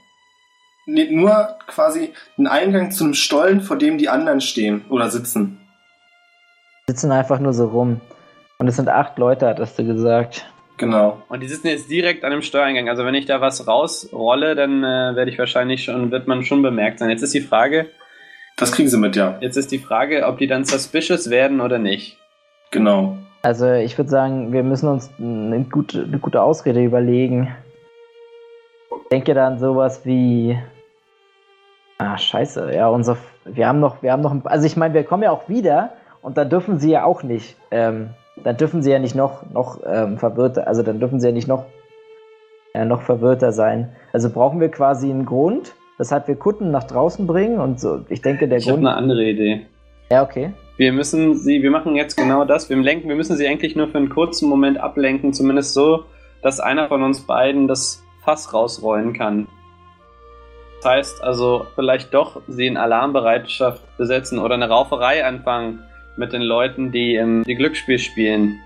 Nee, nur quasi ein Eingang zum Stollen, vor dem die anderen stehen oder sitzen. Sitzen einfach nur so rum. Und es sind 8 Leute, hattest du gesagt. Genau. Und die sitzen jetzt direkt an dem Steuereingang. Also wenn ich da was rausrolle, dann wird man schon bemerkt sein. Jetzt ist die Frage... Das kriegen sie mit, ja. Jetzt ist die Frage, ob die dann suspicious werden oder nicht. Genau. Also ich würde sagen, wir müssen uns eine gute Ausrede überlegen. Ich denke da an sowas wie... Ah, scheiße. Ja, wir haben noch... Also ich meine, wir kommen ja auch wieder... Und dann dürfen sie ja auch nicht, dann dürfen sie ja nicht noch verwirrter sein. Also brauchen wir quasi einen Grund, weshalb wir Kunden nach draußen bringen und so. Ich denke, der Grund... Ich habe eine andere Idee. Ja, okay. Wir müssen sie eigentlich nur für einen kurzen Moment ablenken, zumindest so, dass einer von uns beiden das Fass rausrollen kann. Das heißt also, vielleicht doch sie in Alarmbereitschaft besetzen oder eine Rauferei anfangen. Mit den Leuten, die Glücksspiel spielen.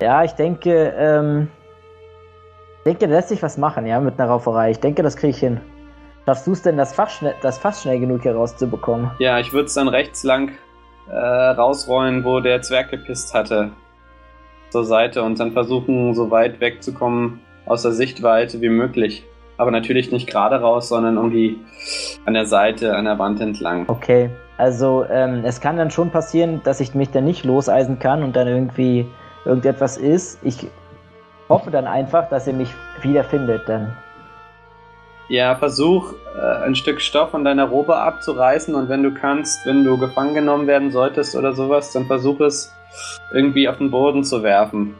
Ja, ich denke, da lässt sich was machen, ja, mit einer Rauferei. Ich denke, das kriege ich hin. Schaffst du es denn, das Fass schnell genug hier rauszubekommen? Ja, ich würde es dann rechts lang rausrollen, wo der Zwerg gepisst hatte. Zur Seite und dann versuchen, so weit wegzukommen aus der Sichtweite wie möglich. Aber natürlich nicht gerade raus, sondern irgendwie an der Seite, an der Wand entlang. Okay. Also es kann dann schon passieren, dass ich mich dann nicht loseisen kann und dann irgendwie irgendetwas ist. Ich hoffe dann einfach, dass ihr mich wiederfindet dann. Ja, versuch ein Stück Stoff von deiner Robe abzureißen und wenn du gefangen genommen werden solltest oder sowas, dann versuch es irgendwie auf den Boden zu werfen.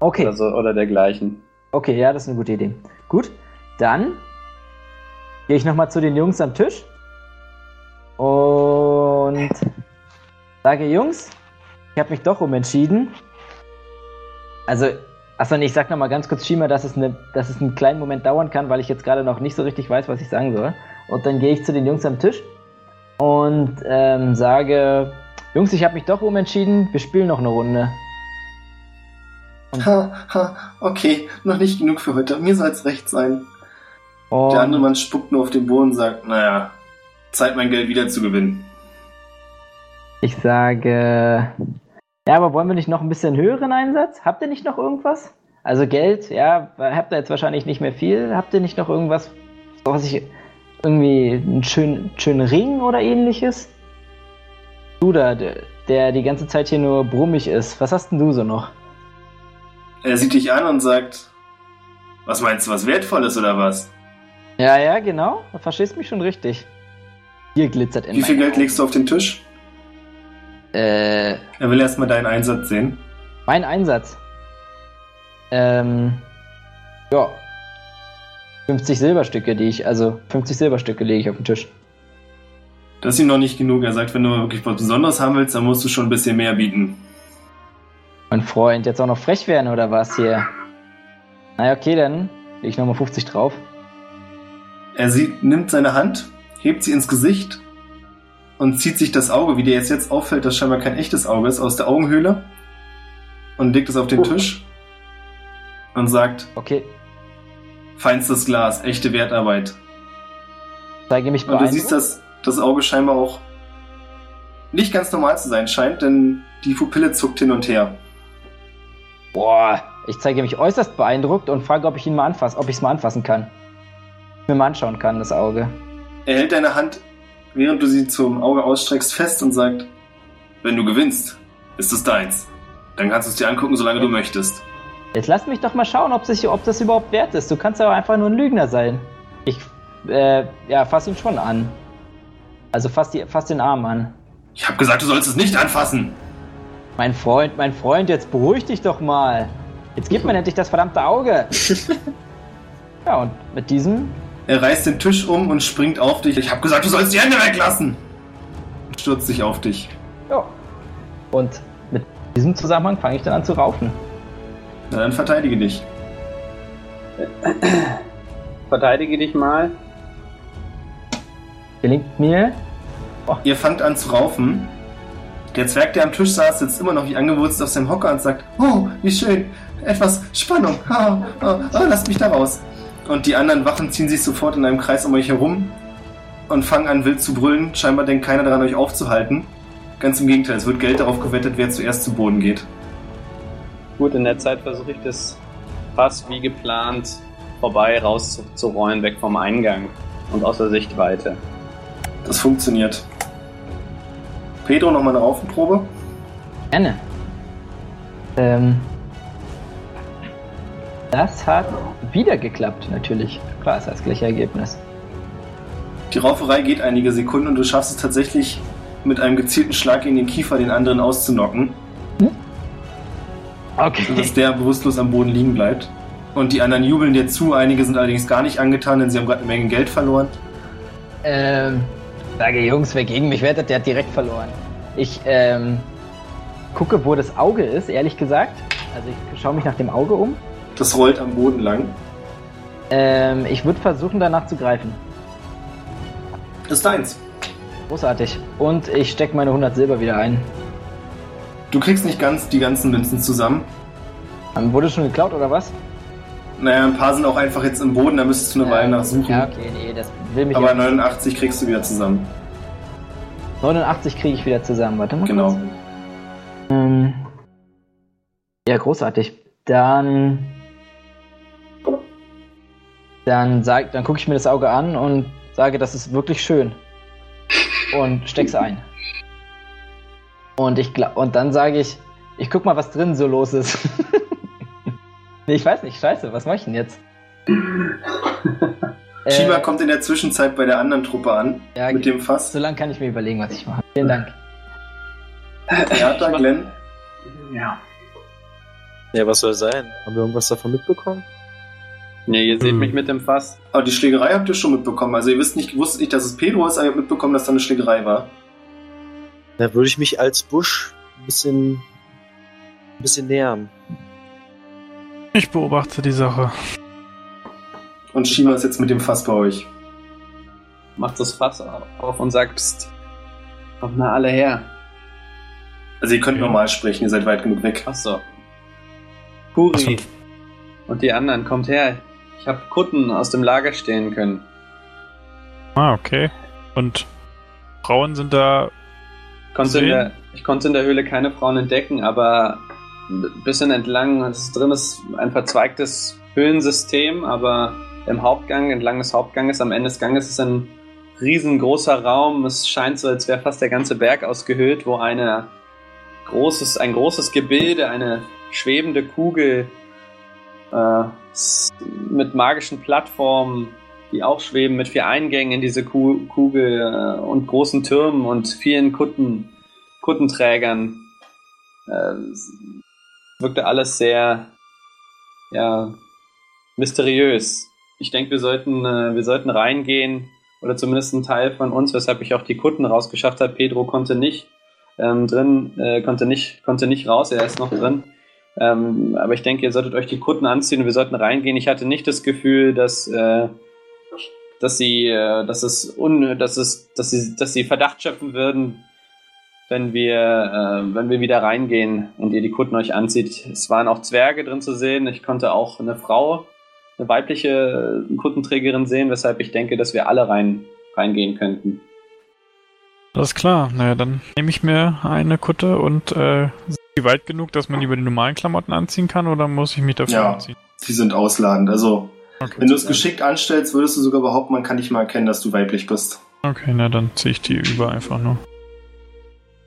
Okay. Oder dergleichen. Okay, ja, das ist eine gute Idee. Gut, dann gehe ich nochmal zu den Jungs am Tisch. Und sage, Jungs, ich habe mich doch umentschieden. Also, ich sag nochmal ganz kurz, Shima, dass es einen kleinen Moment dauern kann, weil ich jetzt gerade noch nicht so richtig weiß, was ich sagen soll. Und dann gehe ich zu den Jungs am Tisch und sage, Jungs, ich habe mich doch umentschieden, wir spielen noch eine Runde. Okay, noch nicht genug für heute, mir soll es recht sein. Der andere Mann spuckt nur auf den Boden und sagt, naja... Zeit, mein Geld wieder zu gewinnen. Ich sage... Ja, aber wollen wir nicht noch ein bisschen höheren Einsatz? Habt ihr nicht noch irgendwas? Also Geld, ja, habt ihr jetzt wahrscheinlich nicht mehr viel. Habt ihr nicht noch irgendwas, was ich... Irgendwie einen schönen Ring oder ähnliches? Du da, der die ganze Zeit hier nur brummig ist. Was hast denn du so noch? Er sieht dich an und sagt... Was meinst du, was Wertvolles oder was? Ja, genau. Du verstehst mich schon richtig. Hier glitzert in Wie viel Geld legst du auf den Tisch? Er will erstmal deinen Einsatz sehen. Mein Einsatz? Ja. 50 Silberstücke lege ich auf den Tisch. Das ist ihm noch nicht genug. Er sagt, wenn du wirklich was Besonderes haben willst, dann musst du schon ein bisschen mehr bieten. Mein Freund, jetzt auch noch frech werden oder was hier? Naja, okay, dann lege ich nochmal 50 drauf. Er nimmt seine Hand... hebt sie ins Gesicht und zieht sich das Auge, wie dir jetzt auffällt, dass scheinbar kein echtes Auge ist, aus der Augenhöhle und legt es auf den Tisch und sagt, okay, feinstes Glas, echte Wertarbeit. Zeige mich bei. Und du siehst, dass das Auge scheinbar auch nicht ganz normal zu sein scheint, denn die Pupille zuckt hin und her. Boah, ich zeige mich äußerst beeindruckt und frage, ob ich ihn mal anfasse, ob ich es mal anfassen kann. Ob ich mir mal anschauen kann, das Auge. Er hält deine Hand, während du sie zum Auge ausstreckst, fest und sagt, wenn du gewinnst, ist es deins. Dann kannst du es dir angucken, solange du möchtest. Jetzt lass mich doch mal schauen, ob das überhaupt wert ist. Du kannst aber einfach nur ein Lügner sein. Ich fass ihn schon an. Also fass den Arm an. Ich hab gesagt, du sollst es nicht anfassen. Mein Freund, jetzt beruhig dich doch mal. Jetzt gib mir endlich das verdammte Auge. Ja, und mit diesem... Er reißt den Tisch um und springt auf dich. Ich hab gesagt, du sollst die Hände weglassen. Und stürzt sich auf dich. Ja. Und mit diesem Zusammenhang fange ich dann an zu raufen. Na dann verteidige dich. Verteidige dich mal. Gelingt mir. Oh. Ihr fangt an zu raufen. Der Zwerg, der am Tisch saß, sitzt immer noch wie angewurzelt auf seinem Hocker und sagt, oh, wie schön, etwas Spannung, lasst mich da raus. Und die anderen Wachen ziehen sich sofort in einem Kreis um euch herum und fangen an wild zu brüllen. Scheinbar denkt keiner daran, euch aufzuhalten. Ganz im Gegenteil, es wird Geld darauf gewettet, wer zuerst zu Boden geht. Gut, in der Zeit versuche ich das fast wie geplant vorbei rauszurollen, weg vom Eingang und aus der Sichtweite. Das funktioniert. Pedro, nochmal eine Raufenprobe? Gerne. Das hat wieder geklappt, natürlich. Klar, es ist das gleiche Ergebnis. Die Rauferei geht einige Sekunden und du schaffst es tatsächlich, mit einem gezielten Schlag in den Kiefer den anderen auszunocken. Hm? Okay. Sodass der bewusstlos am Boden liegen bleibt. Und die anderen jubeln dir zu. Einige sind allerdings gar nicht angetan, denn sie haben gerade eine Menge Geld verloren. Sage, Jungs, wer gegen mich wettet, der hat direkt verloren. Ich gucke, wo das Auge ist, ehrlich gesagt. Also ich schaue mich nach dem Auge um. Das rollt am Boden lang. Ich würde versuchen, danach zu greifen. Ist deins. Großartig. Und ich stecke meine 100 Silber wieder ein. Du kriegst nicht ganz die ganzen Münzen zusammen. Wurde schon geklaut, oder was? Naja, ein paar sind auch einfach jetzt im Boden, da müsstest du eine Weile nachsuchen. Ja, okay, nee, das will mich. Aber 89 kriegst du wieder zusammen. 89 kriege ich wieder zusammen, warte mal. Genau. Ja, großartig. Dann gucke ich mir das Auge an und sage, das ist wirklich schön. Und steck's ein. Und dann sage ich, ich guck mal, was drin so los ist. Nee, ich weiß nicht, scheiße, was mach ich denn jetzt? Shiba kommt in der Zwischenzeit bei der anderen Truppe an, ja, mit dem Fass. So lange kann ich mir überlegen, was ich mache. Vielen Dank. Beata, Glenn? Ja. Ja, was soll sein? Haben wir irgendwas davon mitbekommen? Nee, ihr seht mich mit dem Fass. Aber die Schlägerei habt ihr schon mitbekommen. Also ihr wusstet nicht, dass es Pedro ist, aber ihr habt mitbekommen, dass da eine Schlägerei war. Da würde ich mich als Busch ein bisschen nähern. Ich beobachte die Sache. Und Shima ist jetzt mit dem Fass bei euch. Macht das Fass auf und sagt, pst, kommt mal alle her. Also ihr könnt normal sprechen, ihr seid weit genug weg. Achso. Kuri und die anderen, kommt her. Ich habe Kutten aus dem Lager stehlen können. Ah, okay. Und Frauen sind da... Ich konnte in der Höhle keine Frauen entdecken, aber... Ein bisschen entlang, was drin ist, ein verzweigtes Höhlensystem, aber im Hauptgang, entlang des Hauptganges, am Ende des Ganges ist ein riesengroßer Raum. Es scheint so, als wäre fast der ganze Berg ausgehöhlt, wo ein großes Gebilde, eine schwebende Kugel mit magischen Plattformen, die auch schweben, mit 4 Eingängen in diese Kugel und großen Türmen und vielen Kuttenträgern. Wirkte alles sehr, ja, mysteriös. Ich denke, wir sollten reingehen, oder zumindest ein Teil von uns, weshalb ich auch die Kutten rausgeschafft habe. Pedro konnte nicht raus, er ist noch drin. Aber ich denke, ihr solltet euch die Kutten anziehen und wir sollten reingehen. Ich hatte nicht das Gefühl, dass sie Verdacht schöpfen würden, wenn wir wieder reingehen und ihr die Kutten euch anzieht. Es waren auch Zwerge drin zu sehen. Ich konnte auch eine Frau, eine weibliche Kuttenträgerin sehen, weshalb ich denke, dass wir alle reingehen könnten. Alles klar. Naja, dann nehme ich mir eine Kutte und ist die weit genug, dass man die über die normalen Klamotten anziehen kann, oder muss ich mich dafür anziehen? Ja, die sind ausladend. Also, okay, wenn du es geschickt anstellst, würdest du sogar behaupten, man kann nicht mal erkennen, dass du weiblich bist. Okay, na dann ziehe ich die über einfach nur.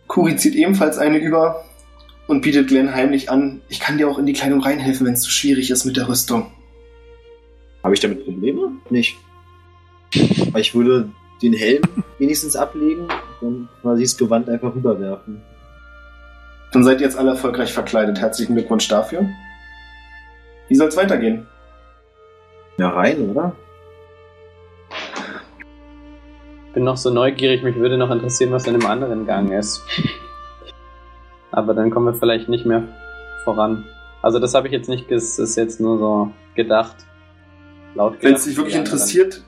Kuri zieht ebenfalls eine über und bietet Glenn heimlich an, ich kann dir auch in die Kleidung reinhelfen, wenn es zu schwierig ist mit der Rüstung. Habe ich damit Probleme? Nicht. Weil ich würde den Helm wenigstens ablegen und quasi das Gewand einfach rüberwerfen. Dann seid ihr jetzt alle erfolgreich verkleidet. Herzlichen Glückwunsch dafür. Wie soll's weitergehen? Ja, rein, oder? Bin noch so neugierig, mich würde noch interessieren, was in einem anderen Gang ist. Aber dann kommen wir vielleicht nicht mehr voran. Also das habe ich jetzt nicht, das ist jetzt nur so gedacht. Wenn es dich wirklich interessiert,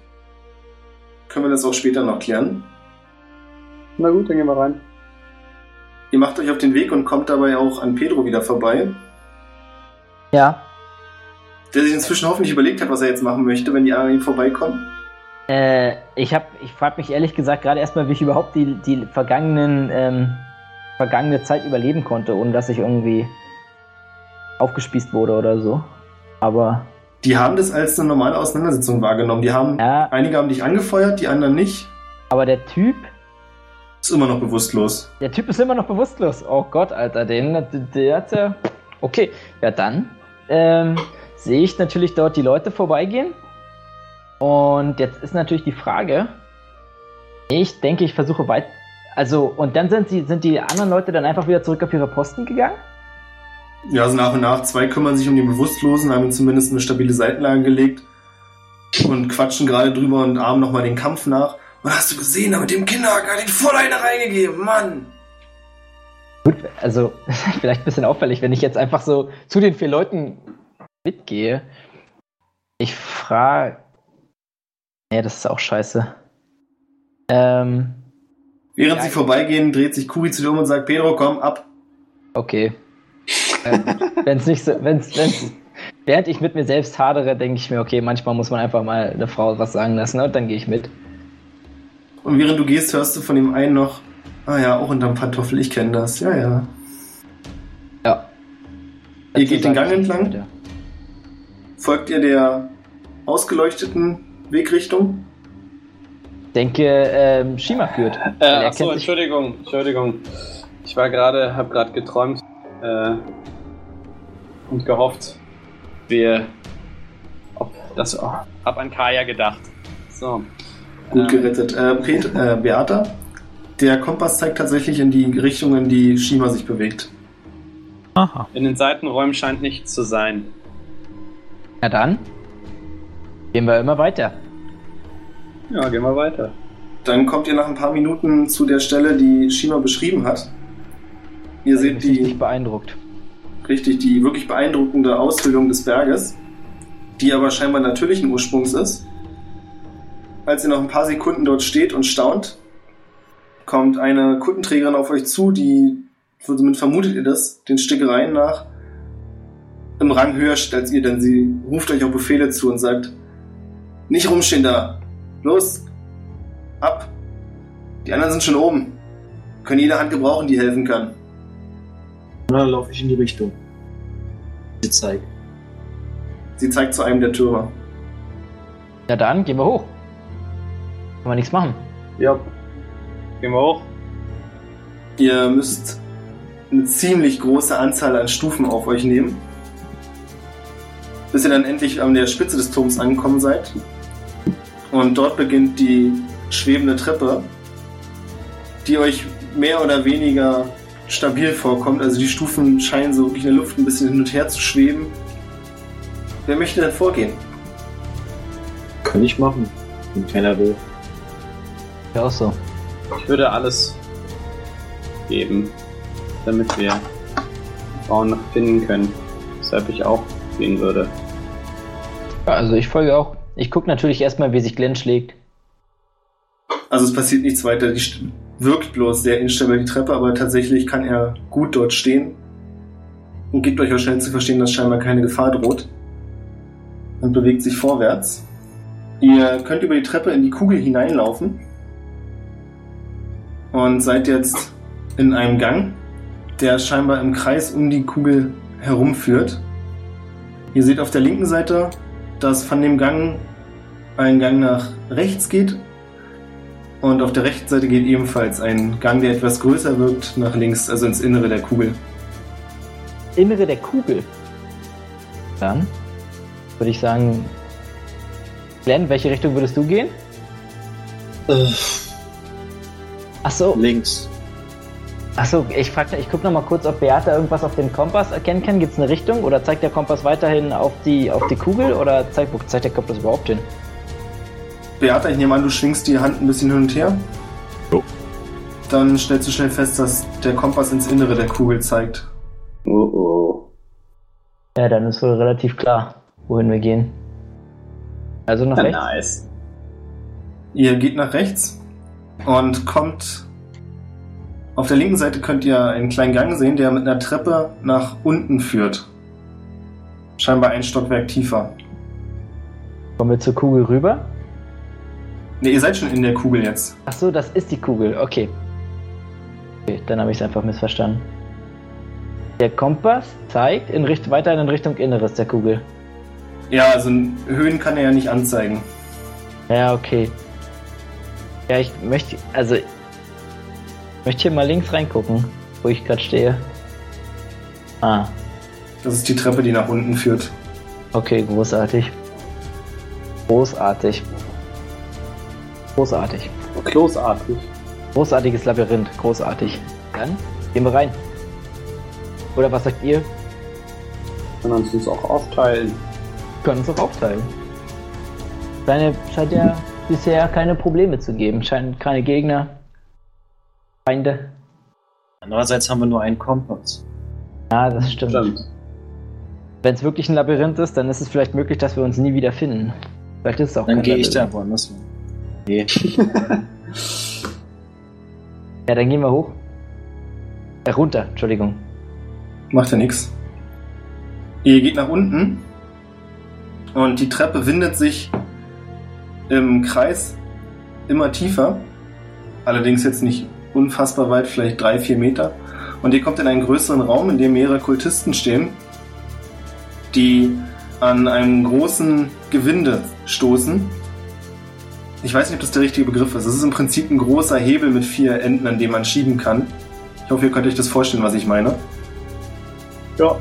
können wir das auch später noch klären. Na gut, dann gehen wir rein. Ihr macht euch auf den Weg und kommt dabei auch an Pedro wieder vorbei. Ja. Der sich inzwischen hoffentlich überlegt hat, was er jetzt machen möchte, wenn die anderen ihm vorbeikommen. Ich frage mich ehrlich gesagt gerade erstmal, wie ich überhaupt die vergangene Zeit überleben konnte, ohne dass ich irgendwie aufgespießt wurde oder so. Aber die haben das als eine normale Auseinandersetzung wahrgenommen. Einige haben dich angefeuert, die anderen nicht. Aber der Typ ist immer noch bewusstlos. Oh Gott, Alter, der hat ja... Okay, ja dann sehe ich natürlich dort die Leute vorbeigehen. Und jetzt ist natürlich die Frage, ich denke, ich versuche weit... Also, und dann sind die anderen Leute dann einfach wieder zurück auf ihre Posten gegangen? Ja, also nach und nach. Zwei kümmern sich um den Bewusstlosen, haben ihm zumindest eine stabile Seitenlage gelegt und quatschen gerade drüber und ahmen nochmal den Kampf nach. Und hast du gesehen, da mit dem Kinderhaken hat ihn voll eine reingegeben, Mann! Gut, also, vielleicht ein bisschen auffällig, wenn ich jetzt einfach so zu den 4 Leuten mitgehe. Ich frage... Ja, das ist auch scheiße. Während sie vorbeigehen, dreht sich Kuri zu dir um und sagt, Pedro, komm, ab. Okay. Wenn es nicht so, während ich mit mir selbst hadere, denke ich mir, okay, manchmal muss man einfach mal eine Frau was sagen lassen, und dann gehe ich mit. Und während du gehst, hörst du von dem einen noch, ah ja, auch unterm Pantoffel, ich kenne das, ja, ja. Ja. Ihr geht den Gang entlang, ja. Folgt ihr der ausgeleuchteten Wegrichtung? Denke, Shima führt. Achso, Entschuldigung. Ich war gerade, hab gerade geträumt und gehofft, hab an Kaya gedacht. So. Gut gerettet. Beata, der Kompass zeigt tatsächlich in die Richtung, in die Shima sich bewegt. Aha. In den Seitenräumen scheint nichts zu sein. Na dann, gehen wir immer weiter. Ja, gehen wir weiter. Dann kommt ihr nach ein paar Minuten zu der Stelle, die Shima beschrieben hat. Ihr seht die... Richtig beeindruckt. Richtig, die wirklich beeindruckende Ausbildung des Berges, die aber scheinbar natürlichen Ursprungs ist. Als ihr noch ein paar Sekunden dort steht und staunt, kommt eine Kuttenträgerin auf euch zu, die, somit vermutet ihr das, den Stickereien nach, im Rang höher steht als ihr, denn sie ruft euch auch Befehle zu und sagt, nicht rumstehen da! Los! Ab! Die anderen sind schon oben. Können jede Hand gebrauchen, die helfen kann. Na, dann laufe ich in die Richtung. Sie zeigt zu einem der Türme. Ja dann, gehen wir hoch. Können wir nichts machen. Ja. Gehen wir hoch. Ihr müsst eine ziemlich große Anzahl an Stufen auf euch nehmen. Bis ihr dann endlich an der Spitze des Turms angekommen seid. Und dort beginnt die schwebende Treppe, die euch mehr oder weniger stabil vorkommt. Also die Stufen scheinen so wirklich in der Luft ein bisschen hin und her zu schweben. Wer möchte denn vorgehen? Kann ich machen, wenn keiner will. Ja, auch so. Ich würde alles geben, damit wir Frauen noch finden können. Weshalb ich auch gehen würde. Ja, also ich folge auch. Ich gucke natürlich erstmal, wie sich Glenn schlägt. Also es passiert nichts weiter. Die wirkt bloß sehr instabil, die Treppe, aber tatsächlich kann er gut dort stehen und gibt euch auch schnell zu verstehen, dass scheinbar keine Gefahr droht und bewegt sich vorwärts. Ihr könnt über die Treppe in die Kugel hineinlaufen und seid jetzt in einem Gang, der scheinbar im Kreis um die Kugel herumführt. Ihr seht auf der linken Seite, dass von dem Gang ein Gang nach rechts geht und auf der rechten Seite geht ebenfalls ein Gang, der etwas größer wirkt, nach links, also ins Innere der Kugel. Innere der Kugel? Dann würde ich sagen, Glenn, welche Richtung würdest du gehen? Ach so. Links. Achso, ich gucke nochmal kurz, ob Beata irgendwas auf dem Kompass erkennen kann. Gibt es eine Richtung oder zeigt der Kompass weiterhin auf die Kugel oder zeigt der Kompass überhaupt hin? Beata, ich nehme an, du schwingst die Hand ein bisschen hin und her. Jo. Dann stellst du schnell fest, dass der Kompass ins Innere der Kugel zeigt. Oh oh. Ja, dann ist wohl relativ klar, wohin wir gehen. Also nach rechts? Nice. Ihr geht nach rechts und kommt... Auf der linken Seite könnt ihr einen kleinen Gang sehen, der mit einer Treppe nach unten führt. Scheinbar ein Stockwerk tiefer. Kommen wir zur Kugel rüber? Ne, ihr seid schon in der Kugel jetzt. Ach so, das ist die Kugel, okay. Dann habe ich es einfach missverstanden. Der Kompass zeigt weiter in Richtung Inneres der Kugel. Ja, also Höhen kann er ja nicht anzeigen. Ja, okay. Ja, ich möchte hier mal links reingucken, wo ich gerade stehe. Ah. Das ist die Treppe, die nach unten führt. Okay, großartig. Großartig. Großartiges Labyrinth, großartig. Dann gehen wir rein. Oder was sagt ihr? Wir können uns auch aufteilen. Scheint ja bisher keine Probleme zu geben. Scheint keine Gegner. Feinde. Andererseits haben wir nur einen Kompass. Ja, das stimmt. Wenn es wirklich ein Labyrinth ist, dann ist es vielleicht möglich, dass wir uns nie wieder finden. Vielleicht ist es auch kein Labyrinth. Dann gehe ich da woanders hin. Nee. Ja, dann gehen wir hoch. Runter, Entschuldigung. Macht ja nichts. Ihr geht nach unten und die Treppe windet sich im Kreis immer tiefer. Allerdings jetzt nicht unfassbar weit, vielleicht 3-4 Meter. Und ihr kommt in einen größeren Raum, in dem mehrere Kultisten stehen, die an einem großen Gewinde stoßen. Ich weiß nicht, ob das der richtige Begriff ist. Es ist im Prinzip ein großer Hebel mit 4 Enden, an dem man schieben kann. Ich hoffe, ihr könnt euch das vorstellen, was ich meine. Ja.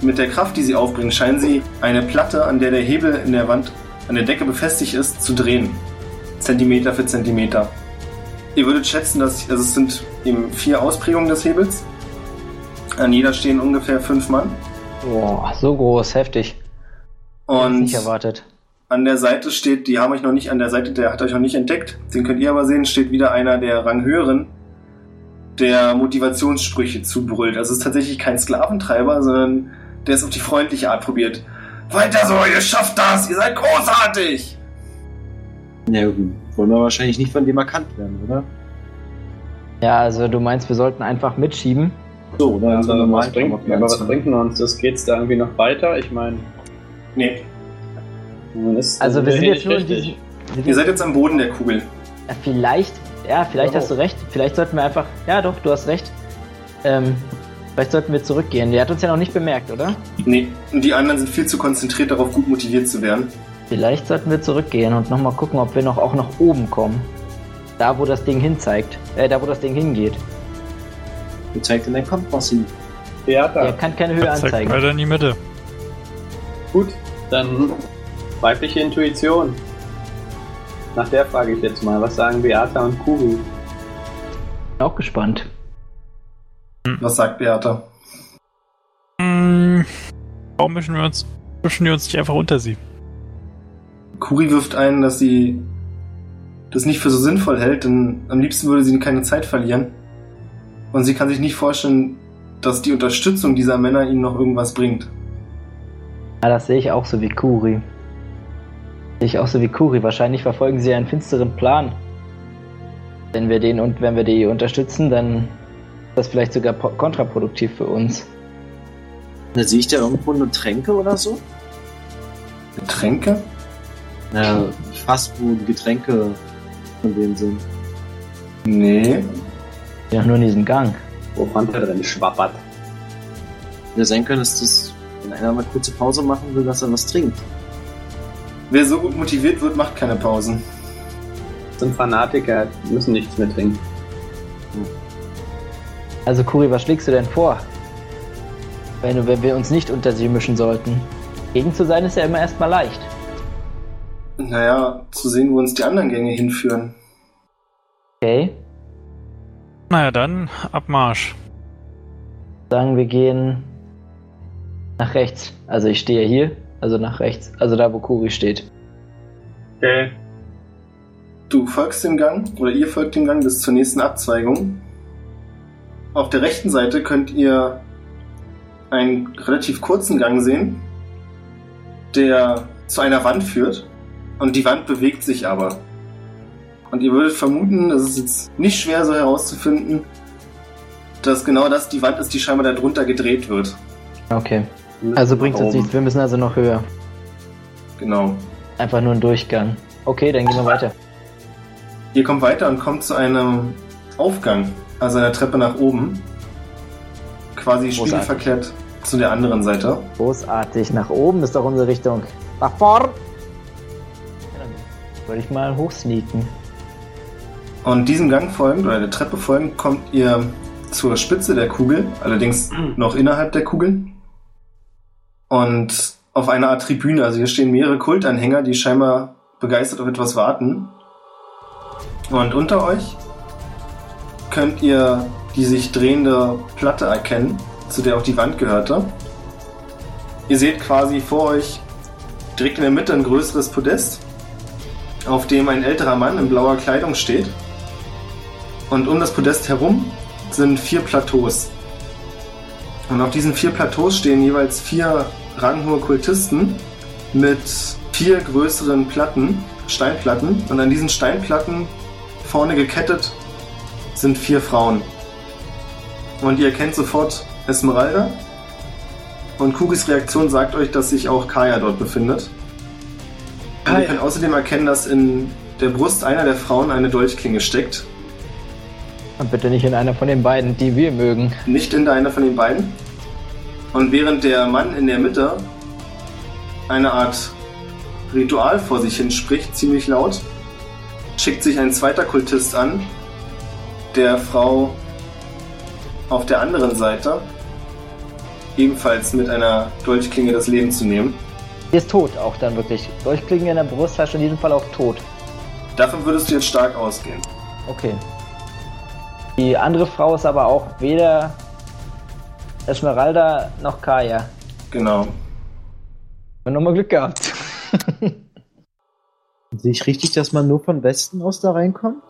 Mit der Kraft, die sie aufbringen, scheinen sie eine Platte, an der der Hebel in der Wand, an der Decke befestigt ist, zu drehen. Zentimeter für Zentimeter. Ihr würdet schätzen, dass es sind eben 4 Ausprägungen des Hebels. An jeder stehen ungefähr 5 Mann. Boah, so groß, heftig. Und nicht erwartet. An der Seite steht, der hat euch noch nicht entdeckt. Den könnt ihr aber sehen, steht wieder einer der Ranghöheren, der Motivationssprüche zubrüllt. Also es ist tatsächlich kein Sklaventreiber, sondern der es auf die freundliche Art probiert. Weiter so, ihr schafft das, ihr seid großartig! Ja, wollen wir wahrscheinlich nicht von dem erkannt werden, oder? Ja, also du meinst, wir sollten einfach mitschieben? So, oder? Also, was bringt denn uns das? Geht's da irgendwie noch weiter? Ich meine... Nee. Also wir sind jetzt nur in diesem... Ihr seid jetzt am Boden der Kugel. Vielleicht hast du recht. Vielleicht sollten wir einfach... Ja doch, du hast recht. Vielleicht sollten wir zurückgehen. Der hat uns ja noch nicht bemerkt, oder? Nee, und die anderen sind viel zu konzentriert darauf, gut motiviert zu werden. Vielleicht sollten wir zurückgehen und nochmal gucken, ob wir auch nach oben kommen. Da, wo das Ding hinzeigt. Da, wo das Ding hingeht. Wo zeigt denn dein Kompass hin? Beata. Er kann keine Höhe anzeigen. Zeigt weiter in die Mitte. Gut, dann... Weibliche Intuition. Nach der frage ich jetzt mal, was sagen Beata und Kuri? Bin auch gespannt. Was sagt Beata? Warum mischen wir uns nicht einfach unter sie? Kuri wirft ein, dass sie das nicht für so sinnvoll hält, denn am liebsten würde sie keine Zeit verlieren. Und sie kann sich nicht vorstellen, dass die Unterstützung dieser Männer ihnen noch irgendwas bringt. Ja, das sehe ich auch so wie Kuri. Wahrscheinlich verfolgen sie einen finsteren Plan. Wenn wir die unterstützen, dann ist das vielleicht sogar kontraproduktiv für uns. Da sehe ich da irgendwo nur Tränke oder so? Getränke? Na, Fastfood, Getränke in dem Sinn. Nee. Ja, nur in diesem Gang. Wo fand er denn schwappert? Hätte sein können, dass wenn einer mal kurze Pause machen will, dass er was trinkt. Wer so gut motiviert wird, macht keine Pausen. Das sind Fanatiker, müssen nichts mehr trinken. Also Kuri, was schlägst du denn vor? Wenn wir uns nicht unter sie mischen sollten. Gegen zu sein ist ja immer erstmal leicht. Naja, zu sehen, wo uns die anderen Gänge hinführen. Okay. Naja, dann Abmarsch. Sagen wir gehen nach rechts. Also ich stehe hier, also nach rechts. Also da, wo Kuri steht. Okay. Du folgst dem Gang, oder ihr folgt dem Gang bis zur nächsten Abzweigung. Auf der rechten Seite könnt ihr einen relativ kurzen Gang sehen, der zu einer Wand führt. Und die Wand bewegt sich aber. Und ihr würdet vermuten, das ist jetzt nicht schwer so herauszufinden, dass genau das die Wand ist, die scheinbar da drunter gedreht wird. Okay. Also bringt es uns nichts, wir müssen also noch höher. Genau. Einfach nur ein Durchgang. Okay, dann gehen wir weiter. Ihr kommt weiter und kommt zu einem Aufgang, also einer Treppe nach oben. Quasi spiegelverkehrt zu der anderen Seite. Großartig, nach oben ist doch unsere Richtung. Nach vorn! Dann würde ich mal hochsneaken. Und diesem Gang folgend, oder der Treppe folgend, kommt ihr zur Spitze der Kugel, allerdings noch innerhalb der Kugel. Und auf einer Art Tribüne, also hier stehen mehrere Kultanhänger, die scheinbar begeistert auf etwas warten. Und unter euch könnt ihr die sich drehende Platte erkennen, zu der auch die Wand gehörte. Ihr seht quasi vor euch direkt in der Mitte ein größeres Podest, auf dem ein älterer Mann in blauer Kleidung steht. Und um das Podest herum sind 4 Plateaus. Und auf diesen 4 Plateaus stehen jeweils 4 ranghohe Kultisten mit 4 größeren Platten, Steinplatten. Und an diesen Steinplatten vorne gekettet sind 4 Frauen. Und ihr erkennt sofort Esmeralda. Und Kuris Reaktion sagt euch, dass sich auch Kaya dort befindet. Und ihr könnt außerdem erkennen, dass in der Brust einer der Frauen eine Dolchklinge steckt. Und bitte nicht in einer von den beiden, die wir mögen. Nicht in einer von den beiden. Und während der Mann in der Mitte eine Art Ritual vor sich hin spricht, ziemlich laut, schickt sich ein zweiter Kultist an, der Frau auf der anderen Seite ebenfalls mit einer Dolchklinge das Leben zu nehmen. Die ist tot auch dann wirklich. Durchklingen in der Brust heißt in diesem Fall auch tot. Davon würdest du jetzt stark ausgehen. Okay. Die andere Frau ist aber auch weder Esmeralda noch Kaya. Genau. Und nochmal Glück gehabt. Sehe ich richtig, dass man nur von Westen aus da reinkommt?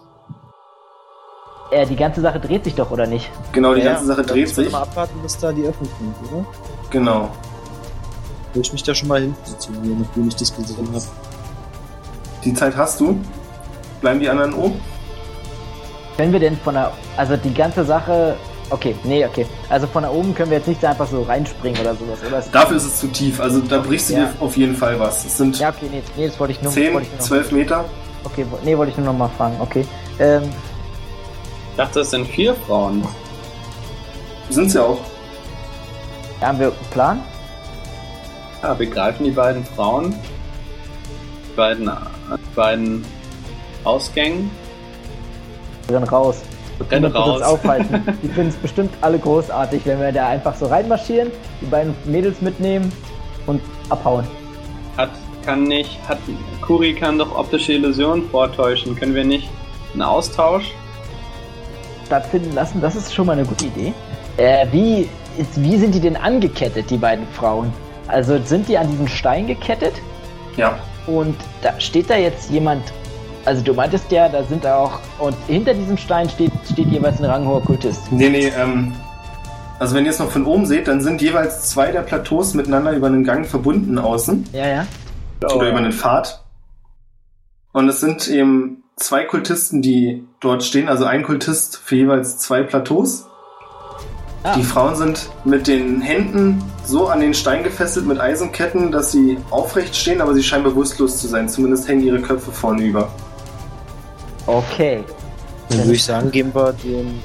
Die ganze Sache dreht sich doch, oder nicht? Genau, die ganze Sache dreht sich. Mal abwarten, bis da die Öffnung kommt, oder? Genau. Will ich mich da schon mal hin positionieren, nachdem ich das gesehen habe. Die Zeit hast du. Bleiben die anderen oben? Können wir denn von der... Also die ganze Sache... Okay, nee, okay. Also von da oben können wir jetzt nicht einfach so reinspringen oder sowas, oder? Dafür ist es zu tief. Also da brichst du dir auf jeden Fall was. Es sind ja, okay, nee, das wollte ich nur... 10, 12 Meter? Okay, nee, wollte ich nur noch mal fragen. Okay. Ich dachte, es sind 4 Frauen. Sind's ja auch. Ja, haben wir einen Plan? Ja, wir greifen die beiden Frauen, die beiden Ausgängen. Wir rennen raus. Wir können uns aufhalten. Die finden es bestimmt alle großartig, wenn wir da einfach so reinmarschieren, die beiden Mädels mitnehmen und abhauen. Kuri kann doch optische Illusionen vortäuschen. Können wir nicht einen Austausch stattfinden lassen? Das ist schon mal eine gute Idee. Wie sind die denn angekettet, die beiden Frauen? Also sind die an diesen Stein gekettet? Ja. Und da steht da jetzt jemand, also du meintest ja, da sind auch, und hinter diesem Stein steht jeweils ein ranghoher Kultist. Nee, also wenn ihr es noch von oben seht, dann sind jeweils 2 der Plateaus miteinander über einen Gang verbunden außen. Ja. Oder über einen Pfad. Und es sind eben 2 Kultisten, die dort stehen, also ein Kultist für jeweils 2 Plateaus. Die Frauen sind mit den Händen so an den Stein gefesselt mit Eisenketten, dass sie aufrecht stehen, aber sie scheinen bewusstlos zu sein. Zumindest hängen ihre Köpfe vorne über. Okay. Dann würde ich sagen, geben wir den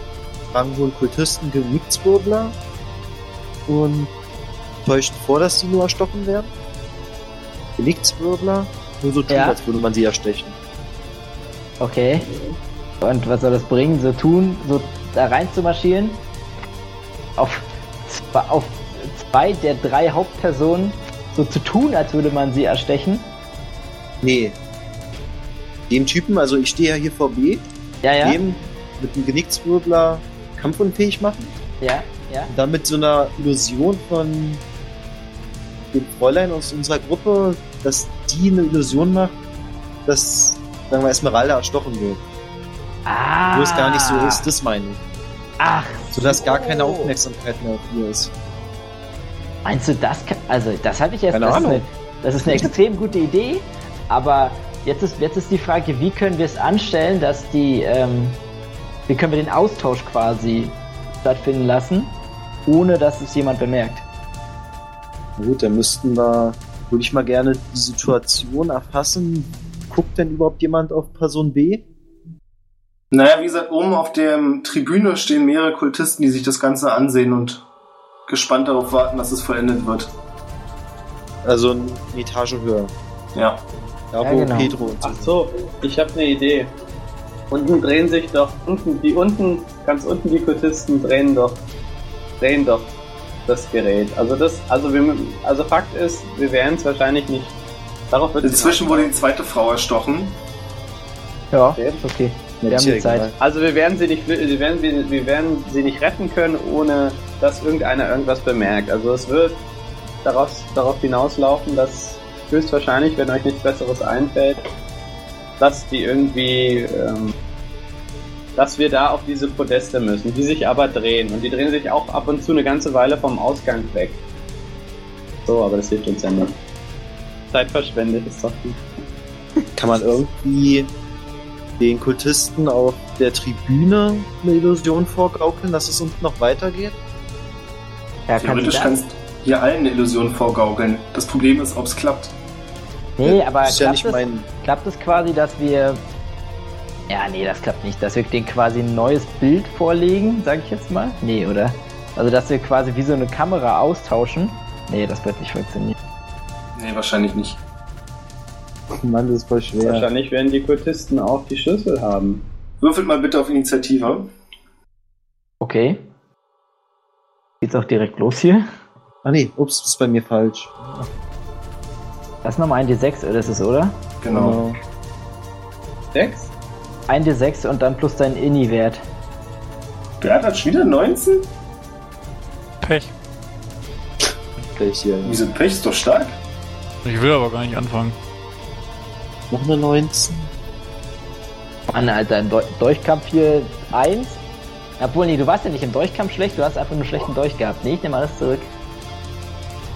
ranghohen Kultisten Gemütswirbler und täuschen vor, dass sie nur erstochen werden. Gemütswirbler, nur so tun, als würde man sie erstechen. Okay. Und was soll das bringen? So tun, so da rein zu marschieren? Auf 2 der 3 Hauptpersonen so zu tun, als würde man sie erstechen? Nee. Dem Typen, also ich stehe ja hier vor B. Ja. Dem mit dem Genickswirbler kampfunfähig machen. Ja, ja. Und dann mit so einer Illusion von dem Fräulein aus unserer Gruppe, dass die eine Illusion macht, dass, sagen wir, Esmeralda erstochen wird. Ah. Wo es gar nicht so ist, das meine ich. Ach. Sodass gar keine Aufmerksamkeit mehr auf ihr ist. Meinst du, das kann, also das hatte ich erst... Das ist eine extrem gute Idee, aber jetzt ist die Frage, wie können wir es anstellen, dass die... wie können wir den Austausch quasi stattfinden lassen, ohne dass es jemand bemerkt? Gut, dann würde ich mal gerne die Situation erfassen. Guckt denn überhaupt jemand auf Person B? Naja, wie gesagt, oben auf der Tribüne stehen mehrere Kultisten, die sich das Ganze ansehen und gespannt darauf warten, dass es vollendet wird. Also eine Etage höher. Ja. Da wo genau. Pedro und so. Ach so, ich habe eine Idee. Ganz unten die Kultisten drehen doch das Gerät. Also Fakt ist, wir werden es wahrscheinlich nicht. Darauf wird inzwischen wurde die zweite Frau erstochen. Ja, okay. Ist okay. Wir haben die Zeit. Also wir werden sie nicht retten können, ohne dass irgendeiner irgendwas bemerkt. Also es wird darauf hinauslaufen, dass höchstwahrscheinlich, wenn euch nichts Besseres einfällt, dass die irgendwie, dass wir da auf diese Podeste müssen, die sich aber drehen. Und die drehen sich auch ab und zu eine ganze Weile vom Ausgang weg. So, aber das hilft uns ja nicht. Zeit verschwendet ist doch gut. Kann man irgendwie den Kultisten auf der Tribüne eine Illusion vorgaukeln, dass es unten noch weitergeht? Ja, theoretisch kannst du hier allen eine Illusion vorgaukeln. Das Problem ist, ob es klappt. Nee, aber klappt es quasi, dass wir... Ja, nee, das klappt nicht. Dass wir denen quasi ein neues Bild vorlegen, sag ich jetzt mal. Nee, oder? Also, dass wir quasi wie so eine Kamera austauschen. Nee, das wird nicht funktionieren. Nee, wahrscheinlich nicht. Mann, das ist voll schwer. Wahrscheinlich werden die Kultisten auch die Schlüssel haben. Würfelt mal bitte auf Initiative. Okay. Geht's auch direkt los hier? Ah nee, ups, das ist bei mir falsch. Das ist nochmal ein D6, oder ist es, oder? Genau. 6? Ein D6 und dann plus dein Inni-Wert. Beata hat schon wieder 19? Pech hier. Wieso Pech? Ist doch stark. Ich will aber gar nicht anfangen. Noch eine 19. Mann, Alter, im Durchkampf hier 1. Obwohl, nee, du warst ja nicht im Durchkampf schlecht, du hast einfach einen schlechten Durch gehabt. Nee, ich nehme alles zurück.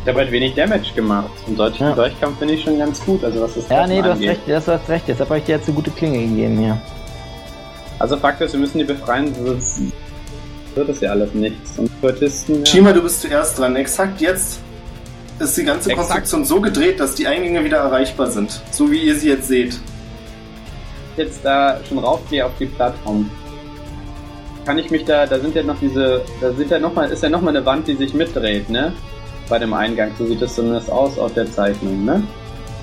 Ich habe halt wenig Damage gemacht. Im deutschen Durchkampf bin ich schon ganz gut. Also was ist das? Ja, nee, du hast recht. Deshalb habe ich dir jetzt eine gute Klinge gegeben hier. Also Fakt ist, wir müssen die befreien, sonst wird das ja alles nichts. Und Kultisten... Ja. Shima, du bist zuerst dran. Exakt jetzt ist die ganze Konstruktion so gedreht, dass die Eingänge wieder erreichbar sind. So wie ihr sie jetzt seht. Jetzt da schon raufgehe auf die Plattform. Kann ich mich da sind ja noch diese... ist ja nochmal eine Wand, die sich mitdreht, ne? Bei dem Eingang, so sieht es zumindest aus auf der Zeichnung, ne?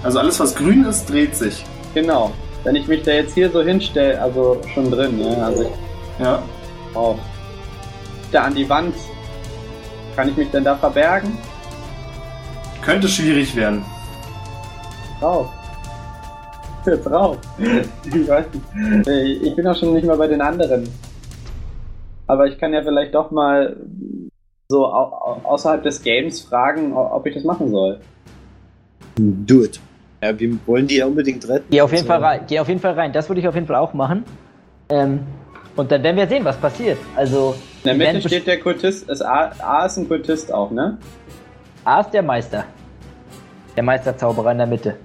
Also alles, was grün ist, dreht sich. Genau. Wenn ich mich da jetzt hier so hinstelle, also schon drin, ne? Also ich... Ja. Auf. Da an die Wand. Kann ich mich denn da verbergen? Könnte schwierig werden. Drauf. Drauf. Ich weiß nicht. Ich bin auch schon nicht mal bei den anderen. Aber ich kann ja vielleicht doch mal... so außerhalb des Games fragen, ob ich das machen soll. Do it. Ja, wir wollen die ja unbedingt retten. Geh auf jeden Fall rein. Das würde ich auf jeden Fall auch machen. Und dann werden wir sehen, was passiert. Also in der Mitte steht der Kultist. A ist ein Kultist auch, ne? A ist der Meister. Der Meisterzauberer in der Mitte.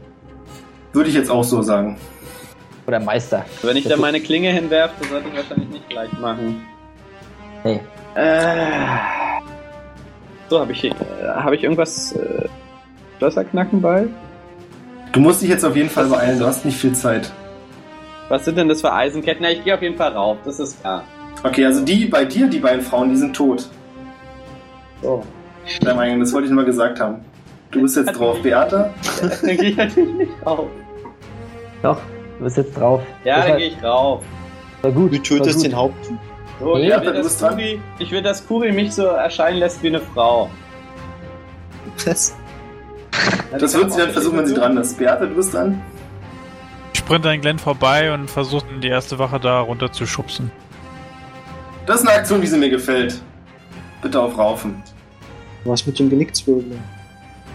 Würde ich jetzt auch so sagen. Oder Meister. Wenn ich da meine Klinge hinwerfe, sollte ich wahrscheinlich nicht gleich machen. Nee. So, hab ich irgendwas Schlösserknacken bei? Du musst dich jetzt auf jeden Fall beeilen, du hast nicht viel Zeit. Was sind denn das für Eisenketten? Na, ich gehe auf jeden Fall rauf, das ist klar. Okay, also die beiden Frauen, die sind tot. So. Das wollte ich nur mal gesagt haben. Du bist jetzt drauf, Beata? Ja, dann gehe ich natürlich nicht rauf. Doch, du bist jetzt drauf. Ja, dann gehe ich rauf. War gut. Du tötest den Haupttyp. So, nee, ich will, dass Kuri mich so erscheinen lässt wie eine Frau. Das wird sie dann versuchen, wenn sie dran ist. Beate, du bist dran. Ich sprinte an Glenn vorbei und versuche, die erste Wache da runter zu schubsen. Das ist eine Aktion, die sie mir gefällt. Bitte aufraufen. Was mit dem Genickzwirbel?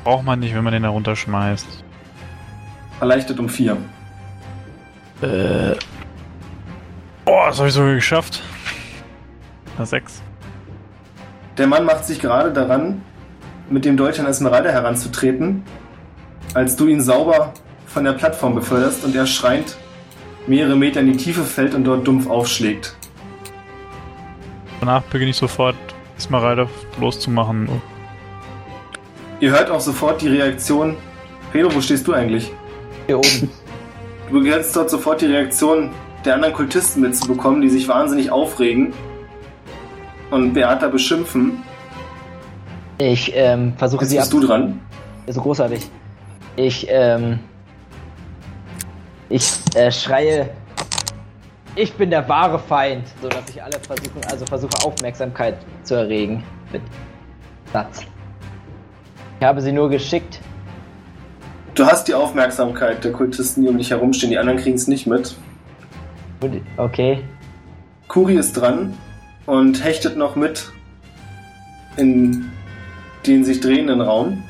Braucht man nicht, wenn man den da runterschmeißt. Erleichtert um 4. Boah, das habe ich sogar geschafft. Na, 6. Der Mann macht sich gerade daran, mit dem Dolch an Esmeralda heranzutreten, als du ihn sauber von der Plattform beförderst und er schreiend mehrere Meter in die Tiefe fällt und dort dumpf aufschlägt. Danach beginne ich sofort, Esmeralda loszumachen. Ihr hört auch sofort die Reaktion. Pedro, wo stehst du eigentlich? Hier oben. Du beginnst dort sofort die Reaktion der anderen Kultisten mitzubekommen, die sich wahnsinnig aufregen und Beata beschimpfen. Ich versuche sie ab... Jetzt bist du dran. Das ist großartig. Ich schreie, ich bin der wahre Feind, sodass ich alle versuche Aufmerksamkeit zu erregen mit Satz. Ich habe sie nur geschickt. Du hast die Aufmerksamkeit der Kultisten, die um dich herumstehen, die anderen kriegen es nicht mit. Okay. Kuri ist dran und hechtet noch mit in den sich drehenden Raum.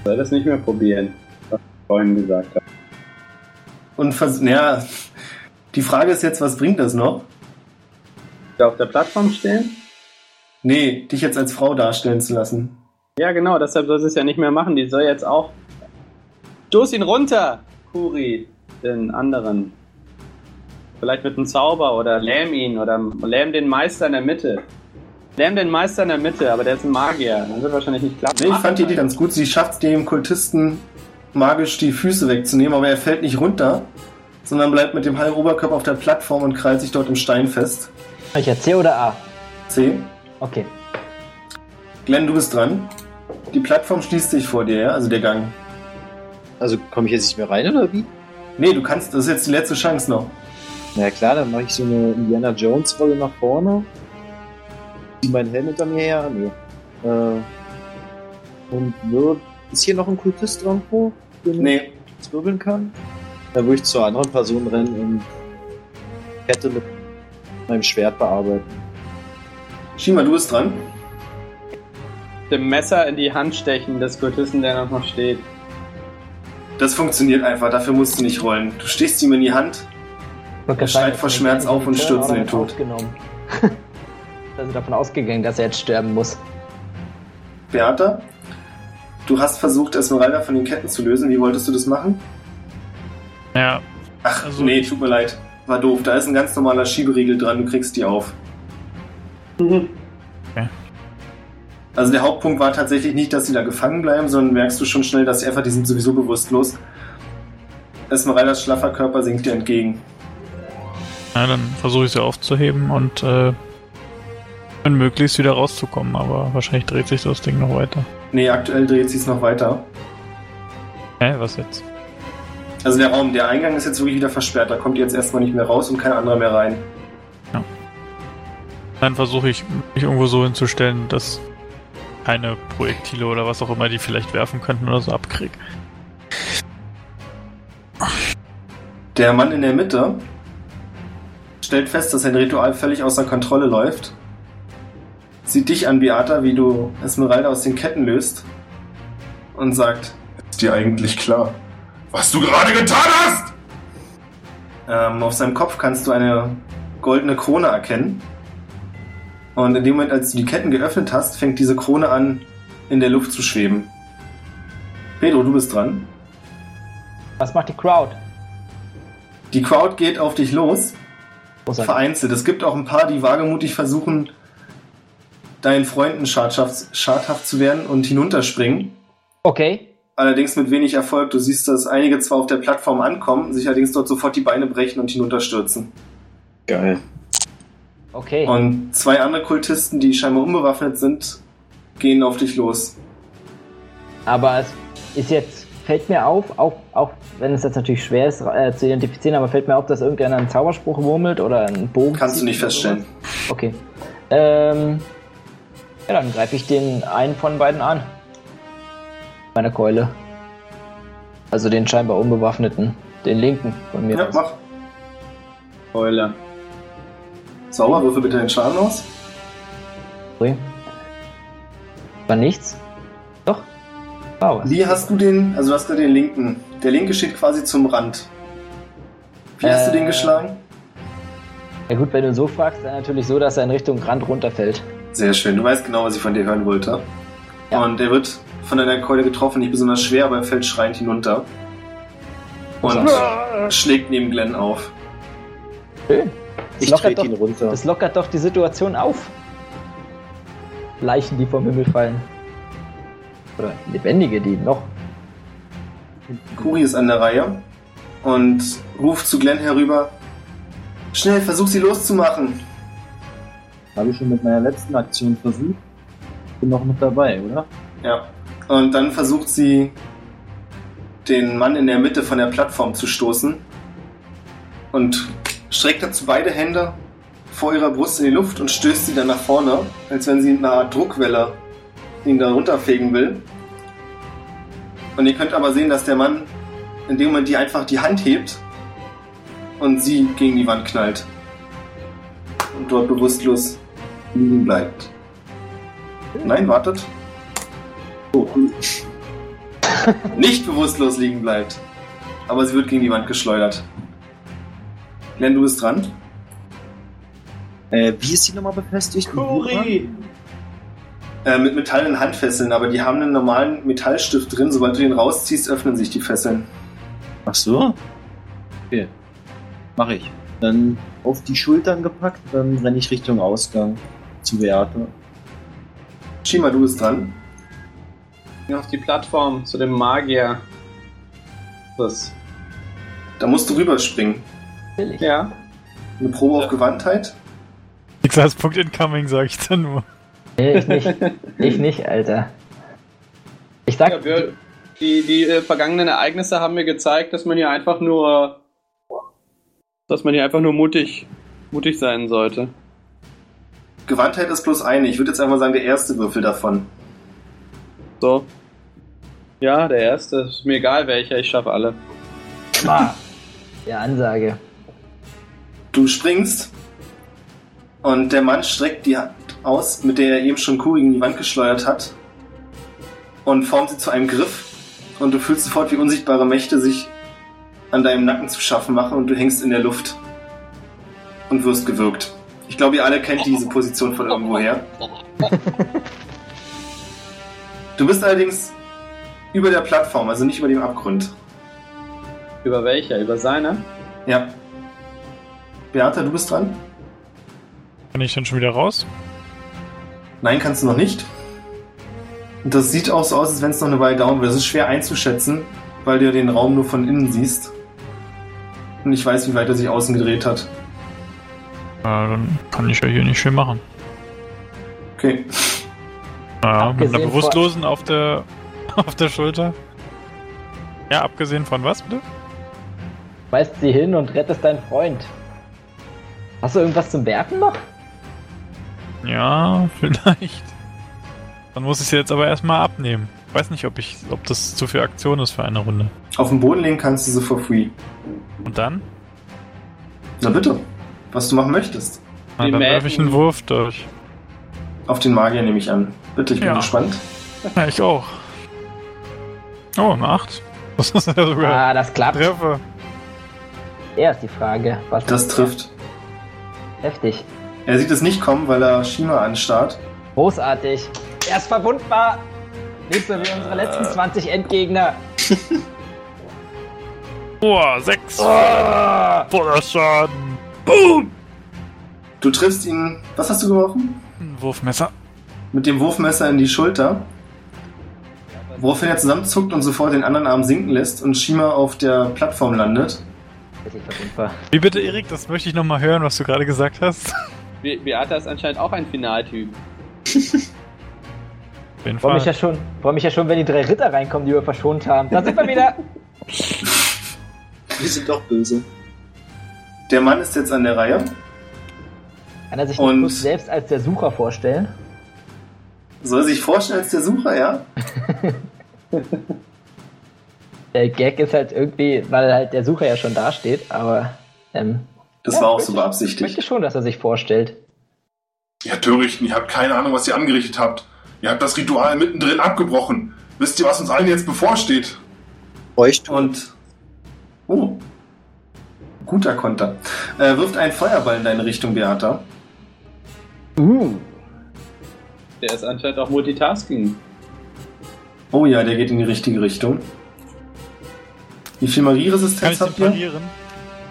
Ich soll das nicht mehr probieren, was ich vorhin gesagt habe. Und naja, die Frage ist jetzt, was bringt das noch? Da auf der Plattform stehen? Nee, dich jetzt als Frau darstellen zu lassen. Ja, genau, deshalb soll sie es ja nicht mehr machen. Die soll jetzt auch... Stoß ihn runter, Kuri, den anderen. Vielleicht mit einem Zauber oder lähm ihn oder lähm den Meister in der Mitte. Lähm den Meister in der Mitte, aber der ist ein Magier. Das wird wahrscheinlich nicht klappen. Nee, ich fand die Idee ganz gut. Sie schafft es dem Kultisten magisch die Füße wegzunehmen, aber er fällt nicht runter, sondern bleibt mit dem halben Oberkörper auf der Plattform und krallt sich dort im Stein fest. Ich ja C oder A? C. Okay. Glenn, du bist dran. Die Plattform schließt sich vor dir, ja? Also der Gang. Also komme ich jetzt nicht mehr rein, oder wie? Nee, du kannst, das ist jetzt die letzte Chance noch. Na ja, klar, dann mache ich so eine Indiana Jones-Rolle nach vorne. Ziehe meinen Helm hinter mir her. Nö. Und wird... Ist hier noch ein Kultist irgendwo, den nee. Ich zwirbeln kann? Da würde ich zur anderen Person rennen und Kette mit meinem Schwert bearbeiten. Shima, du bist dran. Dem Messer in die Hand stechen des Kultisten, der noch steht. Das funktioniert einfach, dafür musst du nicht rollen. Du stichst ihm in die Hand, er schreit vor Schmerz auf und stürzt in den Tod. Also davon ausgegangen, dass er jetzt sterben muss. Beata? Du hast versucht, Esmeralda von den Ketten zu lösen. Wie wolltest du das machen? Ja. Ach, also nee, tut mir leid. War doof. Da ist ein ganz normaler Schieberiegel dran. Du kriegst die auf. Mhm. Okay. Also der Hauptpunkt war tatsächlich nicht, dass sie da gefangen bleiben, sondern merkst du schon schnell, dass sie einfach, die sind sowieso bewusstlos. Esmeraldas schlaffer Körper sinkt dir entgegen. Na, ja, dann versuche ich sie aufzuheben und möglichst wieder rauszukommen, aber wahrscheinlich dreht sich das Ding noch weiter. Nee, aktuell dreht sich es noch weiter. Hä, was jetzt? Also der Raum, der Eingang ist jetzt wirklich wieder versperrt, da kommt ihr jetzt erstmal nicht mehr raus und kein anderer mehr rein. Ja. Dann versuche ich, mich irgendwo so hinzustellen, dass keine Projektile oder was auch immer, die vielleicht werfen könnten oder so, abkrieg. Der Mann in der Mitte stellt fest, dass sein Ritual völlig außer Kontrolle läuft. Sieht dich an, Beata, wie du Esmeralda aus den Ketten löst und sagt, ist dir eigentlich klar, was du gerade getan hast? Auf seinem Kopf kannst du eine goldene Krone erkennen und in dem Moment, als du die Ketten geöffnet hast, fängt diese Krone an, in der Luft zu schweben. Pedro, du bist dran. Was macht die Crowd? Die Crowd geht auf dich los, vereinzelt. Es gibt auch ein paar, die wagemutig versuchen, deinen Freunden schadhaft zu werden und hinunterspringen. Okay. Allerdings mit wenig Erfolg. Du siehst, dass einige zwar auf der Plattform ankommen, sich allerdings dort sofort die Beine brechen und hinunterstürzen. Geil. Okay. Und zwei andere Kultisten, die scheinbar unbewaffnet sind, gehen auf dich los. Aber es ist jetzt, fällt mir auf, auch wenn es jetzt natürlich schwer ist zu identifizieren, aber fällt mir auf, dass irgendeiner einen Zauberspruch murmelt oder einen Bogen. Kannst du nicht feststellen. Okay. Ja, dann greife ich den einen von beiden an. Meine Keule. Also den scheinbar unbewaffneten. Den linken von mir. Ja, mach. Keule. Sauber, würfel bitte den Schaden aus. Ui. War nichts? Doch. Wow. Wie hast du den, also du hast gerade den linken. Der linke steht quasi zum Rand. Wie hast du den geschlagen? Ja gut, wenn du so fragst, dann natürlich so, dass er in Richtung Rand runterfällt. Sehr schön, du weißt genau, was ich von dir hören wollte. Ja. Und er wird von deiner Keule getroffen, nicht besonders schwer, aber er fällt schreiend hinunter. Und schlägt neben Glenn auf. Schön. Das lockert doch die Situation auf. Leichen, die vom Himmel fallen. Oder Lebendige, die noch. Kuri ist an der Reihe und ruft zu Glenn herüber. Schnell, versuch sie loszumachen. Habe ich schon mit meiner letzten Aktion versucht. Bin noch mit dabei, oder? Ja. Und dann versucht sie, den Mann in der Mitte von der Plattform zu stoßen. Und streckt dazu beide Hände vor ihrer Brust in die Luft und stößt sie dann nach vorne, als wenn sie eine Art Druckwelle ihn da runterfegen will. Und ihr könnt aber sehen, dass der Mann in dem Moment einfach die Hand hebt und sie gegen die Wand knallt. Und dort bewusstlos liegen bleibt. Nein, wartet. Oh. Nicht bewusstlos liegen bleibt. Aber sie wird gegen die Wand geschleudert. Glenn, du bist dran. Wie ist die nochmal befestigt? Kuri! Mit metallenen Handfesseln, aber die haben einen normalen Metallstift drin. Sobald du den rausziehst, öffnen sich die Fesseln. Ach so? Okay. Mach ich. Dann auf die Schultern gepackt, dann renne ich Richtung Ausgang zu Beate. Shima, du bist dran. Auf die Plattform, zu dem Magier. Was? Da musst du rüberspringen. Will ich? Ja. Eine Probe auf Gewandtheit? Nix als Punkt incoming, sag ich dann nur. Nee, ich nicht. Ich nicht, Alter. Ich sag... Ja, wir, die vergangenen Ereignisse haben mir gezeigt, dass man hier einfach nur... mutig sein sollte. Gewandtheit ist bloß eine. Ich würde jetzt einfach sagen, der erste Würfel davon. So. Ja, der erste. Ist mir egal welcher, ich schaffe alle. Ah. Ja, Ansage. Du springst und der Mann streckt die Hand aus, mit der er eben schon Kuri in die Wand geschleudert hat und formt sie zu einem Griff und du fühlst sofort, wie unsichtbare Mächte sich an deinem Nacken zu schaffen machen und du hängst in der Luft und wirst gewürgt. Ich glaube, ihr alle kennt diese Position von irgendwoher. Du bist allerdings über der Plattform, also nicht über dem Abgrund. Über welcher? Über seine? Ja. Beata, du bist dran. Kann ich dann schon wieder raus? Nein, kannst du noch nicht. Und das sieht auch so aus, als wenn es noch eine Weile dauern würde. Das ist schwer einzuschätzen, weil du den Raum nur von innen siehst. Und ich weiß, wie weit er sich außen gedreht hat. Ja, dann kann ich ja hier nicht viel machen. Okay. Ja, mit einer Bewusstlosen auf der Schulter. Ja, abgesehen von was, bitte? Weißt sie hin und rettest deinen Freund. Hast du irgendwas zum Werfen noch? Ja, vielleicht. Dann muss ich sie jetzt aber erstmal abnehmen. Ich weiß nicht, ob das zu viel Aktion ist für eine Runde. Auf den Boden legen kannst du sie for free. Und dann? Na bitte, was du machen möchtest. Na, dann werfe ich einen Wurf durch. Auf den Magier nehme ich an. Bitte, ich bin gespannt. Ja, ich auch. Oh, eine 8. Das ist ja sogar. Ah, das klappt. Treffer. Er ist die Frage. Was das trifft. Heftig. Er sieht es nicht kommen, weil er Shima anstarrt. Großartig. Er ist verwundbar. Nicht so wie unsere letzten 20 Endgegner. Boah, 6. Voller Schaden. Boom. Du triffst ihn. Was hast du geworfen? Ein Wurfmesser. Mit dem Wurfmesser in die Schulter. Woraufhin er zusammenzuckt und sofort den anderen Arm sinken lässt und Shima auf der Plattform landet. Wie bitte, Erik? Das möchte ich nochmal hören, was du gerade gesagt hast. Beata ist anscheinend auch ein Finaltyp. Ich freue mich ja schon, wenn die 3 Ritter reinkommen, die wir verschont haben. Da sind wir wieder! Wir sind doch böse. Der Mann ist jetzt an der Reihe. Kann er sich nicht bloß selbst als der Sucher vorstellen? Soll sich vorstellen als der Sucher, ja? Der Gag ist halt irgendwie, weil halt der Sucher ja schon dasteht, aber Das war auch so beabsichtigt. Ich möchte schon, dass er sich vorstellt. Ihr Törichten, ihr habt keine Ahnung, was ihr angerichtet habt. Ihr habt das Ritual mittendrin abgebrochen. Wisst ihr, was uns allen jetzt bevorsteht? Euch und... Oh. Guter Konter. Wirft einen Feuerball in deine Richtung, Beata. Der ist anscheinend auch Multitasking. Oh ja, der geht in die richtige Richung. Wie viel Magie-Resistenz habt ihr?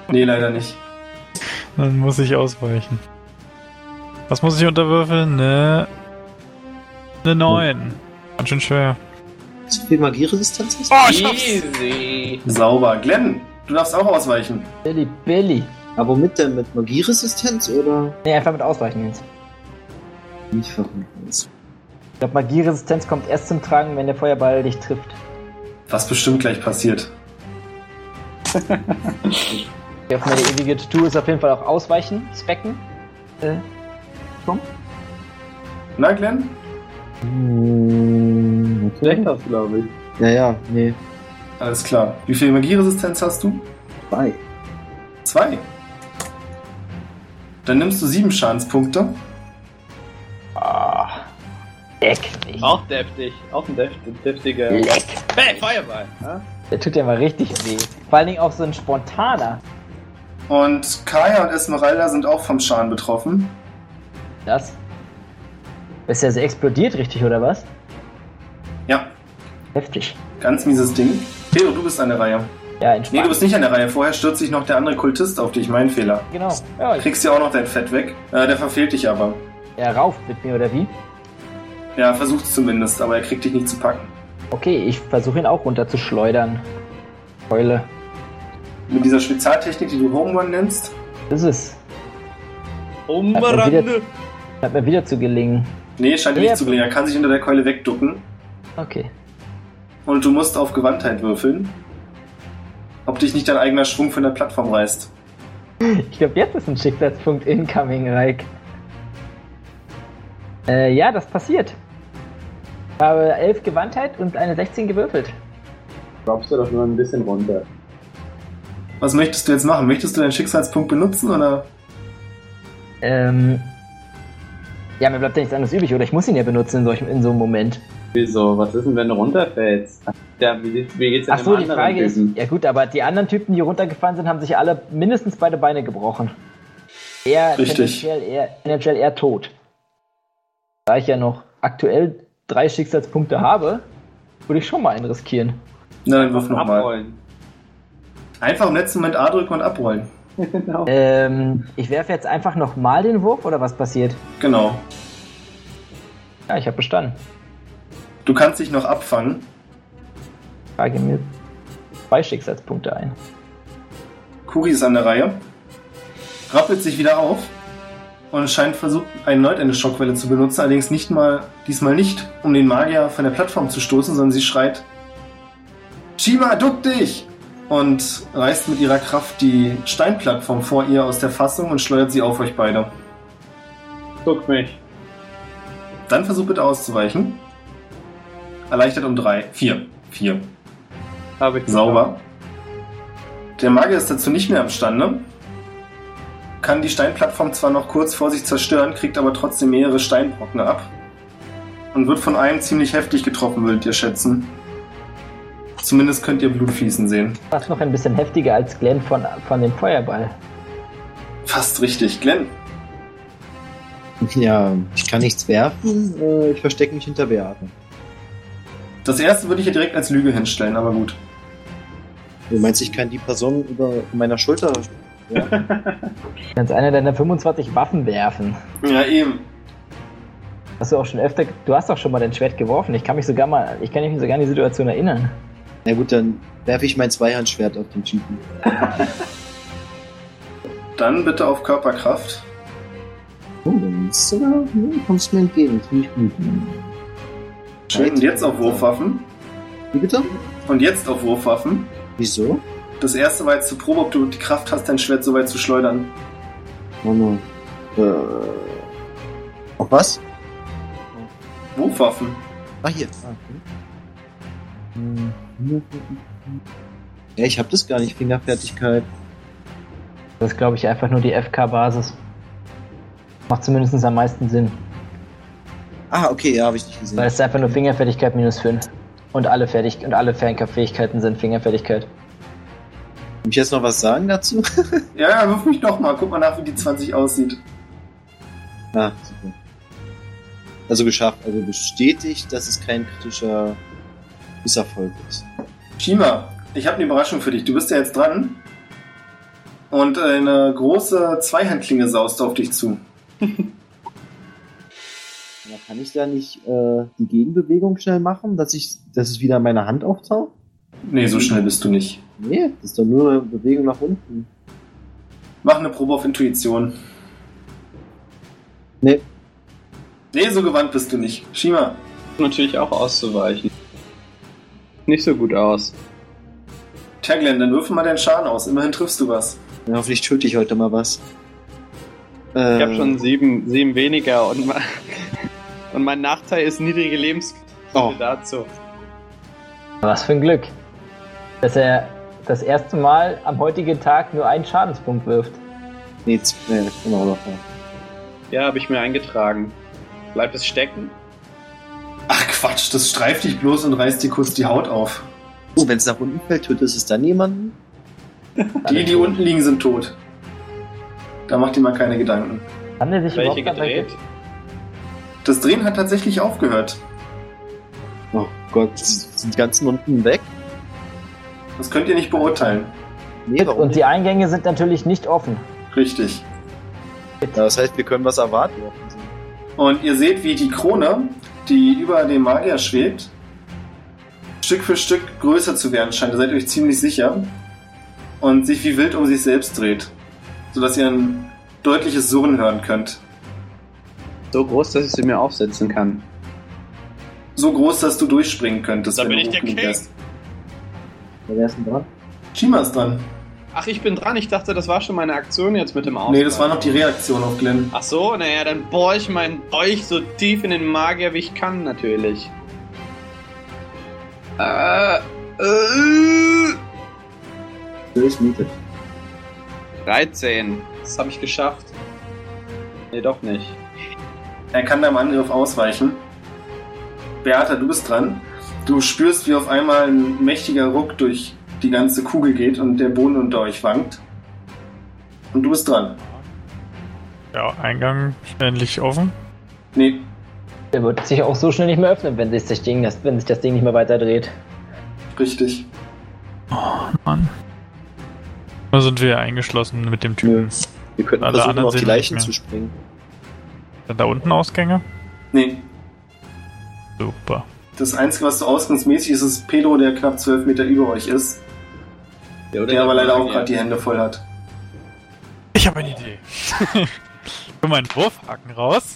Nee, leider nicht. Dann muss ich ausweichen. Was muss ich unterwürfeln? Eine 9. Ganz schön schwer. Wie viel Magie-Resistenz ist? Oh, ich hab's. Easy. Sauber. Glenn, du darfst auch ausweichen. Billy. Aber womit denn? Mit Magie-Resistenz oder? Nee, einfach mit Ausweichen jetzt. Nicht verrückt. Ich glaube, Magieresistenz kommt erst zum Tragen, wenn der Feuerball dich trifft. Was bestimmt gleich passiert. Ich hoffe, meine ewige Tattoo ist auf jeden Fall auch ausweichen, specken. Komm. Na, Glenn? Schlecht hast du, glaube ich. Ja, nee. Alles klar. Wie viel Magieresistenz hast du? 2. 2? Dann nimmst du 7 Schadenspunkte. Deftig. Auch ein deftiger. Leck. Hey, Feuerball. Ja? Der tut ja mal richtig weh. Vor allen Dingen auch so ein spontaner. Und Kaya und Esmeralda sind auch vom Schaden betroffen. Das? Ist ja so explodiert richtig, oder was? Ja. Heftig. Ganz mieses Ding. Pedro, du bist an der Reihe. Ja, entspannt. Nee, du bist nicht an der Reihe. Vorher stürzt sich noch der andere Kultist auf dich. Mein Fehler. Genau. Ja, kriegst ja auch noch dein Fett weg. Der verfehlt dich aber. Er rauft mit mir, oder wie? Ja, versucht's zumindest, aber er kriegt dich nicht zu packen. Okay, ich versuche ihn auch runterzuschleudern. Keule. Mit dieser Spezialtechnik, die du Home Run nennst? Das ist es. Home Run! Hat mir wieder zu gelingen. Nee, scheint mir nicht zu gelingen. Er kann sich unter der Keule wegducken. Okay. Und du musst auf Gewandtheit würfeln. Ob dich nicht dein eigener Schwung von der Plattform reißt. Ich glaube, jetzt ist ein Schicksalspunkt incoming, Raik. Ja, das passiert. Ich habe 11 Gewandtheit und eine 16 gewürfelt. Glaubst du doch nur ein bisschen runter. Was möchtest du jetzt machen? Möchtest du deinen Schicksalspunkt benutzen, oder? Ja, mir bleibt ja nichts anderes übrig, oder ich muss ihn ja benutzen in so einem Moment. Wieso? Was ist denn, wenn du runterfällst? Ja, wie geht's denn dem anderen Typen? Ach so, die Frage ist... Ja gut, aber die anderen Typen, die runtergefallen sind, haben sich alle mindestens beide Beine gebrochen. Richtig. Tendenziell eher tot. Da ich ja noch aktuell 3 Schicksalspunkte habe, würde ich schon mal einen riskieren. Na, dann wirf nochmal. Einfach im letzten Moment A drücken und abrollen. Genau. Ich werfe jetzt einfach nochmal den Wurf, oder was passiert? Genau. Ja, ich habe bestanden. Du kannst dich noch abfangen. Ich trage mir 2 Schicksalspunkte ein. Kuri ist an der Reihe. Rappelt sich wieder auf. Und scheint versucht, erneut eine Schockwelle zu benutzen, allerdings diesmal nicht, um den Magier von der Plattform zu stoßen, sondern sie schreit: Shima, duck dich! Und reißt mit ihrer Kraft die Steinplattform vor ihr aus der Fassung und schleudert sie auf euch beide. Duck mich. Dann versucht bitte auszuweichen. Erleichtert um 3. 4. Habe ich sauber. Der Magier ist dazu nicht mehr imstande. Kann die Steinplattform zwar noch kurz vor sich zerstören, kriegt aber trotzdem mehrere Steinbrocken ab. Und wird von einem ziemlich heftig getroffen, würdet ihr schätzen. Zumindest könnt ihr Blut fließen sehen. Fast noch ein bisschen heftiger als Glenn von dem Feuerball. Fast richtig, Glenn. Ja, ich kann nichts werfen, ich verstecke mich hinter Beata. Das erste würde ich ja direkt als Lüge hinstellen, aber gut. Du meinst, ich kann die Person über meiner Schulter... Ja. Du kannst eine deiner 25 Waffen werfen. Ja, eben. Du hast doch schon mal dein Schwert geworfen. Ich kann mich sogar an die Situation erinnern. Na gut, dann werfe ich mein Zweihandschwert auf den Typen. Dann bitte auf Körperkraft. Oh, dann ist sogar, kommst du mir entgegen. Finde ich gut. Schön, und jetzt auf Wurfwaffen. Wie bitte? Und jetzt auf Wurfwaffen. Wieso? Das erste war jetzt zur Probe, ob du die Kraft hast, dein Schwert so weit zu schleudern. Oh, auf was? Wurfwaffen. Ah, hier. Okay. Ja, ich hab das gar nicht, Fingerfertigkeit. Das ist, glaube ich, einfach nur die FK-Basis. Macht zumindest am meisten Sinn. Ah, okay, ja, habe ich nicht gesehen. Weil es ist einfach nur Fingerfertigkeit minus 5. Und alle Fernkampffähigkeiten sind Fingerfertigkeit. Kann ich jetzt noch was sagen dazu? Ja, wirf mich doch mal. Guck mal nach, wie die 20 aussieht. Ah, super. Also geschafft. Also bestätigt, dass es kein kritischer Misserfolg ist. Shima, ich habe eine Überraschung für dich. Du bist ja jetzt dran. Und eine große Zweihandklinge saust auf dich zu. Ja, kann ich da nicht die Gegenbewegung schnell machen, dass es wieder in meiner Hand auftaucht? Nee, so schnell bist du nicht. Nee, das ist doch nur eine Bewegung nach unten. Mach eine Probe auf Intuition. Nee. Nee, so gewandt bist du nicht. Shima. Natürlich auch auszuweichen. Nicht so gut aus. Tja, Glenn, dann wirf mal deinen Schaden aus. Immerhin triffst du was. Ja, hoffentlich töte ich heute mal was. Ich habe schon sieben weniger und mein Nachteil ist niedrige Lebenspunkte dazu. Was für ein Glück, dass er das erste Mal am heutigen Tag nur einen Schadenspunkt wirft. Nee, das kann man auch noch. Ja, habe ich mir eingetragen. Bleibt es stecken? Ach Quatsch, das streift dich bloß und reißt dir kurz die Haut auf. Oh, wenn es nach unten fällt, tötet es dann jemanden? Die unten liegen, sind tot. Da macht ihr mal keine Gedanken. Haben die sich welche gedreht? Das Drehen hat tatsächlich aufgehört. Oh Gott, sind die ganzen unten weg? Das könnt ihr nicht beurteilen. Nee, warum? Und die Eingänge sind natürlich nicht offen. Richtig. Ja, das heißt, wir können was erwarten. Und ihr seht, wie die Krone, die über dem Magier schwebt, Stück für Stück größer zu werden scheint. Da seid ihr euch ziemlich sicher. Und sich wie wild um sich selbst dreht. Sodass ihr ein deutliches Surren hören könnt. So groß, dass ich sie mir aufsetzen kann. So groß, dass du durchspringen könntest. Da bin ich der King. Wer ist denn dran? Shima ist dran. Ach, ich bin dran. Ich dachte, das war schon meine Aktion jetzt mit dem Ausfall. Nee, das war noch die Reaktion auf Glenn. Ach so, naja, dann bohr ich meinen Dolch so tief in den Magier, wie ich kann, natürlich. Ich miete. 13. Das habe ich geschafft. Nee, doch nicht. Er kann deinem Angriff ausweichen. Beata, du bist dran. Du spürst, wie auf einmal ein mächtiger Ruck durch die ganze Kugel geht und der Boden unter euch wankt. Und du bist dran. Ja, Eingang endlich offen? Nee. Der wird sich auch so schnell nicht mehr öffnen, wenn sich das Ding nicht mehr weiter dreht. Richtig. Oh, Mann. Da sind wir eingeschlossen mit dem Typen. Wir könnten alle versuchen, auf die Leichen zu springen. Sind da unten Ausgänge? Nee. Super. Das Einzige, was so ausgangsmäßig ist, ist Pedro, der knapp 12 Meter über euch ist. Ja, der aber leider auch gerade die Hände voll hat. Ich habe eine Idee. Ich hol meinen Wurfhaken raus.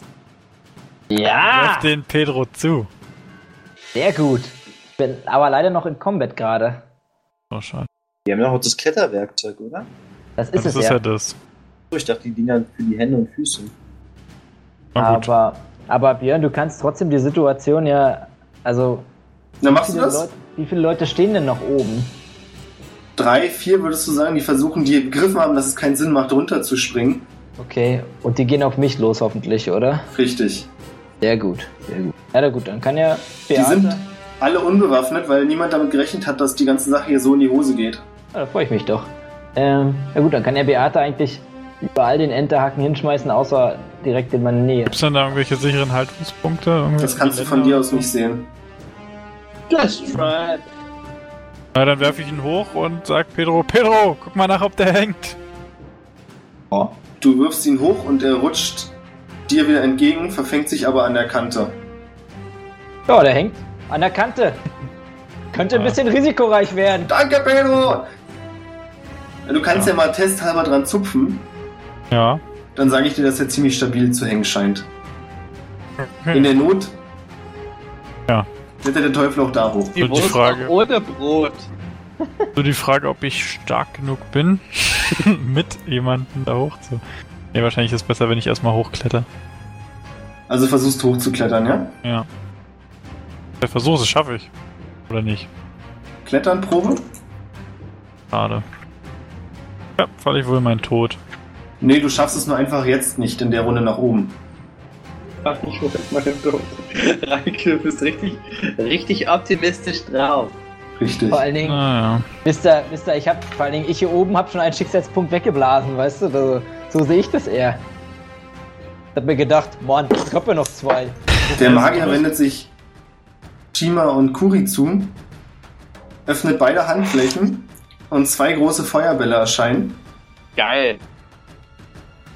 Ja! Wirf den Pedro zu. Sehr gut. Ich bin aber leider noch in Combat gerade. Oh, schade. Die haben ja auch das Kletterwerkzeug, oder? Das ist es ja. Das ist ja das. Ich dachte, die Dinger für die Hände und Füße. Aber Björn, du kannst trotzdem die Situation ja... Also... Na, machst du das? Wie viele Leute stehen denn noch oben? 3, 4 würdest du sagen, die versuchen, die begriffen haben, dass es keinen Sinn macht, runterzuspringen. Okay, und die gehen auf mich los hoffentlich, oder? Richtig. Sehr gut, sehr gut. Ja, gut, dann kann ja Beate... Die sind alle unbewaffnet, weil niemand damit gerechnet hat, dass die ganze Sache hier so in die Hose geht. Ja, da freue ich mich doch. Na gut, dann kann ja Beate eigentlich überall den Enterhaken hinschmeißen, außer direkt in meine Nähe. Gibt es denn da irgendwelche sicheren Haltungspunkte? Das kannst du von dir aus nicht sehen. Just try it. Na, dann werfe ich ihn hoch und sag Pedro, guck mal nach, ob der hängt. Oh. Du wirfst ihn hoch und er rutscht dir wieder entgegen, verfängt sich aber an der Kante. Ja, der hängt an der Kante. Könnte ein bisschen risikoreich werden. Danke, Pedro! Du kannst ja mal testhalber dran zupfen. Ja. Dann sage ich dir, dass er ziemlich stabil zu hängen scheint. Okay. In der Not. Ja. Wird der Teufel auch da hoch? Die Frage. Oder Brot. So die Frage, ob ich stark genug bin, mit jemandem da hoch zu. Nee, wahrscheinlich ist es besser, wenn ich erstmal hochkletter. Also versuchst du hochzuklettern, ja? Ja. Der Versuch, das schaffe ich. Oder nicht? Kletternprobe? Schade. Ja, falle ich wohl meinen Tod. Nee, du schaffst es nur einfach jetzt nicht in der Runde nach oben. Ach, ich hoffe, ich mache doch. Raik, du bist richtig optimistisch drauf. Richtig. Vor allen Dingen, Mister, ich hier oben habe schon einen Schicksalspunkt weggeblasen, weißt du? So sehe ich das eher. Ich habe mir gedacht, Mann, ich habe ja noch zwei. Der Magier wendet sich Shima und Kuri zu, öffnet beide Handflächen und zwei große Feuerbälle erscheinen. Geil.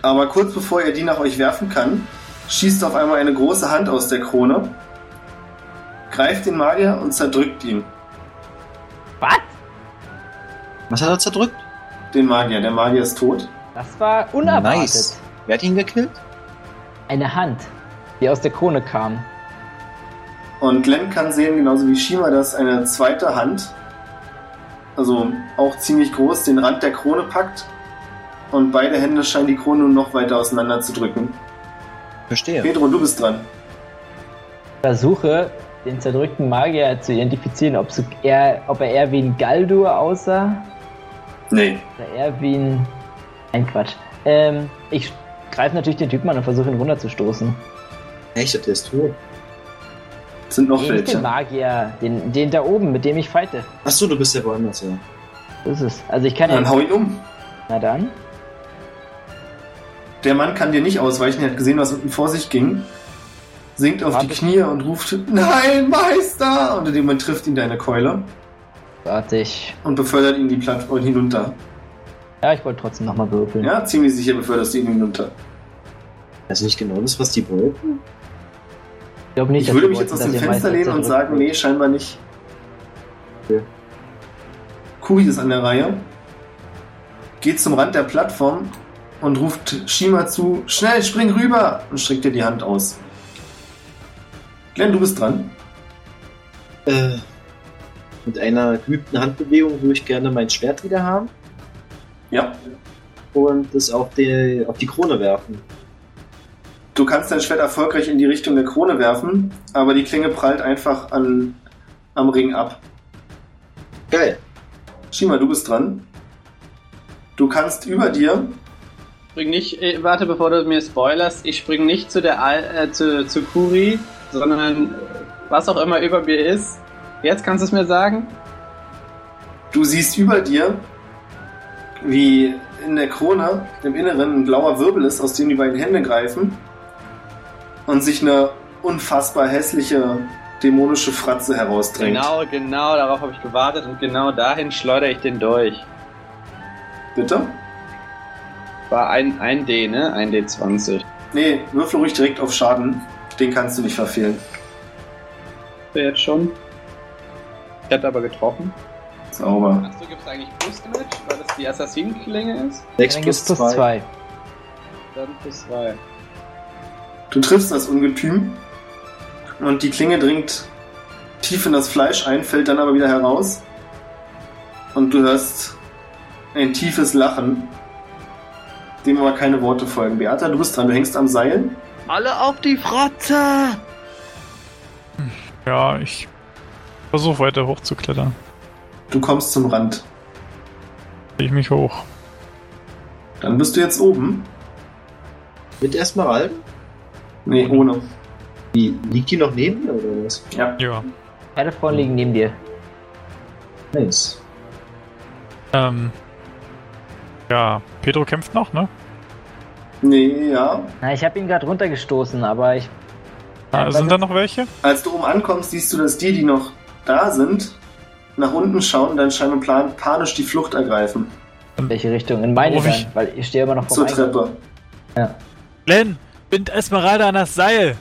Aber kurz bevor er die nach euch werfen kann, schießt auf einmal eine große Hand aus der Krone, greift den Magier und zerdrückt ihn. Was? Was hat er zerdrückt? Den Magier. Der Magier ist tot. Das war unerwartet. Nice. Wer hat ihn gekillt? Eine Hand, die aus der Krone kam. Und Glenn kann sehen, genauso wie Shima, dass eine zweite Hand, also auch ziemlich groß, den Rand der Krone packt. Und beide Hände scheinen die Krone noch weiter auseinander zu drücken. Verstehe. Pedro, du bist dran. Ich versuche, den zerdrückten Magier zu identifizieren, ob er eher wie ein Galdur aussah. Nee. Oder eher wie ein... Nein, Quatsch. Ich greife natürlich den Typen an und versuche ihn runterzustoßen. Echt? Der ist tot. Sind noch welche? Den Magier, den da oben, mit dem ich fighte. Achso, du bist ja woanders, ja. Das ist es. Also ich kann... Dann hau ihn um. Na dann. Der Mann kann dir nicht ausweichen, er hat gesehen, was unten vor sich ging. Sinkt auf die Knie und ruft, nein, Meister! Und in dem Moment trifft ihn deine Keule. Fertig. Und befördert ihn die Plattform hinunter. Ja, ich wollte trotzdem nochmal würfeln. Ja, ziemlich sicher beförderst du ihn hinunter. Also nicht genau das, was die wollten? Ich glaube nicht. Ich würde mich jetzt aus dem Fenster lehnen und sagen, nee, scheinbar nicht. Okay. Kuri ist an der Reihe. Geht zum Rand der Plattform und ruft Shima zu, schnell, spring rüber! Und streckt dir die Hand aus. Glenn, du bist dran. Mit einer geübten Handbewegung würde ich gerne mein Schwert wieder haben. Ja. Und das auf die Krone werfen. Du kannst dein Schwert erfolgreich in die Richtung der Krone werfen, aber die Klinge prallt einfach am Ring ab. Geil. Shima, du bist dran. Du kannst über dir... Warte, bevor du mir spoilerst. Ich springe nicht zu der zu Kuri, sondern was auch immer über mir ist. Jetzt kannst du es mir sagen. Du siehst über dir, wie in der Krone im Inneren ein blauer Wirbel ist, aus dem die beiden Hände greifen und sich eine unfassbar hässliche, dämonische Fratze herausdrängt. Genau, darauf habe ich gewartet und genau dahin schleudere ich den Dolch. Bitte? War ein D, ne? Ein D20. Nee, würfel ruhig direkt auf Schaden. Den kannst du nicht verfehlen. Jetzt schon. Ich hab aber getroffen. Sauber. Achso, gibt's eigentlich Plus-Damage, weil das die Assassinenklinge ist? 6 plus 2. Dann plus 2. Du triffst das Ungetüm und die Klinge dringt tief in das Fleisch ein, fällt dann aber wieder heraus und du hörst ein tiefes Lachen, dem aber keine Worte folgen. Beata, du bist dran, du hängst am Seil. Alle auf die Fratze! Ja, ich versuche weiter hochzuklettern. Du kommst zum Rand. Ich mich hoch. Dann bist du jetzt oben. Mit Esmeralda? Nee, ohne. Wie, liegt die noch neben dir oder was? Ja. Beide Frauen liegen neben dir. Nice. Ja, Pedro kämpft noch, ne? Nee, ja. Na, ich habe ihn gerade runtergestoßen, aber ich... sind da noch welche? Als du oben ankommst, siehst du, dass die noch da sind, nach unten schauen und dann scheinbar panisch die Flucht ergreifen. In welche Richtung? In meine Richtung, weil ich stehe immer noch vor Eingang. Treppe. Ja. Glenn, bind Esmeralda an das Seil!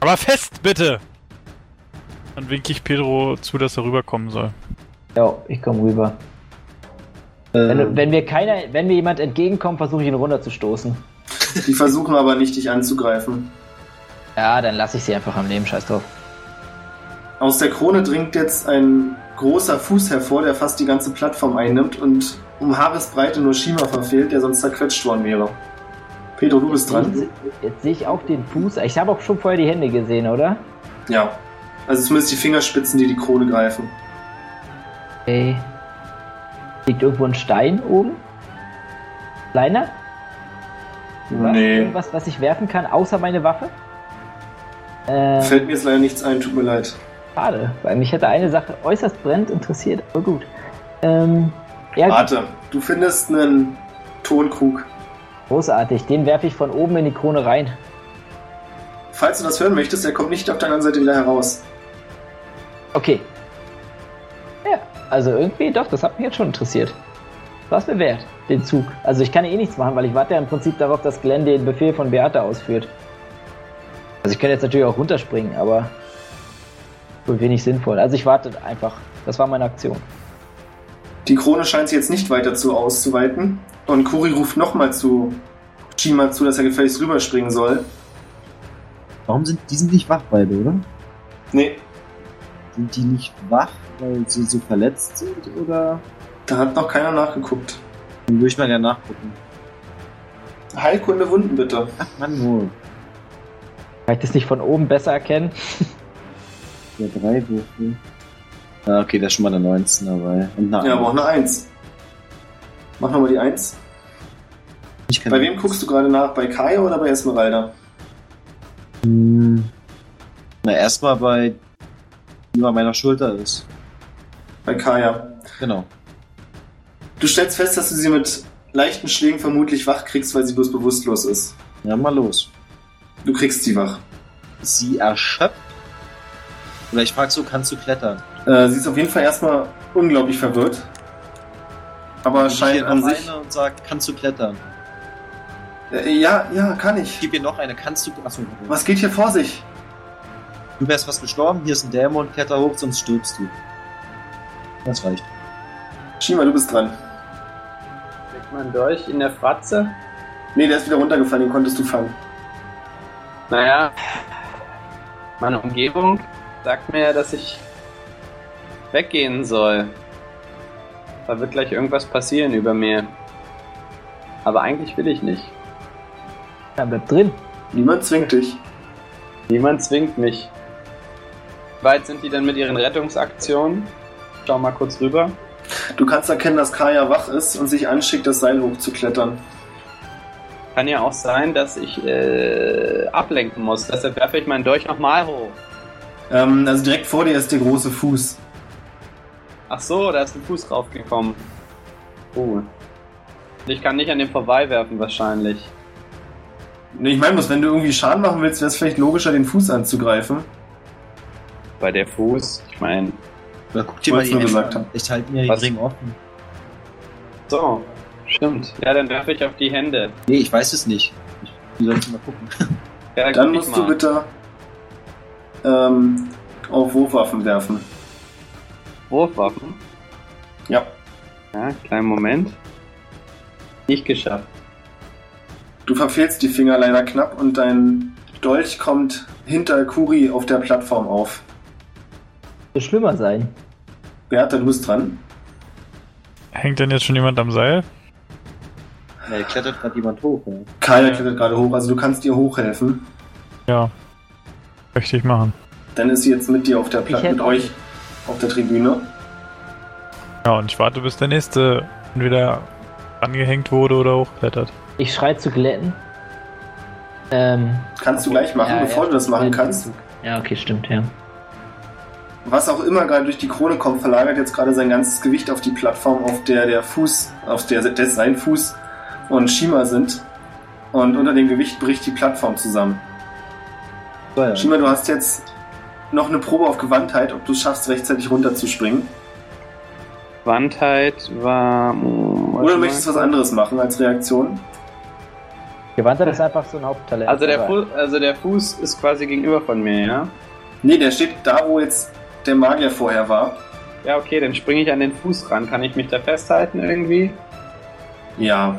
Aber fest, bitte! Dann winke ich Pedro zu, dass er rüberkommen soll. Ja, ich komme rüber. Wenn mir jemand entgegenkommt, versuche ich ihn runterzustoßen. Die versuchen aber nicht, dich anzugreifen. Ja, dann lasse ich sie einfach am Leben, scheiß drauf. Aus der Krone dringt jetzt ein großer Fuß hervor, der fast die ganze Plattform einnimmt und um Haaresbreite nur Shima verfehlt, der sonst zerquetscht worden wäre. Pedro, du bist dran. Jetzt sehe ich auch den Fuß. Ich habe auch schon vorher die Hände gesehen, oder? Ja. Also zumindest die Fingerspitzen, die Krone greifen. Okay. Liegt irgendwo ein Stein oben? Kleiner? Nee. Irgendwas, was ich werfen kann, außer meine Waffe? Fällt mir jetzt leider nichts ein, tut mir leid. Schade, weil mich hätte eine Sache äußerst brennend interessiert, aber gut. Warte, du findest einen Tonkrug. Großartig, den werfe ich von oben in die Krone rein. Falls du das hören möchtest, der kommt nicht auf der anderen Seite wieder heraus. Okay. Ja, also irgendwie doch, das hat mich jetzt schon interessiert. Was mir wert, den Zug. Also ich kann eh nichts machen, weil ich warte ja im Prinzip darauf, dass Glenn den Befehl von Beata ausführt. Also ich könnte jetzt natürlich auch runterspringen, aber wohl wenig sinnvoll. Also ich warte einfach. Das war meine Aktion. Die Krone scheint sich jetzt nicht weiter auszuweiten. Und Kuri ruft nochmal zu Shima zu, dass er gefälligst rüberspringen soll. Warum sind die nicht wach beide, oder? Nee. Sind die nicht wach, weil sie so verletzt sind, oder? Da hat noch keiner nachgeguckt. Dann würde ich mal gerne nachgucken. Heilkunde Wunden, bitte. Ach, Mann, wohl. Kann ich das nicht von oben besser erkennen? Ja, 3 Würfel. Ah, okay, da ist schon mal eine 19 dabei. Und eine 1. Ja, aber auch eine 1. Mach nochmal die 1. Bei wem guckst du gerade nach? Bei Kaya oder bei Esmeralda? Na, erstmal bei... über meiner Schulter ist. Bei Kaya. Genau. Du stellst fest, dass du sie mit leichten Schlägen vermutlich wach kriegst, weil sie bloß bewusstlos ist. Ja, mal los. Du kriegst sie wach. Sie erschöpft? Oder ich frag so, kannst du klettern? Sie ist auf jeden Fall erstmal unglaublich verwirrt. Aber scheint an sich... Ich gebe ihr noch eine und sage, kannst du klettern? Ja, kann ich. Ich gebe ihr noch eine, kannst du... Achso. Was geht hier vor sich? Du wärst fast gestorben, hier ist ein Dämon, kletter hoch, sonst stirbst du. Das reicht. Shima, du bist dran. Steckt man durch in der Fratze? Nee, der ist wieder runtergefallen, den konntest du fangen. Naja, meine Umgebung sagt mir ja, dass ich weggehen soll. Da wird gleich irgendwas passieren über mir. Aber eigentlich will ich nicht. Dann bleib drin. Niemand zwingt dich. Niemand zwingt mich. Wie weit sind die denn mit ihren Rettungsaktionen? Schau mal kurz rüber. Du kannst erkennen, dass Kaya wach ist und sich anschickt, das Seil hochzuklettern. Kann ja auch sein, dass ich ablenken muss. Deshalb werfe ich meinen Dolch nochmal hoch. Also direkt vor dir ist der große Fuß. Ach so, da ist ein Fuß raufgekommen. Oh. Ich kann nicht an dem vorbeiwerfen wahrscheinlich. Ich meine, wenn du irgendwie Schaden machen willst, wäre es vielleicht logischer, den Fuß anzugreifen. Bei der Fuß? Ich meine... Oder guck dir mal die Hände an. Ich halte mir den Ring offen. So, stimmt. Ja, dann werfe ich auf die Hände. Nee, ich weiß es nicht. Wie soll ich mal gucken? Ja, dann musst du bitte auf Wurfwaffen werfen. Wurfwaffen? Ja. Ja, kleinen Moment. Nicht geschafft. Du verfehlst die Finger leider knapp und dein Dolch kommt hinter Kuri auf der Plattform auf. Wird schlimmer sein. Beata, du bist dran. Hängt denn jetzt schon jemand am Seil? Ne, klettert gerade jemand hoch. Oder? Kaya klettert gerade hoch, also du kannst ihr hochhelfen. Ja, möchte ich machen. Dann ist sie jetzt mit dir auf der euch auf der Tribüne. Ja, und ich warte, bis der nächste entweder angehängt wurde oder hochklettert. Ich schreie zu Glenn. Kannst du gleich machen, ja, bevor du das machen kannst. Ja, okay, stimmt, ja. Was auch immer gerade durch die Krone kommt, verlagert jetzt gerade sein ganzes Gewicht auf die Plattform, auf der sein Fuß und Shima sind. Und unter dem Gewicht bricht die Plattform zusammen. So, ja. Shima, du hast jetzt noch eine Probe auf Gewandtheit, ob du es schaffst, rechtzeitig runterzuspringen. Gewandtheit war... Oder du möchtest was anderes machen als Reaktion? Gewandtheit ist einfach so ein Haupttalent. Also der Fuß ist quasi gegenüber von mir, ja? Nee, der steht da, wo jetzt der Magier vorher war. Ja, okay, dann springe ich an den Fuß ran. Kann ich mich da festhalten irgendwie? Ja.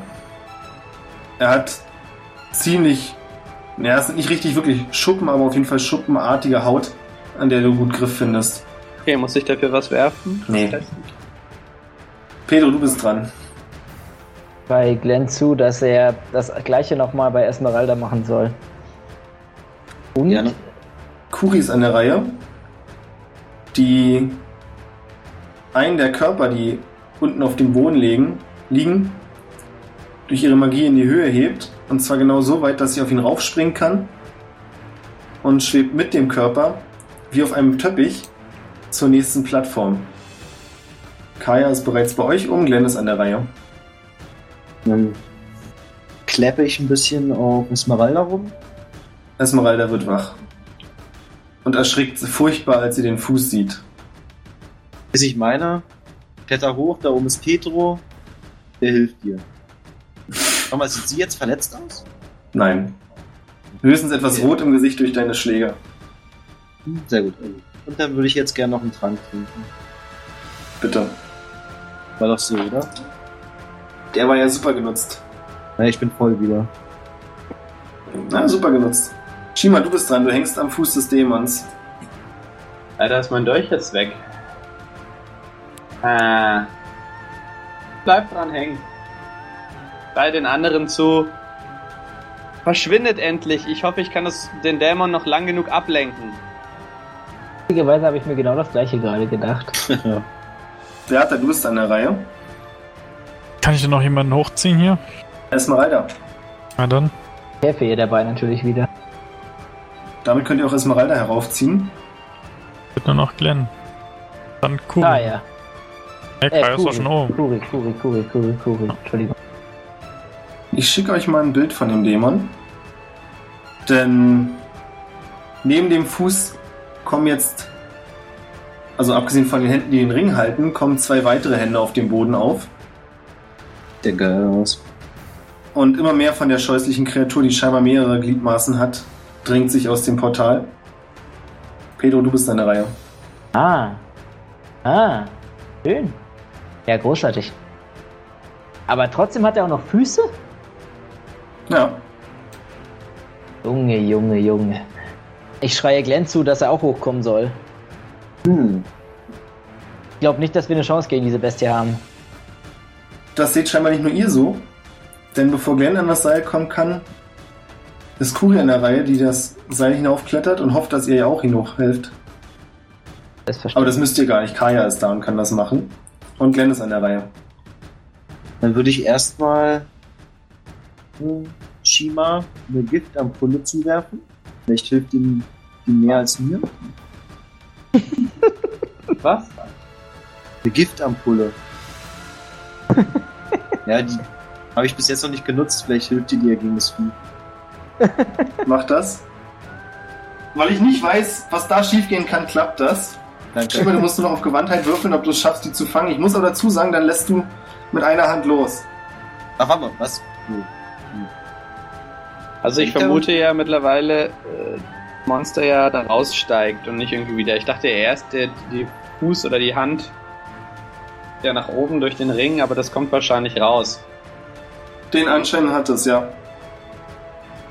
Er hat es sind nicht richtig wirklich Schuppen, aber auf jeden Fall schuppenartige Haut, an der du gut Griff findest. Okay, muss ich dafür was werfen? Nee. Pedro, du bist dran. Bei Glenn zu, dass er das gleiche nochmal bei Esmeralda machen soll. Und? Ja, ne? Kuri ist an der Reihe. Einen der Körper, die unten auf dem Boden liegen, durch ihre Magie in die Höhe hebt. Und zwar genau so weit, dass sie auf ihn raufspringen kann. Und schwebt mit dem Körper, wie auf einem Teppich, zur nächsten Plattform. Kaya ist bereits bei euch um, Glenn ist an der Reihe. Dann kleppe ich ein bisschen auf Esmeralda rum. Esmeralda wird wach. Und erschrickt furchtbar, als sie den Fuß sieht. Ist ich meiner? Kletter hoch, da oben ist Pedro. Der hilft dir. Schau mal, sieht sie jetzt verletzt aus? Nein. Höchstens etwas rot im Gesicht durch deine Schläge. Sehr gut. Und dann würde ich jetzt gerne noch einen Trank trinken. Bitte. War doch so, oder? Der war ja super genutzt. Naja, ich bin voll wieder. Na, super genutzt. Shima, du bist dran, du hängst am Fuß des Dämons. Alter, ist mein Dolch jetzt weg. Bleib dran hängen. Bei den anderen zu. Verschwindet endlich. Ich hoffe, ich kann den Dämon noch lang genug ablenken. Witzigerweise habe ich mir genau das gleiche gerade gedacht. Beata, du bist an der Reihe. Kann ich denn noch jemanden hochziehen hier? Esmeralda. Na dann. Ich helfe ihr dabei natürlich wieder. Damit könnt ihr auch Esmeralda heraufziehen. Wird nur noch Glenn. Dann Kuri. Ah ja. Kaya ist doch schon oben. Kuri. Entschuldigung. Ich schicke euch mal ein Bild von dem Dämon. Denn neben dem Fuß kommen jetzt, also abgesehen von den Händen, die den Ring halten, kommen zwei weitere Hände auf dem Boden auf. Der geil aus. Und immer mehr von der scheußlichen Kreatur, die scheinbar mehrere Gliedmaßen hat, drängt sich aus dem Portal. Pedro, du bist an der Reihe. Ah. Schön. Ja, großartig. Aber trotzdem hat er auch noch Füße? Ja. Junge. Ich schreie Glenn zu, dass er auch hochkommen soll. Ich glaube nicht, dass wir eine Chance gegen diese Bestie haben. Das seht scheinbar nicht nur ihr so. Denn bevor Glenn an das Seil kommen kann, ist Kuri an der Reihe, die das Seil hinaufklettert und hofft, dass ihr ihr auch hinaufhelft. Aber das müsst ihr gar nicht. Kaya ist da und kann das machen. Und Glenn ist an der Reihe. Dann würde ich erstmal Shima eine Giftampulle zuwerfen. Vielleicht hilft ihm die mehr als mir. Was? Eine Giftampulle. Ja, die habe ich bis jetzt noch nicht genutzt. Vielleicht hilft die dir gegen das Vieh. Mach das. Weil ich nicht weiß, was da schiefgehen kann, klappt das. Danke. Shima, du musst nur noch auf Gewandtheit würfeln, ob du es schaffst, die zu fangen. Ich muss aber dazu sagen, dann lässt du mit einer Hand los. Ach, warte mal, was? Also ich vermute ja mittlerweile, Monster ja da raussteigt und nicht irgendwie wieder. Ich dachte erst, die Fuß oder die Hand ja nach oben durch den Ring, aber das kommt wahrscheinlich raus. Den Anschein hat es, ja.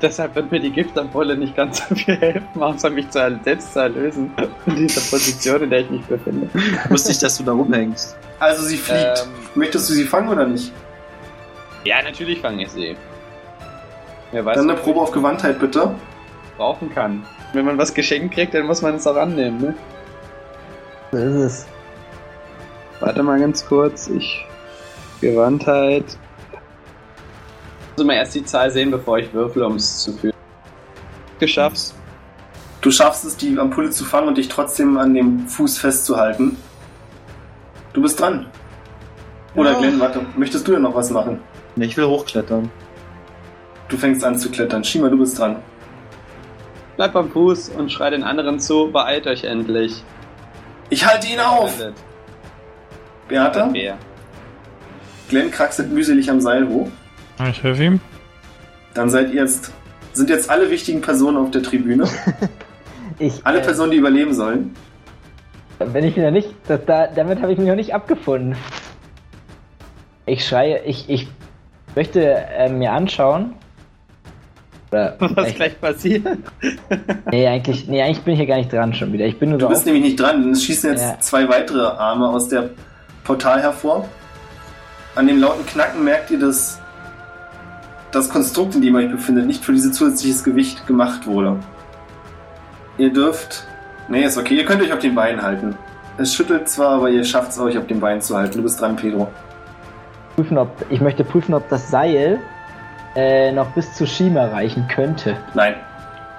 Deshalb wird mir die Giftampulle nicht ganz so viel helfen, außer mich selbst zu erlösen in dieser Position, in der ich mich befinde. Wusste ich, dass du da rumhängst. Also sie fliegt. Möchtest du sie fangen oder nicht? Ja, natürlich fange ich sie. Wer weiß, dann eine Probe auf Gewandtheit, bitte. Brauchen kann. Wenn man was geschenkt kriegt, dann muss man es auch annehmen, ne? So ist es. Warte mal ganz kurz. Gewandtheit. Ich muss immer erst die Zahl sehen, bevor ich würfle, um es zu fühlen. Geschafft. Du schaffst es, die Ampulle zu fangen und dich trotzdem an dem Fuß festzuhalten. Du bist dran. Oder ja. Glenn, warte, möchtest du denn noch was machen? Ne, ich will hochklettern. Du fängst an zu klettern. Shima, du bist dran. Bleib am Fuß und schrei den anderen zu, beeilt euch endlich. Ich halte ihn auf! Beata? Glenn kraxelt mühselig am Seil hoch. Ich helfe ihm. Dann sind jetzt alle wichtigen Personen auf der Tribüne. Alle Personen, die überleben sollen. Wenn ich wieder nicht, damit habe ich mich noch nicht abgefunden. Ich möchte mir anschauen. Was gleich passiert? Nee, eigentlich bin ich hier gar nicht dran schon wieder. Ich bin nur du bist nämlich nicht dran, denn es schießen jetzt zwei weitere Arme aus der Portal hervor. An dem lauten Knacken merkt ihr, dass das Konstrukt, in dem ihr euch befindet, nicht für dieses zusätzliches Gewicht gemacht wurde. Ihr könnt euch auf den Beinen halten. Es schüttelt zwar, aber ihr schafft es euch, auf dem Bein zu halten. Du bist dran, Pedro. Ich möchte prüfen, ob das Seil noch bis zu Shima reichen könnte. Nein.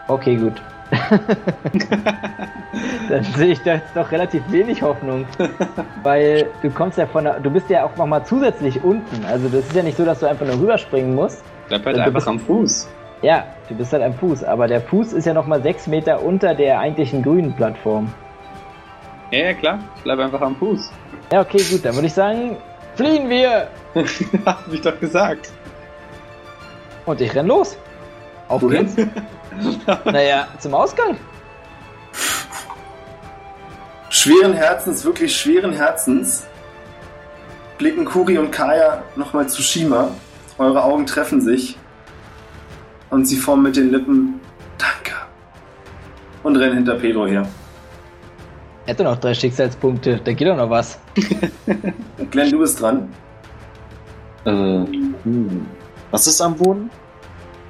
Okay, gut. Dann sehe ich da jetzt doch relativ wenig Hoffnung, weil du kommst ja du bist ja auch nochmal zusätzlich unten. Also das ist ja nicht so, dass du einfach nur rüberspringen musst. Bleib halt einfach am Fuß. Ja, du bist halt am Fuß, aber der Fuß ist ja nochmal 6 Meter unter der eigentlichen grünen Plattform. Ja, klar. Ich bleibe einfach am Fuß. Ja, okay, gut. Dann würde ich sagen, fliehen wir! Hab ich doch gesagt. Und ich renn los. Auf geht's. Naja, zum Ausgang. Schweren Herzens, wirklich schweren Herzens, blicken Kuri und Kaya nochmal zu Shima. Eure Augen treffen sich und sie formen mit den Lippen Danke und rennen hinter Pedro her. Er hat doch noch 3 Schicksalspunkte, da geht doch noch was. Glenn, du bist dran. Was ist am Boden?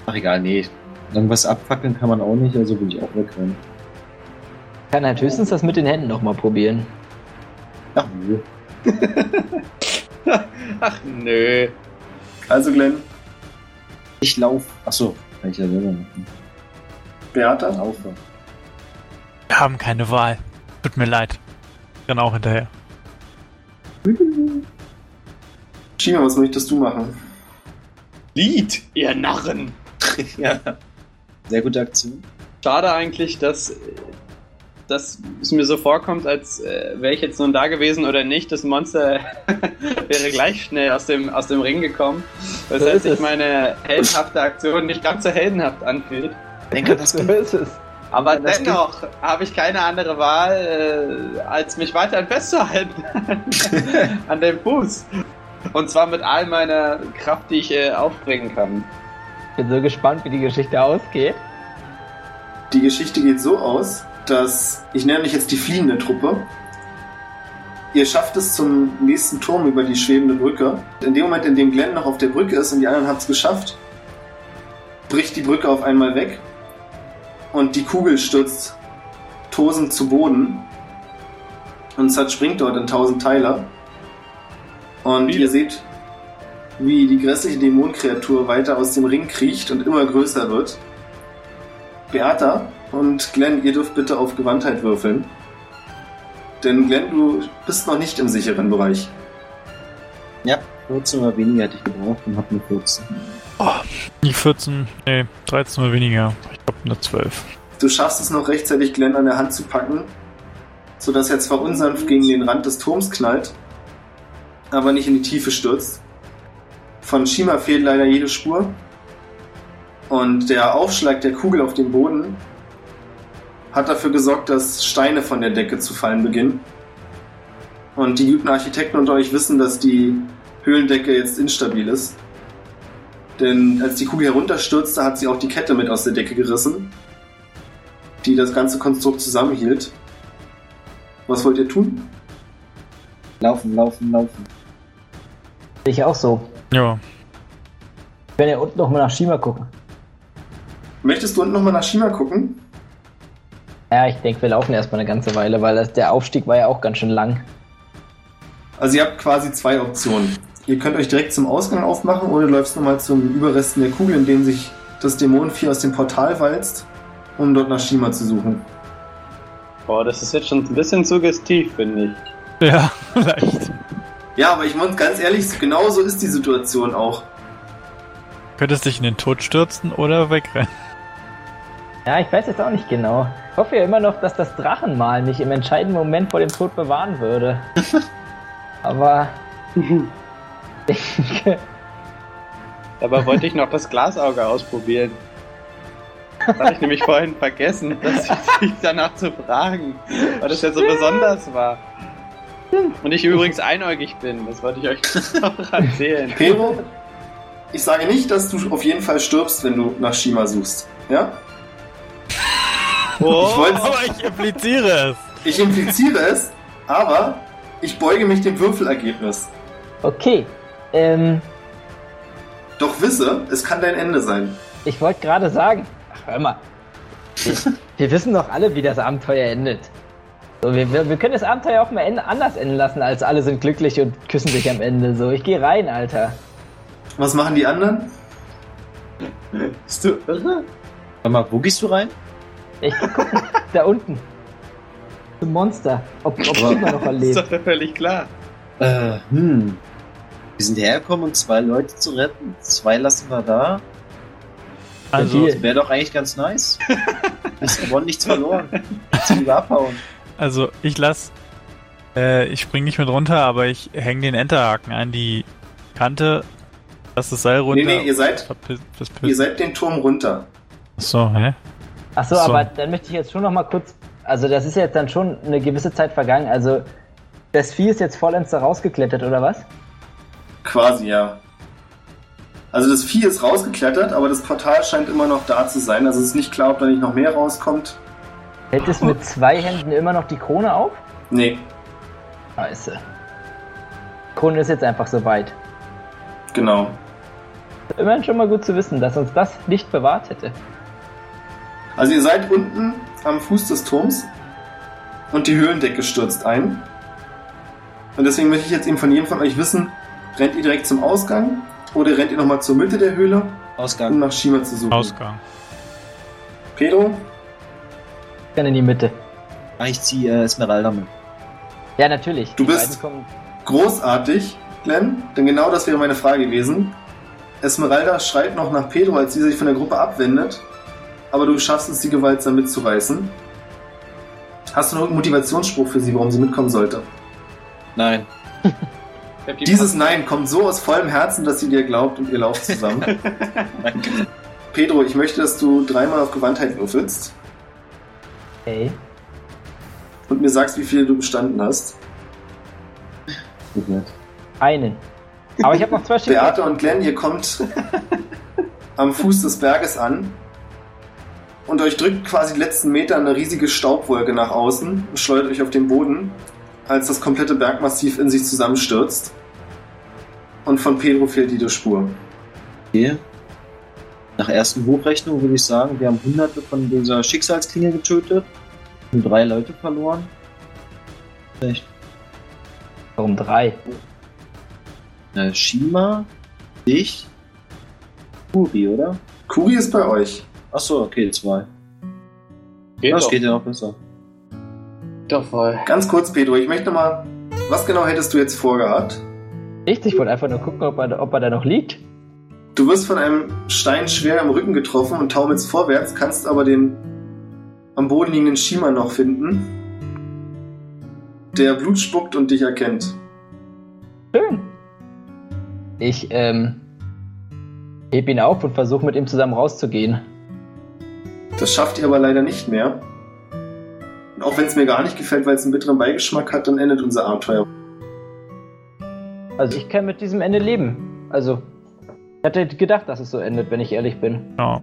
Ach egal, nee. Irgendwas abfackeln kann man auch nicht, also will ich auch wegrennen. Ich kann halt höchstens das mit den Händen nochmal probieren. Ach nö. Ach nö. Also Glenn. Ich lauf. Achso, kann ich ja selber machen. Beata? Laufe. Wir haben keine Wahl. Tut mir leid. Dann auch hinterher. Shima, was möchtest du machen? Lied, ihr Narren! Ja. Sehr gute Aktion. Schade eigentlich, dass es mir so vorkommt, als wäre ich jetzt nun da gewesen oder nicht. Das Monster wäre gleich schnell aus dem Ring gekommen. Das heißt, ich meine heldenhafte Aktion nicht ganz so heldenhaft anfühlt. Denke, das ist es. Aber ja, dennoch habe ich keine andere Wahl, als mich weiterhin festzuhalten an dem Fuß. Und zwar mit all meiner Kraft, die ich aufbringen kann. Ich bin so gespannt, wie die Geschichte ausgeht. Die Geschichte geht so aus, dass, ich nenne mich jetzt die fliehende Truppe, ihr schafft es zum nächsten Turm über die schwebende Brücke. In dem Moment, in dem Glenn noch auf der Brücke ist und die anderen haben es geschafft, bricht die Brücke auf einmal weg und die Kugel stürzt tosend zu Boden und zerspringt dort in 1000 Teile. Und ihr seht, wie die grässliche Dämonenkreatur weiter aus dem Ring kriecht und immer größer wird. Beata und Glenn, ihr dürft bitte auf Gewandtheit würfeln. Denn Glenn, du bist noch nicht im sicheren Bereich. Ja, 14 oder weniger hätte ich gebraucht und hab nur 14. Oh, nicht 14, nee, 13 oder weniger. Ich hab nur 12. Du schaffst es noch rechtzeitig, Glenn an der Hand zu packen, sodass er zwar unsanft gegen den Rand des Turms knallt, aber nicht in die Tiefe stürzt. Von Shima fehlt leider jede Spur. Und der Aufschlag der Kugel auf den Boden hat dafür gesorgt, dass Steine von der Decke zu fallen beginnen. Und die guten Architekten unter euch wissen, dass die Höhlendecke jetzt instabil ist. Denn als die Kugel herunterstürzte, hat sie auch die Kette mit aus der Decke gerissen, die das ganze Konstrukt zusammenhielt. Was wollt ihr tun? Laufen. Ich auch so. Ja. Ich werde ja unten nochmal nach Shima gucken. Möchtest du unten nochmal nach Shima gucken? Ja, ich denke, wir laufen erstmal eine ganze Weile, weil der Aufstieg war ja auch ganz schön lang. Also ihr habt quasi 2 Optionen. Ihr könnt euch direkt zum Ausgang aufmachen oder läuft nochmal zum Überresten der Kugel, in dem sich das Dämonenvieh aus dem Portal walzt, um dort nach Shima zu suchen. Boah, das ist jetzt schon ein bisschen suggestiv, finde ich. Ja, vielleicht. Ja, aber ich muss ganz ehrlich, genau so ist die Situation auch. Du könntest dich in den Tod stürzen oder wegrennen. Ja, ich weiß jetzt auch nicht genau. Ich hoffe ja immer noch, dass das Drachenmal mich im entscheidenden Moment vor dem Tod bewahren würde. Aber... Dabei wollte ich noch das Glasauge ausprobieren. Das habe ich nämlich vorhin vergessen, dass ich danach zu fragen, weil das ja so besonders war. Und ich übrigens einäugig bin, das wollte ich euch noch erzählen. Pedro, ich sage nicht, dass du auf jeden Fall stirbst, wenn du nach Shima suchst, ja? Oh, aber ich impliziere es. Ich impliziere es, aber ich beuge mich dem Würfelergebnis. Okay, Doch wisse, es kann dein Ende sein. Ich wollte gerade sagen, ach, hör mal, wir wissen doch alle, wie das Abenteuer endet. So, wir können das Abenteuer auch mal anders enden lassen, als alle sind glücklich und küssen sich am Ende. So, ich gehe rein, Alter. Was machen die anderen? Bist du irre? Warte mal, wo gehst du rein? Ich guck da unten. Zum Monster. Ob die immer noch erlebt. Ist doch da völlig klar. Wir sind hergekommen, um 2 Leute zu retten. 2 lassen wir da. Also, das wäre doch eigentlich ganz nice. Nichts gewonnen, nichts verloren. Zum abhauen. Also, ich spring nicht mit runter, aber ich hänge den Enterhaken an die Kante, lass das Seil runter. Nee, ihr seid den Turm runter. Achso, hä? Achso, aber dann möchte ich jetzt schon nochmal kurz, also das ist ja jetzt dann schon eine gewisse Zeit vergangen, also das Vieh ist jetzt vollends da rausgeklettert, oder was? Quasi, ja. Also das Vieh ist rausgeklettert, aber das Portal scheint immer noch da zu sein, also es ist nicht klar, ob da nicht noch mehr rauskommt. Hält es mit 2 Händen immer noch die Krone auf? Nee. Scheiße. Krone ist jetzt einfach so weit. Genau. Immerhin schon mal gut zu wissen, dass uns das nicht bewahrt hätte. Also ihr seid unten am Fuß des Turms und die Höhlendecke stürzt ein. Und deswegen möchte ich jetzt eben von jedem von euch wissen, rennt ihr direkt zum Ausgang oder rennt ihr nochmal zur Mitte der Höhle? Ausgang. Um nach Shima zu suchen. Ausgang. Pedro? In die Mitte. Ich ziehe Esmeralda mit. Ja, natürlich. Du bist großartig, Glenn, denn genau das wäre meine Frage gewesen. Esmeralda schreit noch nach Pedro, als sie sich von der Gruppe abwendet, aber du schaffst es, sie gewaltsam mitzureißen. Hast du noch einen Motivationsspruch für sie, warum sie mitkommen sollte? Nein. Dieses Nein kommt so aus vollem Herzen, dass sie dir glaubt und ihr lauft zusammen. Pedro, ich möchte, dass du 3-mal auf Gewandtheit würfelst. Und mir sagst, wie viele du bestanden hast. Einen. Aber ich habe noch 2 Stück. Beate und Glenn, ihr kommt am Fuß des Berges an und euch drückt quasi die letzten Meter eine riesige Staubwolke nach außen und schleudert euch auf den Boden, als das komplette Bergmassiv in sich zusammenstürzt. Und von Pedro fehlt jede Spur. Okay. Nach ersten Hochrechnung würde ich sagen, wir haben Hunderte von dieser Schicksalsklinge getötet und 3 Leute verloren. Echt? Warum 3? Shima, ich, Kuri, oder? Kuri ist bei euch. Achso, okay, 2. Das geht ja noch besser. Doch voll. Ganz kurz, Pedro, ich möchte nochmal. Was genau hättest du jetzt vorgehabt? Ich wollte einfach nur gucken, ob er da noch liegt. Du wirst von einem Stein schwer im Rücken getroffen und taumelst vorwärts, kannst aber den am Boden liegenden Shima noch finden, der Blut spuckt und dich erkennt. Schön. Ich heb ihn auf und versuche mit ihm zusammen rauszugehen. Das schafft ihr aber leider nicht mehr. Und auch wenn es mir gar nicht gefällt, weil es einen bitteren Beigeschmack hat, dann endet unser Abenteuer. Also ich kann mit diesem Ende leben. Also... Ich hatte gedacht, dass es so endet, wenn ich ehrlich bin. Ja.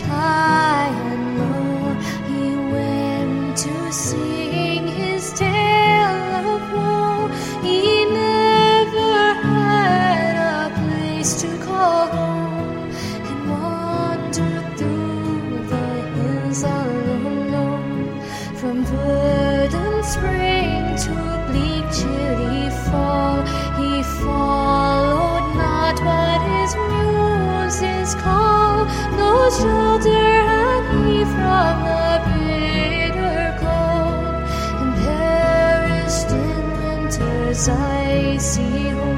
High and low, he went to sing his tale. I see you.